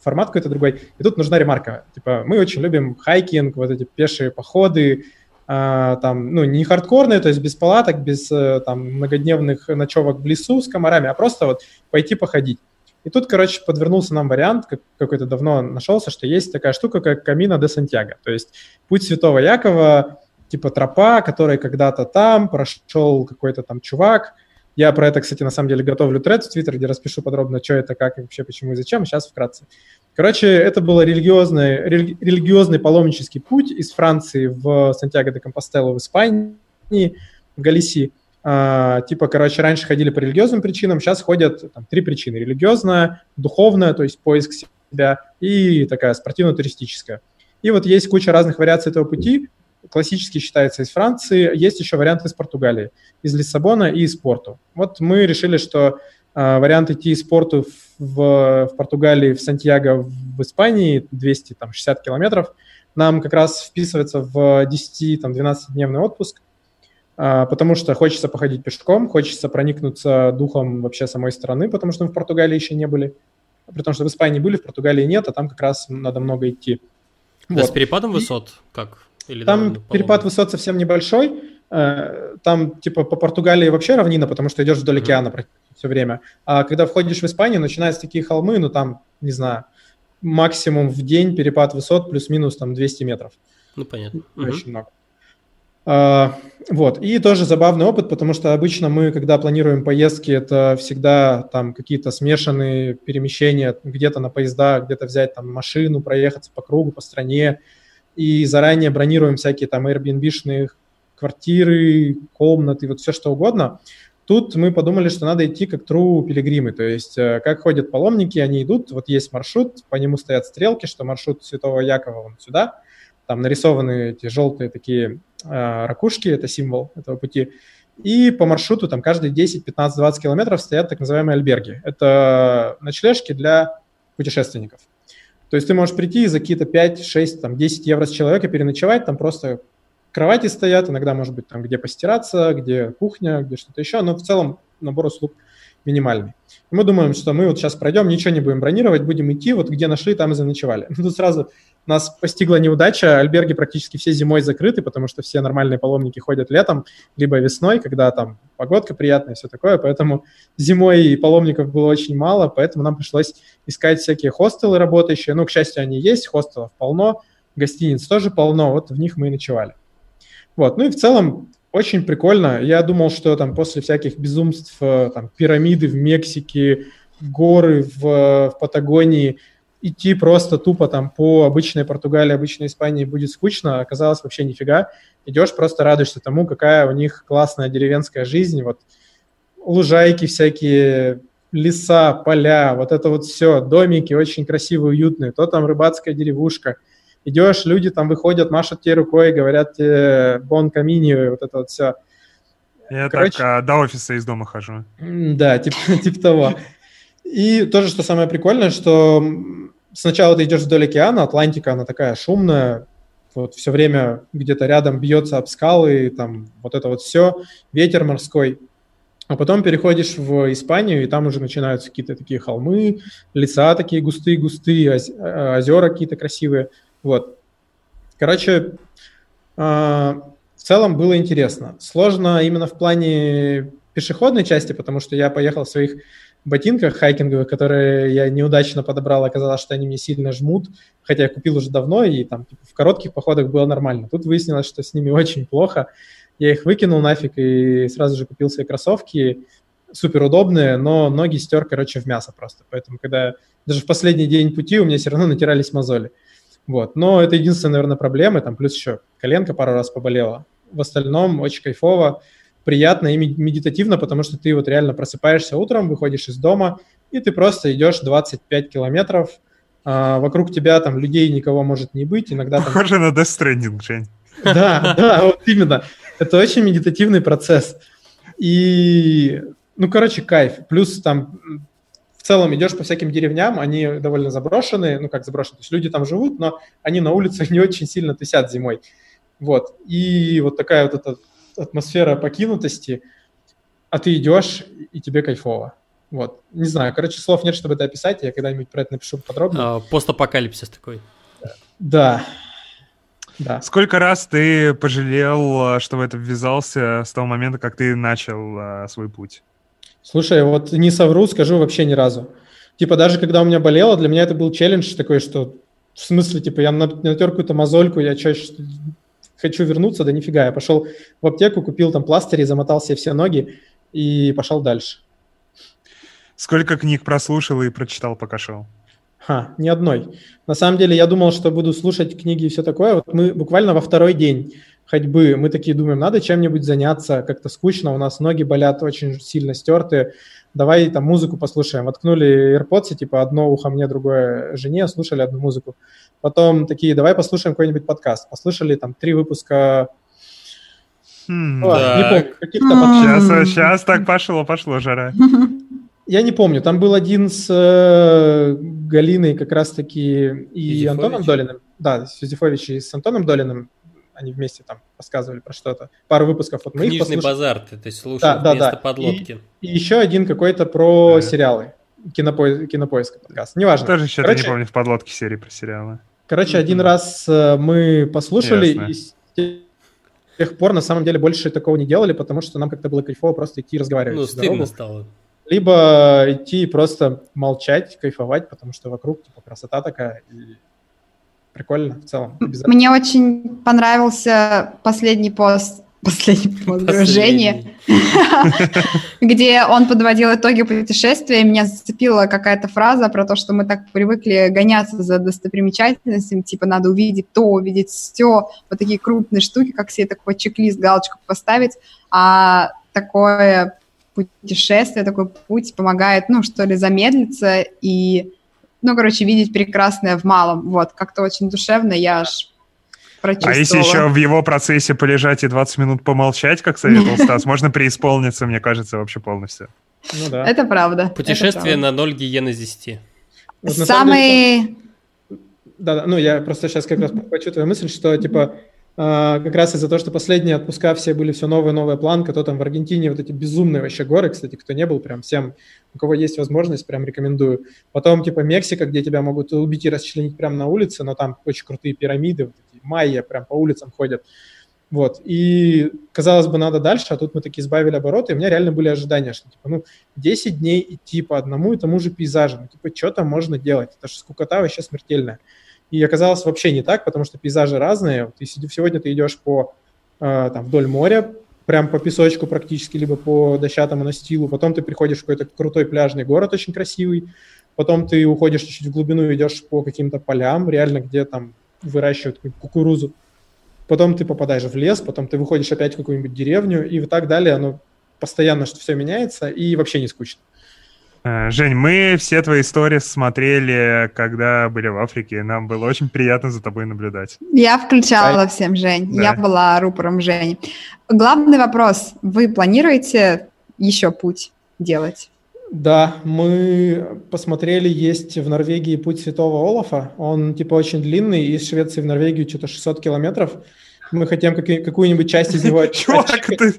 формат какой-то другой. И тут нужна ремарка. Типа, мы очень любим хайкинг, вот эти пешие походы, Uh, там, ну, не хардкорные, то есть без палаток, без uh, там, многодневных ночевок в лесу с комарами, а просто вот пойти походить. И тут, короче, подвернулся нам вариант, как, какой-то давно нашелся, что есть такая штука, как Камино де Сантьяго, то есть путь Святого Якова, типа тропа, который когда-то там прошел какой-то там чувак. Я про это, кстати, на самом деле готовлю тред в Твиттер, где распишу подробно, что это, как, и вообще, почему и зачем, сейчас вкратце. Короче, это был религиозный, рели, религиозный паломнический путь из Франции в Сантьяго-де-Компостелло в Испании, в Галисии. А, типа, короче, раньше ходили по религиозным причинам, сейчас ходят там три причины. Религиозная, духовная, то есть поиск себя, и такая спортивно-туристическая. И вот есть куча разных вариаций этого пути. Классический считается из Франции, есть еще вариант из Португалии, из Лиссабона и из Порту. Вот мы решили, что э, вариант идти из Порту в, в, в Португалии, в Сантьяго, в Испании, двести шестьдесят километров, нам как раз вписывается в десять-двенадцатидневный отпуск, э, потому что хочется походить пешком, хочется проникнуться духом вообще самой страны, потому что мы в Португалии еще не были. при том, что в Испании были, в Португалии нет, а там как раз надо много идти. Да, вот. С перепадом высот как? Или там перепад высот совсем небольшой, там типа по Португалии вообще равнина, потому что идешь вдоль океана mm-hmm. все время, а когда входишь в Испанию, начинаются такие холмы, ну там, не знаю, максимум в день перепад высот плюс-минус там двести метров. Ну понятно. Очень mm-hmm. много. А, вот, и тоже забавный опыт, потому что обычно мы, когда планируем поездки, это всегда там какие-то смешанные перемещения, где-то на поезда, где-то взять там машину, проехаться по кругу, по стране, и заранее бронируем всякие там Airbnb-шные квартиры, комнаты, вот все что угодно. Тут мы подумали, что надо идти как true пилигримы, то есть как ходят паломники, они идут, вот есть маршрут, по нему стоят стрелки, что маршрут Святого Якова вон сюда, там нарисованы эти желтые такие э, ракушки, это символ этого пути. И по маршруту там каждые десять, пятнадцать, двадцать километров стоят так называемые альберги. Это ночлежки для путешественников. То есть ты можешь прийти и за какие-то пять, шесть, там десять евро с человека переночевать, там просто кровати стоят, иногда может быть там где постираться, где кухня, где что-то еще, но в целом набор услуг минимальный. И мы думаем, что мы вот сейчас пройдем, ничего не будем бронировать, будем идти, вот где нашли, там и заночевали. Но тут сразу нас постигла неудача, альберги практически все зимой закрыты, потому что все нормальные паломники ходят летом, либо весной, когда там погодка приятная и все такое, поэтому зимой паломников было очень мало, поэтому нам пришлось искать всякие хостелы работающие, ну, к счастью, они есть, хостелов полно, гостиниц тоже полно, вот в них мы и ночевали. Вот, ну и в целом очень прикольно. Я думал, что там после всяких безумств, там, пирамиды в Мексике, горы в, в Патагонии, идти просто тупо там по обычной Португалии, обычной Испании будет скучно. Оказалось, вообще нифига. Идешь, просто радуешься тому, какая у них классная деревенская жизнь. Вот лужайки всякие, леса, поля, вот это вот все. Домики очень красивые, уютные. То там рыбацкая деревушка. Идешь, люди там выходят, машут тебе рукой, говорят тебе «бон каминьо», вот это вот все. Я Короче, так а, до офиса из дома хожу. Да, типа тип того. И тоже, что самое прикольное, что сначала ты идешь вдоль океана, Атлантика, она такая шумная, вот все время где-то рядом бьется об скалы, там вот это вот все, ветер морской. А потом переходишь в Испанию, и там уже начинаются какие-то такие холмы, леса такие густые-густые, озера какие-то красивые. Вот. Короче, э, в целом было интересно. Сложно именно в плане пешеходной части, потому что я поехал в своих ботинках хайкинговых, которые я неудачно подобрал, оказалось, что они мне сильно жмут, хотя я купил уже давно, и там типа, в коротких походах было нормально. Тут выяснилось, что с ними очень плохо. Я их выкинул нафиг и сразу же купил свои кроссовки, суперудобные, но ноги стер, короче, в мясо просто. Поэтому когда даже в последний день пути у меня все равно натирались мозоли. Вот. Но это единственная, наверное, проблема. Там плюс еще коленка пару раз поболела. В остальном очень кайфово, приятно и медитативно, потому что ты вот реально просыпаешься утром, выходишь из дома, и ты просто идешь двадцать пять километров. А, вокруг тебя там людей никого может не быть. Иногда там... Похоже на Death Stranding, Жень. Да, да, вот именно. Это очень медитативный процесс. И, ну, короче, кайф. Плюс там... В целом идешь по всяким деревням, они довольно заброшенные, ну как заброшенные, то есть люди там живут, но они на улицах не очень сильно тусят зимой. Вот, и вот такая вот эта атмосфера покинутости, а ты идешь, и тебе кайфово. Вот, не знаю, короче, слов нет, чтобы это описать, я когда-нибудь про это напишу подробно. А, постапокалипсис такой. Да. Да. Сколько раз ты пожалел, что в это ввязался с того момента, как ты начал свой путь? Слушай, вот не совру, скажу вообще ни разу. Типа даже когда у меня болело, для меня это был челлендж такой, что в смысле, типа я натер какую-то мозольку, я чаще хочу вернуться, да нифига. Я пошел в аптеку, купил там пластыри, замотал себе все ноги и пошел дальше. Сколько книг прослушал и прочитал, пока шел? Ха, ни одной. На самом деле я думал, что буду слушать книги и все такое. Вот мы буквально во второй день ходьбы, мы такие думаем, надо чем-нибудь заняться, как-то скучно, у нас ноги болят очень сильно стертые, давай там музыку послушаем. Воткнули AirPods, типа одно ухо мне, другое жене, слушали одну музыку. Потом такие, давай послушаем какой-нибудь подкаст. Послушали там три выпуска... Хм, О, так. Не помню, каких-то подкастов. Сейчас, сейчас так пошло, пошло, жара. Я не помню, там был один с э, Галиной как раз-таки и Антоном Долиным. Да, Сюзефович и с Антоном Долиным. Они вместе там рассказывали про что-то. Пару выпусков вот мы их послушали. Книжный базар ты, ты слушал да, вместо да, да. подлодки. И, и еще один какой-то про а. сериалы. Кинопоиск, кинопоиск подкаст. Неважно. Тоже что-то короче, не помню в подлодке серии про сериалы. Короче, один mm-hmm. раз мы послушали, Ясно. И с тех пор на самом деле больше такого не делали, потому что нам как-то было кайфово просто идти и разговаривать. Ну, стыдно стало. Либо идти и просто молчать, кайфовать, потому что вокруг типа красота такая. И прикольно в целом. Мне очень понравился последний пост. Последний погружение, где он подводил итоги путешествия, и меня зацепила какая-то фраза про то, что мы так привыкли гоняться за достопримечательностями, типа надо увидеть то, увидеть все, вот такие крупные штуки, как себе такой чек-лист, галочку поставить, а такое путешествие, такой путь помогает, ну, что ли, замедлиться и, ну, короче, видеть прекрасное в малом, вот, как-то очень душевно, я аж... А если еще в его процессе полежать и двадцать минут помолчать, как советовал Стас, можно преисполниться, мне кажется, вообще полностью. Ну да. Это правда. Путешествие на ноль гиен из десяти. Самый... Да-да, ну я просто сейчас как раз подхвачу твою мысль, что типа как раз из-за того, что последние отпуска все были все новые, новая планка, то там в Аргентине вот эти безумные вообще горы, кстати, кто не был, прям всем, у кого есть возможность, прям рекомендую. Потом типа Мексика, где тебя могут убить и расчленить прямо на улице, но там очень крутые пирамиды, майя, прям по улицам ходят. Вот. И, казалось бы, надо дальше, а тут мы таки избавили обороты, и у меня реально были ожидания, что, типа, ну, десять дней идти по одному и тому же пейзажу, ну, типа, что там можно делать? Это же скукота вообще смертельная. И оказалось вообще не так, потому что пейзажи разные. Вот, если сегодня ты идешь по, э, там, вдоль моря, прям по песочку практически, либо по дощатому настилу, потом ты приходишь в какой-то крутой пляжный город, очень красивый, потом ты уходишь чуть-чуть в глубину и идешь по каким-то полям, реально, где там выращивают кукурузу, потом ты попадаешь в лес, потом ты выходишь опять в какую-нибудь деревню и так далее. Оно постоянно что все меняется и вообще не скучно. Жень, мы все твои истории смотрели, когда были в Африке. Нам было очень приятно за тобой наблюдать. Я включала а... всем, Жень. Да. Я была рупором Жени. Главный вопрос. Вы планируете еще путь делать? Да, мы посмотрели, есть в Норвегии путь Святого Олафа, он типа очень длинный, из Швеции в Норвегию что-то шестьсот километров, мы хотим какие- какую-нибудь часть из него... Чувак, ты...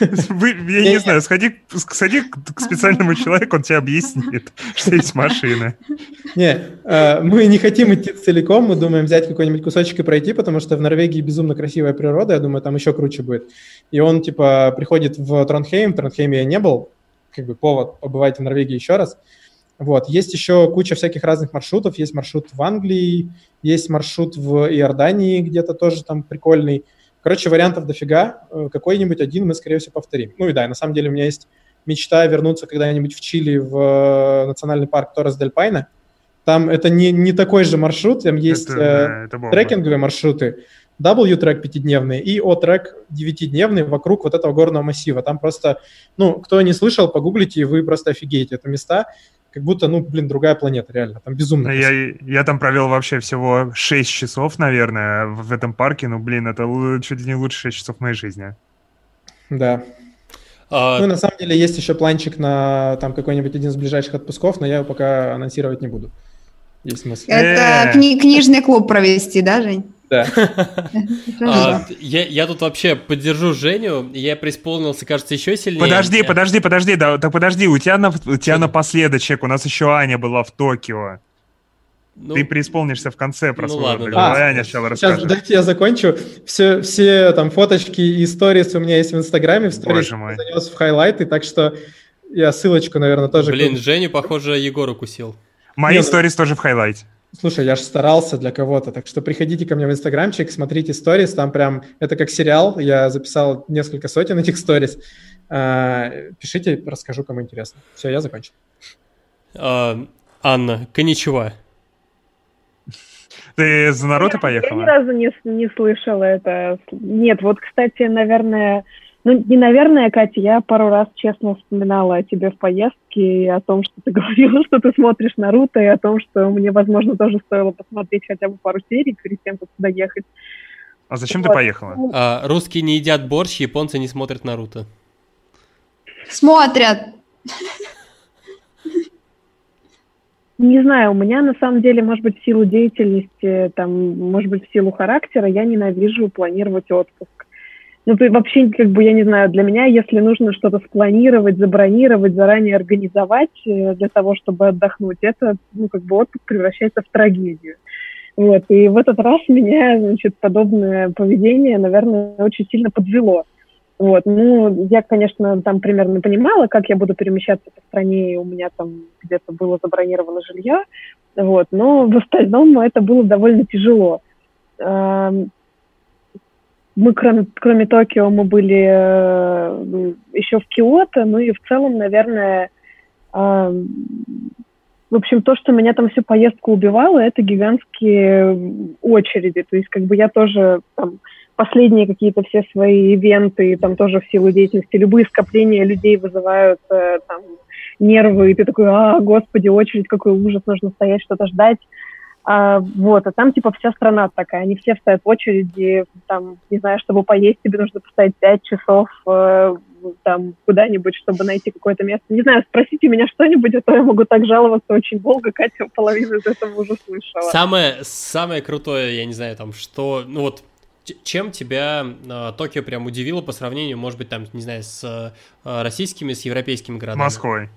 я не знаю, сходи к специальному человеку, он тебе объяснит, что есть машина. Не, мы не хотим идти целиком, мы думаем взять какой-нибудь кусочек и пройти, потому что в Норвегии безумно красивая природа, я думаю, там еще круче будет. И он типа приходит в Тронхейм, в Тронхейме я не был, как бы повод побывать в Норвегии еще раз. Вот. Есть еще куча всяких разных маршрутов. Есть маршрут в Англии, есть маршрут в Иордании где-то тоже там прикольный. Короче, вариантов дофига. Какой-нибудь один мы, скорее всего, повторим. Ну и да, на самом деле у меня есть мечта вернуться когда-нибудь в Чили в национальный парк Торрес-дель-Пайна. Там это не, не такой же маршрут, там есть это, э, это трекинговые маршруты. W-трек пятидневный и O-трек девятидневный вокруг вот этого горного массива. Там просто, ну, кто не слышал, погуглите, и вы просто офигеете. Это места, как будто, ну, блин, другая планета реально. Там безумно. Я, я там провел вообще всего шесть часов, наверное, в этом парке. Ну, блин, это чуть ли не лучше шесть часов моей жизни. Да. А... Ну, на самом деле, есть еще планчик на там какой-нибудь один из ближайших отпусков, но я его пока анонсировать не буду. Есть смысл. Это кни- книжный клуб провести, да, Жень? Да. а, я, я тут вообще поддержу Женю. Я преисполнился, кажется, еще сильнее. Подожди, подожди, подожди, да, так подожди, у тебя, на, у тебя напоследок, у нас еще Аня была в Токио. Ну, ты преисполнишься в конце про ну, свой ладно, да. а, Аня сначала расскажет. Сейчас, дайте я закончу. Все, все там фоточки и сторис у меня есть в Инстаграме, в сторис занес в хайлайты, так что я ссылочку, наверное, тоже... Блин, куплю. Женю, похоже, Егор укусил. Мои сторис тоже в хайлайте. Слушай, я же старался для кого-то, так что приходите ко мне в инстаграмчик, смотрите сторис, там прям, это как сериал, я записал несколько сотен этих сторис, пишите, расскажу, кому интересно. Все, я закончил. А, Анна, коничева. Ты за Наруто поехала? Я ни разу не, не слышала это. Нет, вот, кстати, наверное... Ну, не наверное, Катя, я пару раз честно вспоминала о тебе в поездке и о том, что ты говорила, что ты смотришь Наруто, и о том, что мне, возможно, тоже стоило посмотреть хотя бы пару серий перед тем, как сюда ехать. А зачем вот. Ты поехала? А, русские не едят борщ, японцы не смотрят Наруто. Смотрят! Не знаю, у меня на самом деле, может быть, в силу деятельности, там, может быть, в силу характера я ненавижу планировать отпуск. Ну, ты вообще, как бы, я не знаю, для меня, если нужно что-то спланировать, забронировать, заранее организовать для того, чтобы отдохнуть, это, ну, как бы, отпуск превращается в трагедию. Вот, и в этот раз меня, значит, подобное поведение, наверное, очень сильно подвело. Вот, ну, я, конечно, там примерно понимала, как я буду перемещаться по стране, и у меня там где-то было забронировано жилье, вот, но в остальном это было довольно тяжело. Мы, кроме, кроме Токио, мы были еще в Киото, ну и в целом, наверное, в общем, то, что меня там всю поездку убивало, это гигантские очереди, то есть, как бы, я тоже там... Последние какие-то все свои ивенты, там тоже в силу деятельности, любые скопления людей вызывают э, там, нервы, и ты такой, а, господи, очередь, какой ужас, нужно стоять, что-то ждать. А, вот, а там типа вся страна такая, они все встают в очереди, там, не знаю, чтобы поесть, тебе нужно постоять пять часов э, там куда-нибудь, чтобы найти какое-то место. Не знаю, спросите меня что-нибудь, а то я могу так жаловаться очень долго, Катя половину из этого уже слышала. Самое, самое крутое, я не знаю, там, что, ну вот, чем тебя э, Токио прям удивило по сравнению, может быть, там, не знаю, с э, российскими, с европейскими городами? Москвой.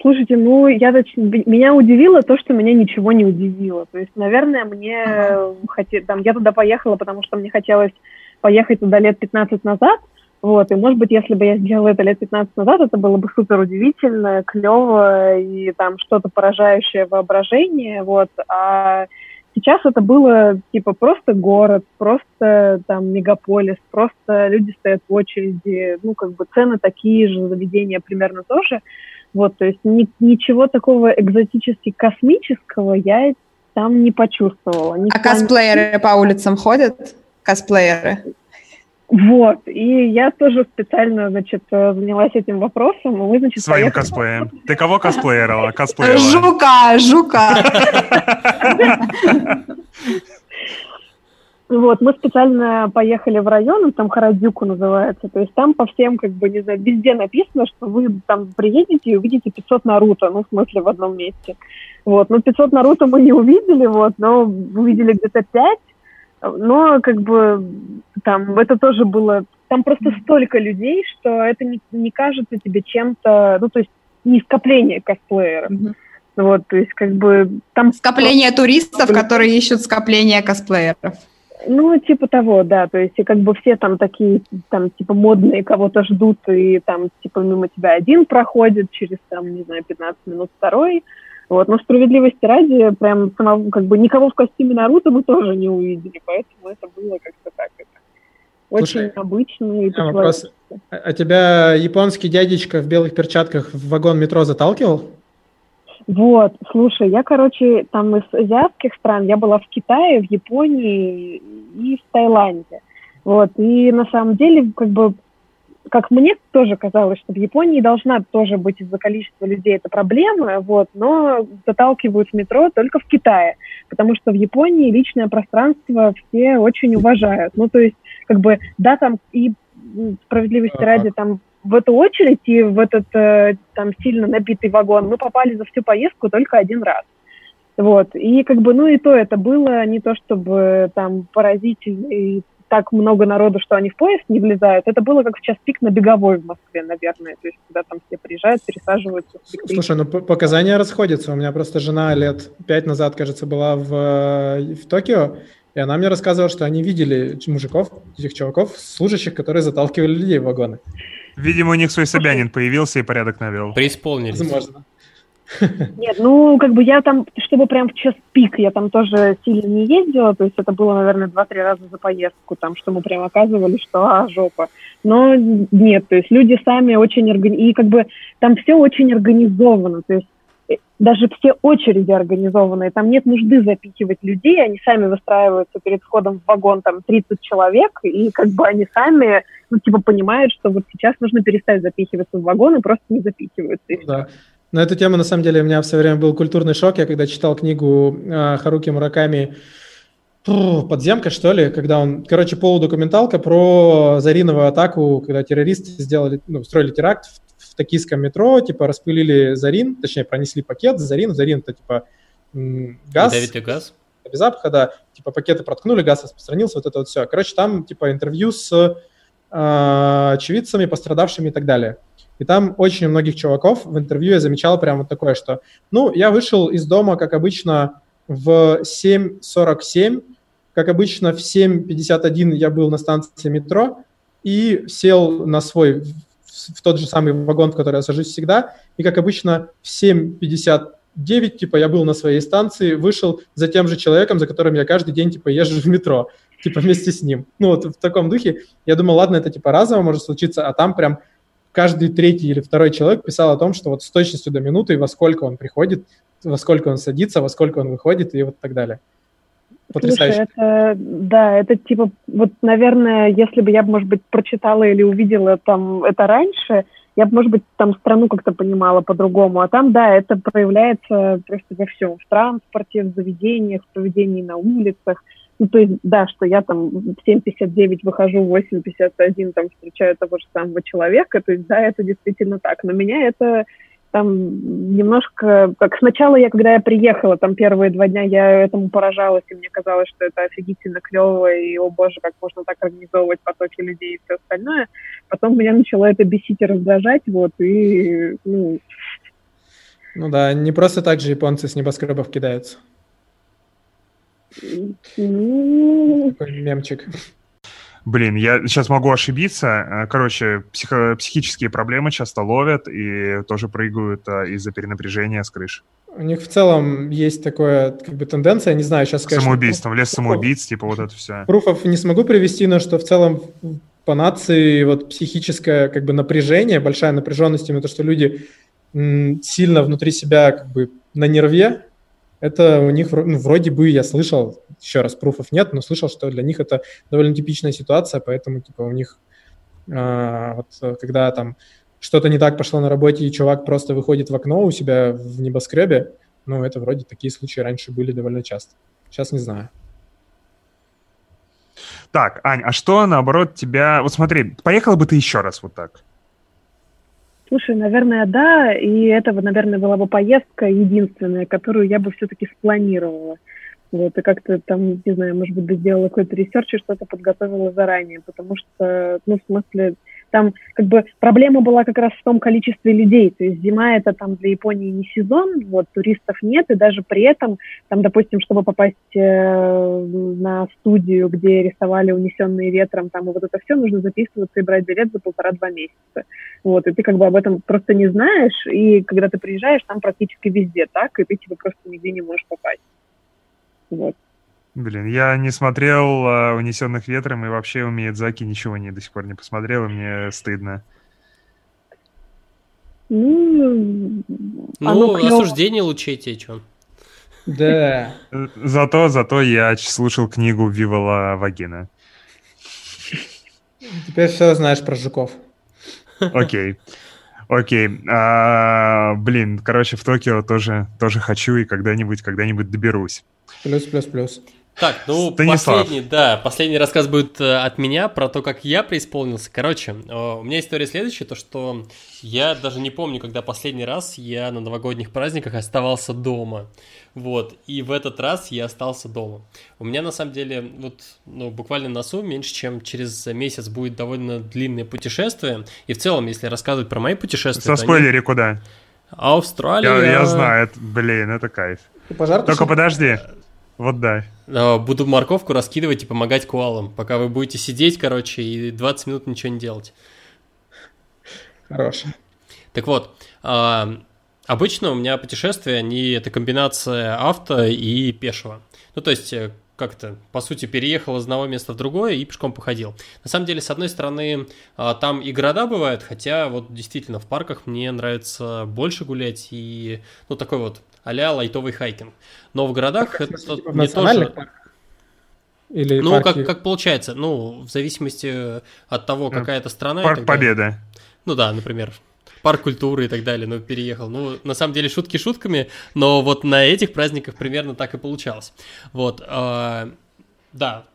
Слушайте, ну, я, меня удивило то, что меня ничего не удивило. То есть, наверное, мне... Uh-huh. Хоте, там, я туда поехала, потому что мне хотелось поехать туда лет пятнадцать назад. Вот, и, может быть, если бы я сделала это лет пятнадцать назад, это было бы супер удивительно, клево и там что-то поражающее воображение. Вот, а... Сейчас это было, типа, просто город, просто там мегаполис, просто люди стоят в очереди, ну, как бы цены такие же, заведения примерно тоже. Вот, то есть ни, ничего такого экзотически космического я там не почувствовала. Никто... А косплееры по улицам ходят? Косплееры? Вот, и я тоже специально, значит, занялась этим вопросом. Мы, значит, своим поехали... косплеем. Ты кого косплеерила? Косплеерила. Жука, жука. Вот, мы специально поехали в район, там Харадзюку называется, то есть там по всем, как бы, не знаю, везде написано, что вы там приедете и увидите пятьсот Наруто, ну, в смысле, в одном месте. Вот, ну, пятьсот Наруто мы не увидели, вот, но увидели где-то пять. Но, как бы, там, это тоже было... Там просто столько людей, что это не, не кажется тебе чем-то... Ну, то есть, не скопление косплееров. Mm-hmm. Вот, то есть, как бы... там скопление просто... туристов, которые ищут скопление косплееров. Ну, типа того, да. То есть, и как бы все там такие, там, типа, модные кого-то ждут, и там, типа, мимо тебя один проходит, через, там, не знаю, пятнадцать минут второй... Вот, но справедливости ради, прям самого, как бы никого в костюме Наруто мы тоже не увидели, поэтому это было как-то так. Это очень обычный. Вопрос. А тебя японский дядечка в белых перчатках в вагон метро заталкивал? Вот, слушай, я, короче, там из азиатских стран, я была в Китае, в Японии и в Таиланде. Вот, и на самом деле, как бы, как мне тоже казалось, что в Японии должна тоже быть из-за количества людей эта проблема, вот, но заталкивают в метро только в Китае, потому что в Японии личное пространство все очень уважают. Ну, то есть, как бы, да, там и справедливости А-а-а. ради, там, в эту очередь и в этот, там, сильно набитый вагон мы попали за всю поездку только один раз. Вот, и, как бы, ну, и то это было не то, чтобы, там, поразительно и так много народу, что они в поезд не влезают. Это было как в час пик на Беговой в Москве, наверное. То есть, когда там все приезжают, пересаживаются. Слушай, ну показания расходятся. У меня просто жена лет пять назад, кажется, была в, в Токио, и она мне рассказывала, что они видели мужиков, этих чуваков, служащих, которые заталкивали людей в вагоны. Видимо, у них свой Собянин появился и порядок навел. Преисполнились. Возможно. Нет, ну, как бы я там, чтобы прям в час пик, я там тоже сильно не ездила, то есть это было, наверное, два-три раза за поездку, там, что мы прям оказывали, что, а, жопа. Но нет, то есть люди сами очень, органи... и как бы там все очень организовано, то есть даже все очереди организованные, там нет нужды запихивать людей, они сами выстраиваются перед входом в вагон, там, тридцать человек, и как бы они сами, ну, типа, понимают, что вот сейчас нужно перестать запихиваться в вагон, и просто не запихиваются. Да. На эту тему, на самом деле, у меня все время был культурный шок. Я когда читал книгу э, Харуки Мураками «Подземка», что ли, когда он, короче, полудокументалка про Зариновую атаку, когда террористы сделали, ну, устроили теракт в, в токийском метро, типа распылили Зарин, точнее, пронесли пакет с Зарин. Зарин — это, типа, газ. Ядовитый газ. без апа, когда типа пакеты проткнули, газ распространился, вот это вот все. Короче, там типа интервью с э, очевидцами, пострадавшими и так далее. И там очень многих чуваков в интервью я замечал прям вот такое, что, ну, я вышел из дома, как обычно, в семь сорок семь, как обычно, в семь пятьдесят один я был на станции метро и сел на свой, в тот же самый вагон, в который я сажусь всегда, и, как обычно, в семь пятьдесят девять, типа, я был на своей станции, вышел за тем же человеком, за которым я каждый день, типа, езжу в метро, типа, вместе с ним. Ну, вот в таком духе. Я думал, ладно, это, типа, разово может случиться, а там прям... Каждый третий или второй человек писал о том, что вот с точностью до минуты, во сколько он приходит, во сколько он садится, во сколько он выходит и вот так далее. Потрясающе. Слушай, это, да, это типа, вот, наверное, если бы я, может быть, прочитала или увидела там это раньше, я бы, может быть, там страну как-то понимала по-другому. А там, да, это проявляется просто во всем. В транспорте, в заведениях, в поведении на улицах. Ну, то есть, да, что я там в семь пятьдесят девять выхожу, в восемь пятьдесят один там встречаю того же самого человека, то есть, да, это действительно так. Но меня это там немножко... Как сначала я, когда я приехала, там первые два дня я этому поражалась, и мне казалось, что это офигительно клево, и, о боже, как можно так организовывать потоки людей и все остальное. Потом меня начало это бесить и раздражать, вот, и... Ну, ну да, не просто так же японцы с небоскребов кидаются. Такой мемчик. Блин, я сейчас могу ошибиться. Короче, психо- психические проблемы часто ловят и тоже прыгают из-за перенапряжения с крыш. У них в целом есть такая как бы тенденция, не знаю, сейчас... Самоубийство, лес самоубийц, типа вот это все. Пруфов не смогу привести, но что в целом по нации вот психическое как бы напряжение, большая напряженность, именно то, что люди м- сильно внутри себя как бы на нерве. Это у них, ну, вроде бы, я слышал, еще раз, пруфов нет, но слышал, что для них это довольно типичная ситуация, поэтому, типа, у них, э, вот, когда там что-то не так пошло на работе, и чувак просто выходит в окно у себя в небоскребе, ну, это вроде такие случаи раньше были довольно часто. Сейчас не знаю. Так, Ань, а что, наоборот, тебя... Вот смотри, поехала бы ты еще раз вот так? Слушай, наверное, да, и это, наверное, была бы поездка единственная, которую я бы все-таки спланировала. Вот, и как-то там, не знаю, может быть, бы сделала какой-то ресерч и что-то подготовила заранее, потому что, ну, в смысле, там как бы проблема была как раз в том количестве людей, то есть зима это там для Японии не сезон, вот, туристов нет, и даже при этом, там, допустим, чтобы попасть э, на студию, где рисовали «Унесенные ветром», там, и вот это все, нужно записываться и брать билет за полтора-два месяца, вот, и ты как бы об этом просто не знаешь, и когда ты приезжаешь, там практически везде так, и ты типа просто нигде не можешь попасть. Вот. Блин, я не смотрел «Унесенных ветром», и вообще у Миядзаки ничего не до сих пор не посмотрел, и мне стыдно. Ну, ну осуждение лучей тебе, чё? Да. Зато, зато я слушал книгу «Viva la vagina». Теперь все знаешь про жуков. Окей. Окей, а, блин, короче, в Токио тоже, тоже хочу и когда-нибудь, когда-нибудь доберусь. Плюс, плюс, плюс. Так, ну, Станислав. последний, да, последний рассказ будет от меня про то, как я преисполнился. Короче, у меня история следующая, то, что я даже не помню, когда последний раз я на новогодних праздниках оставался дома. Вот, и в этот раз я остался дома. У меня, на самом деле, вот, ну, буквально на носу меньше, чем через месяц будет довольно длинное путешествие. И в целом, если рассказывать про мои путешествия... Со спойлери они... куда? Австралия... Я, я знаю, это, блин, это кайф. Только подожди... Вот да. Буду морковку раскидывать и помогать коалам, пока вы будете сидеть, короче, и двадцать минут ничего не делать. Хорош. Так вот, обычно у меня путешествия, они это комбинация авто и пешего. Ну, то есть, как-то, по сути, переехал из одного места в другое и пешком походил. На самом деле, с одной стороны, там и города бывают, хотя вот действительно в парках мне нравится больше гулять и, ну, такой вот а-ля лайтовый хайкинг. Но в городах так, это типа, в не тоже... Или ну, парки... как, как получается, ну, в зависимости от того, какая это страна. Парк Победы. Ну да, например, парк культуры и так далее, ну, переехал. Ну, на самом деле, шутки шутками, но вот на этих праздниках примерно так и получалось. Вот, да,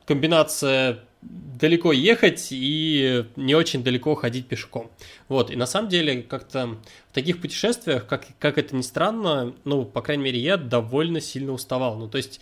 комбинация далеко ехать и не очень далеко ходить пешком. Вот, и на самом деле как-то в таких путешествиях, как, как это ни странно, ну, по крайней мере, я довольно сильно уставал. Ну, то есть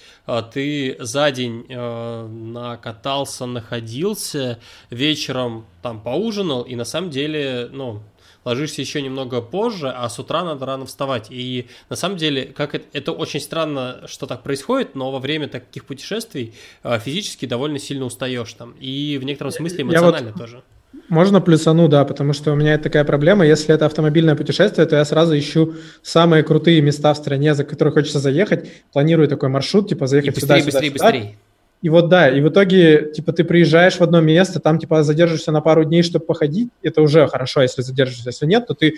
ты за день э, накатался, находился, вечером там поужинал, и на самом деле, ну, ложишься еще немного позже, а с утра надо рано вставать. И на самом деле, как это, это очень странно, что так происходит, но во время таких путешествий физически довольно сильно устаешь там. И в некотором смысле эмоционально вот тоже. Можно плюсану, да, потому что у меня такая проблема. Если это автомобильное путешествие, то я сразу ищу самые крутые места в стране, за которые хочется заехать. Планирую такой маршрут, типа заехать и сюда, быстрее, сюда, быстрее, сюда. Быстрее. И вот да, и в итоге, типа, ты приезжаешь в одно место, там, типа, задержишься на пару дней, чтобы походить, это уже хорошо, если задержишься, если нет, то ты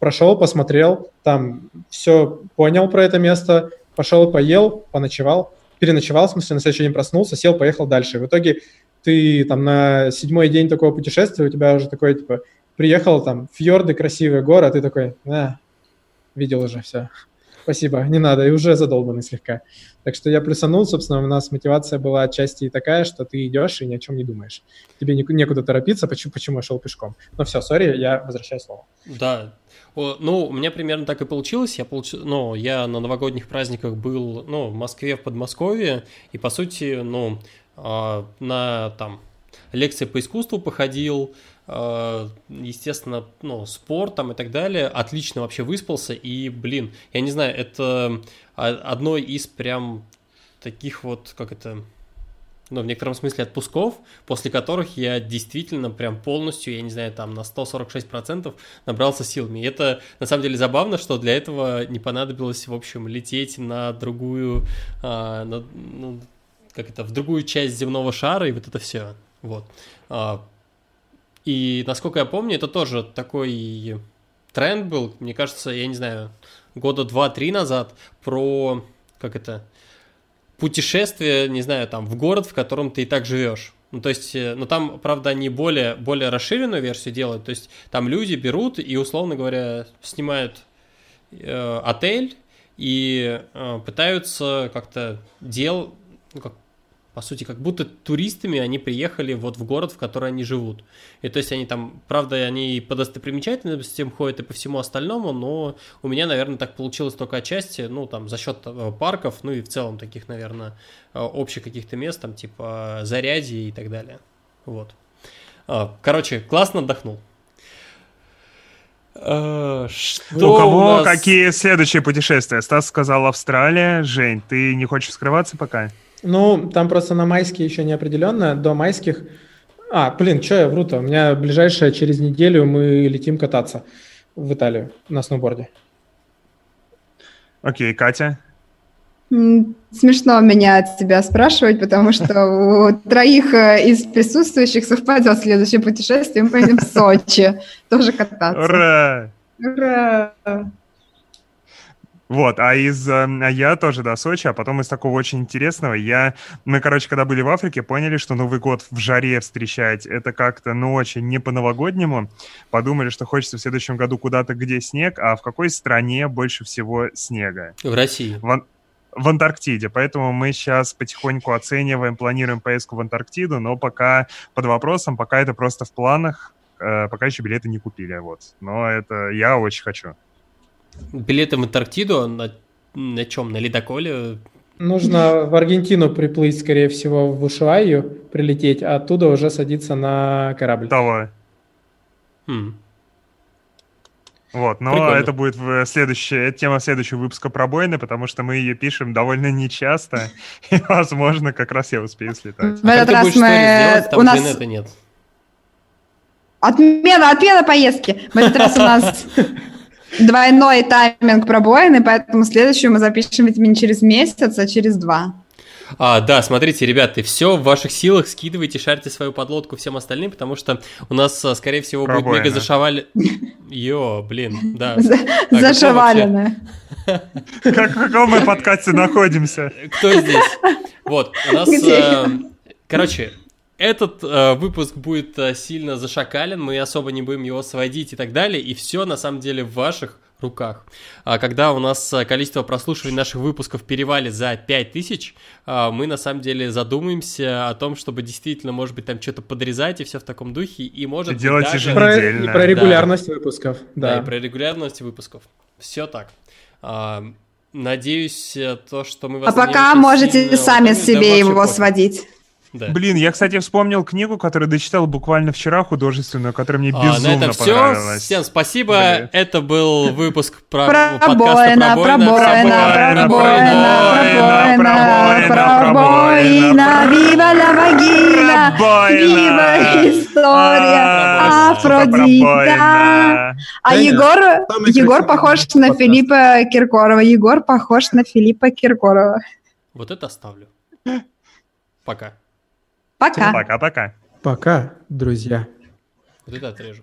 прошел, посмотрел, там, все понял про это место, пошел, поел, поночевал, переночевал, в смысле, на следующий день проснулся, сел, поехал дальше. И в итоге ты, там, на седьмой день такого путешествия, у тебя уже такой, типа, приехал, там, фьорды, красивые горы, а ты такой, а, видел уже все. Спасибо, не надо, и уже задолбанный слегка. Так что я плюсанул, собственно, у нас мотивация была отчасти и такая, что ты идешь и ни о чем не думаешь. Тебе некуда торопиться, почему, почему я шел пешком. Но все, сори, я возвращаю слово. Да, ну, у меня примерно так и получилось. Я, получ... ну, я на новогодних праздниках был, ну, в Москве, в Подмосковье, и, по сути, ну, на, там, лекции по искусству походил, естественно, ну, спорт там и так далее, отлично вообще выспался, и, блин, я не знаю, это одно из прям таких вот, как это, ну, в некотором смысле отпусков, после которых я действительно прям полностью, я не знаю, там на сто сорок шесть процентов набрался силами. И это, на самом деле, забавно, что для этого не понадобилось, в общем, лететь на другую, а, на, ну, как это, в другую часть земного шара, и вот это все, вот. И, насколько я помню, это тоже такой тренд был, мне кажется, я не знаю, года два-три назад, про, как это, путешествие, не знаю, там, в город, в котором ты и так живешь. Ну, то есть, ну, там, правда, они более, более расширенную версию делают, то есть, там люди берут и, условно говоря, снимают э, отель и э, пытаются как-то дел... Ну, как, по сути, как будто туристами они приехали вот в город, в который они живут. И то есть они там, правда, они по достопримечательностям ходят и по всему остальному, но у меня, наверное, так получилось только отчасти, ну, там, за счет парков, ну, и в целом таких, наверное, общих каких-то мест, там, типа Зарядье и так далее. Вот. Короче, классно отдохнул. Что у кого у нас... какие следующие путешествия? Стас сказал Австралия. Жень, ты не хочешь скрываться пока? Ну, там просто на майские еще не определенно, до майских... А, блин, что я вру-то? У меня ближайшее через неделю мы летим кататься в Италию на сноуборде. Окей, Катя? Смешно меня от тебя спрашивать, потому что у троих из присутствующих совпадет следующее путешествие, мы поедем в Сочи тоже кататься. Ура! Ура! Вот, а из, а я тоже, да, Сочи, а потом из такого очень интересного, я, мы, короче, когда были в Африке, поняли, что Новый год в жаре встречать, это как-то, ну, очень не по-новогоднему, подумали, что хочется в следующем году куда-то, где снег, а в какой стране больше всего снега? В России. В, в Антарктиде, поэтому мы сейчас потихоньку оцениваем, планируем поездку в Антарктиду, но пока под вопросом, пока это просто в планах, пока еще билеты не купили, вот, но это я очень хочу. Билеты в Антарктиду на, на чем? На ледоколе? Нужно в Аргентину приплыть, скорее всего, в Усhuaia прилететь, а оттуда уже садиться на корабль. Давай. Хм. Вот, но прикольно. Это будет в следующая тема следующего выпуска пробоины, потому что мы ее пишем довольно нечасто, и, возможно, как раз я успею слетать. В этот раз мы... У нас... Интернета нет. Отмена, отмена поездки. В этот раз у нас... Двойной тайминг пробоины, поэтому следующую мы запишем ведь не через месяц, а через два. А, да, смотрите, ребята, все в ваших силах, скидывайте, шарьте свою подлодку всем остальным, потому что у нас, скорее всего, пробоина. Будет мега зашавали... Йо, блин, да. Зашавалено. Как в каком мы подкасте находимся? Кто здесь? Вот, у нас... Короче... Этот э, выпуск будет э, сильно зашакален, мы особо не будем его сводить и так далее, и все на самом деле в ваших руках. А, когда у нас количество прослушиваний наших выпусков перевалит за пять тысяч, а, мы на самом деле задумаемся о том, чтобы действительно, может быть, там что-то подрезать и все в таком духе, и может быть даже... Про, и про регулярность да. выпусков. Да. да, и про регулярность выпусков. Все так. А, надеюсь, то, что мы вас... А пока можете сами себе его сводить. Да. Блин, я, кстати, вспомнил книгу, которую дочитал буквально вчера, художественную, которая мне безумно а, на это понравилась. Все. Всем спасибо. Блин. Это был выпуск про... подкаста «Пробоина». Пробоина, пробоина, пробоина, пробоина, «Viva la vagina», «Viva история», «Афродита». А Егор похож на Филиппа Киркорова. Егор похож на Филиппа Киркорова. Вот это оставлю. Пока. Пока. Пока-пока. Пока, друзья. Вот это отрежу.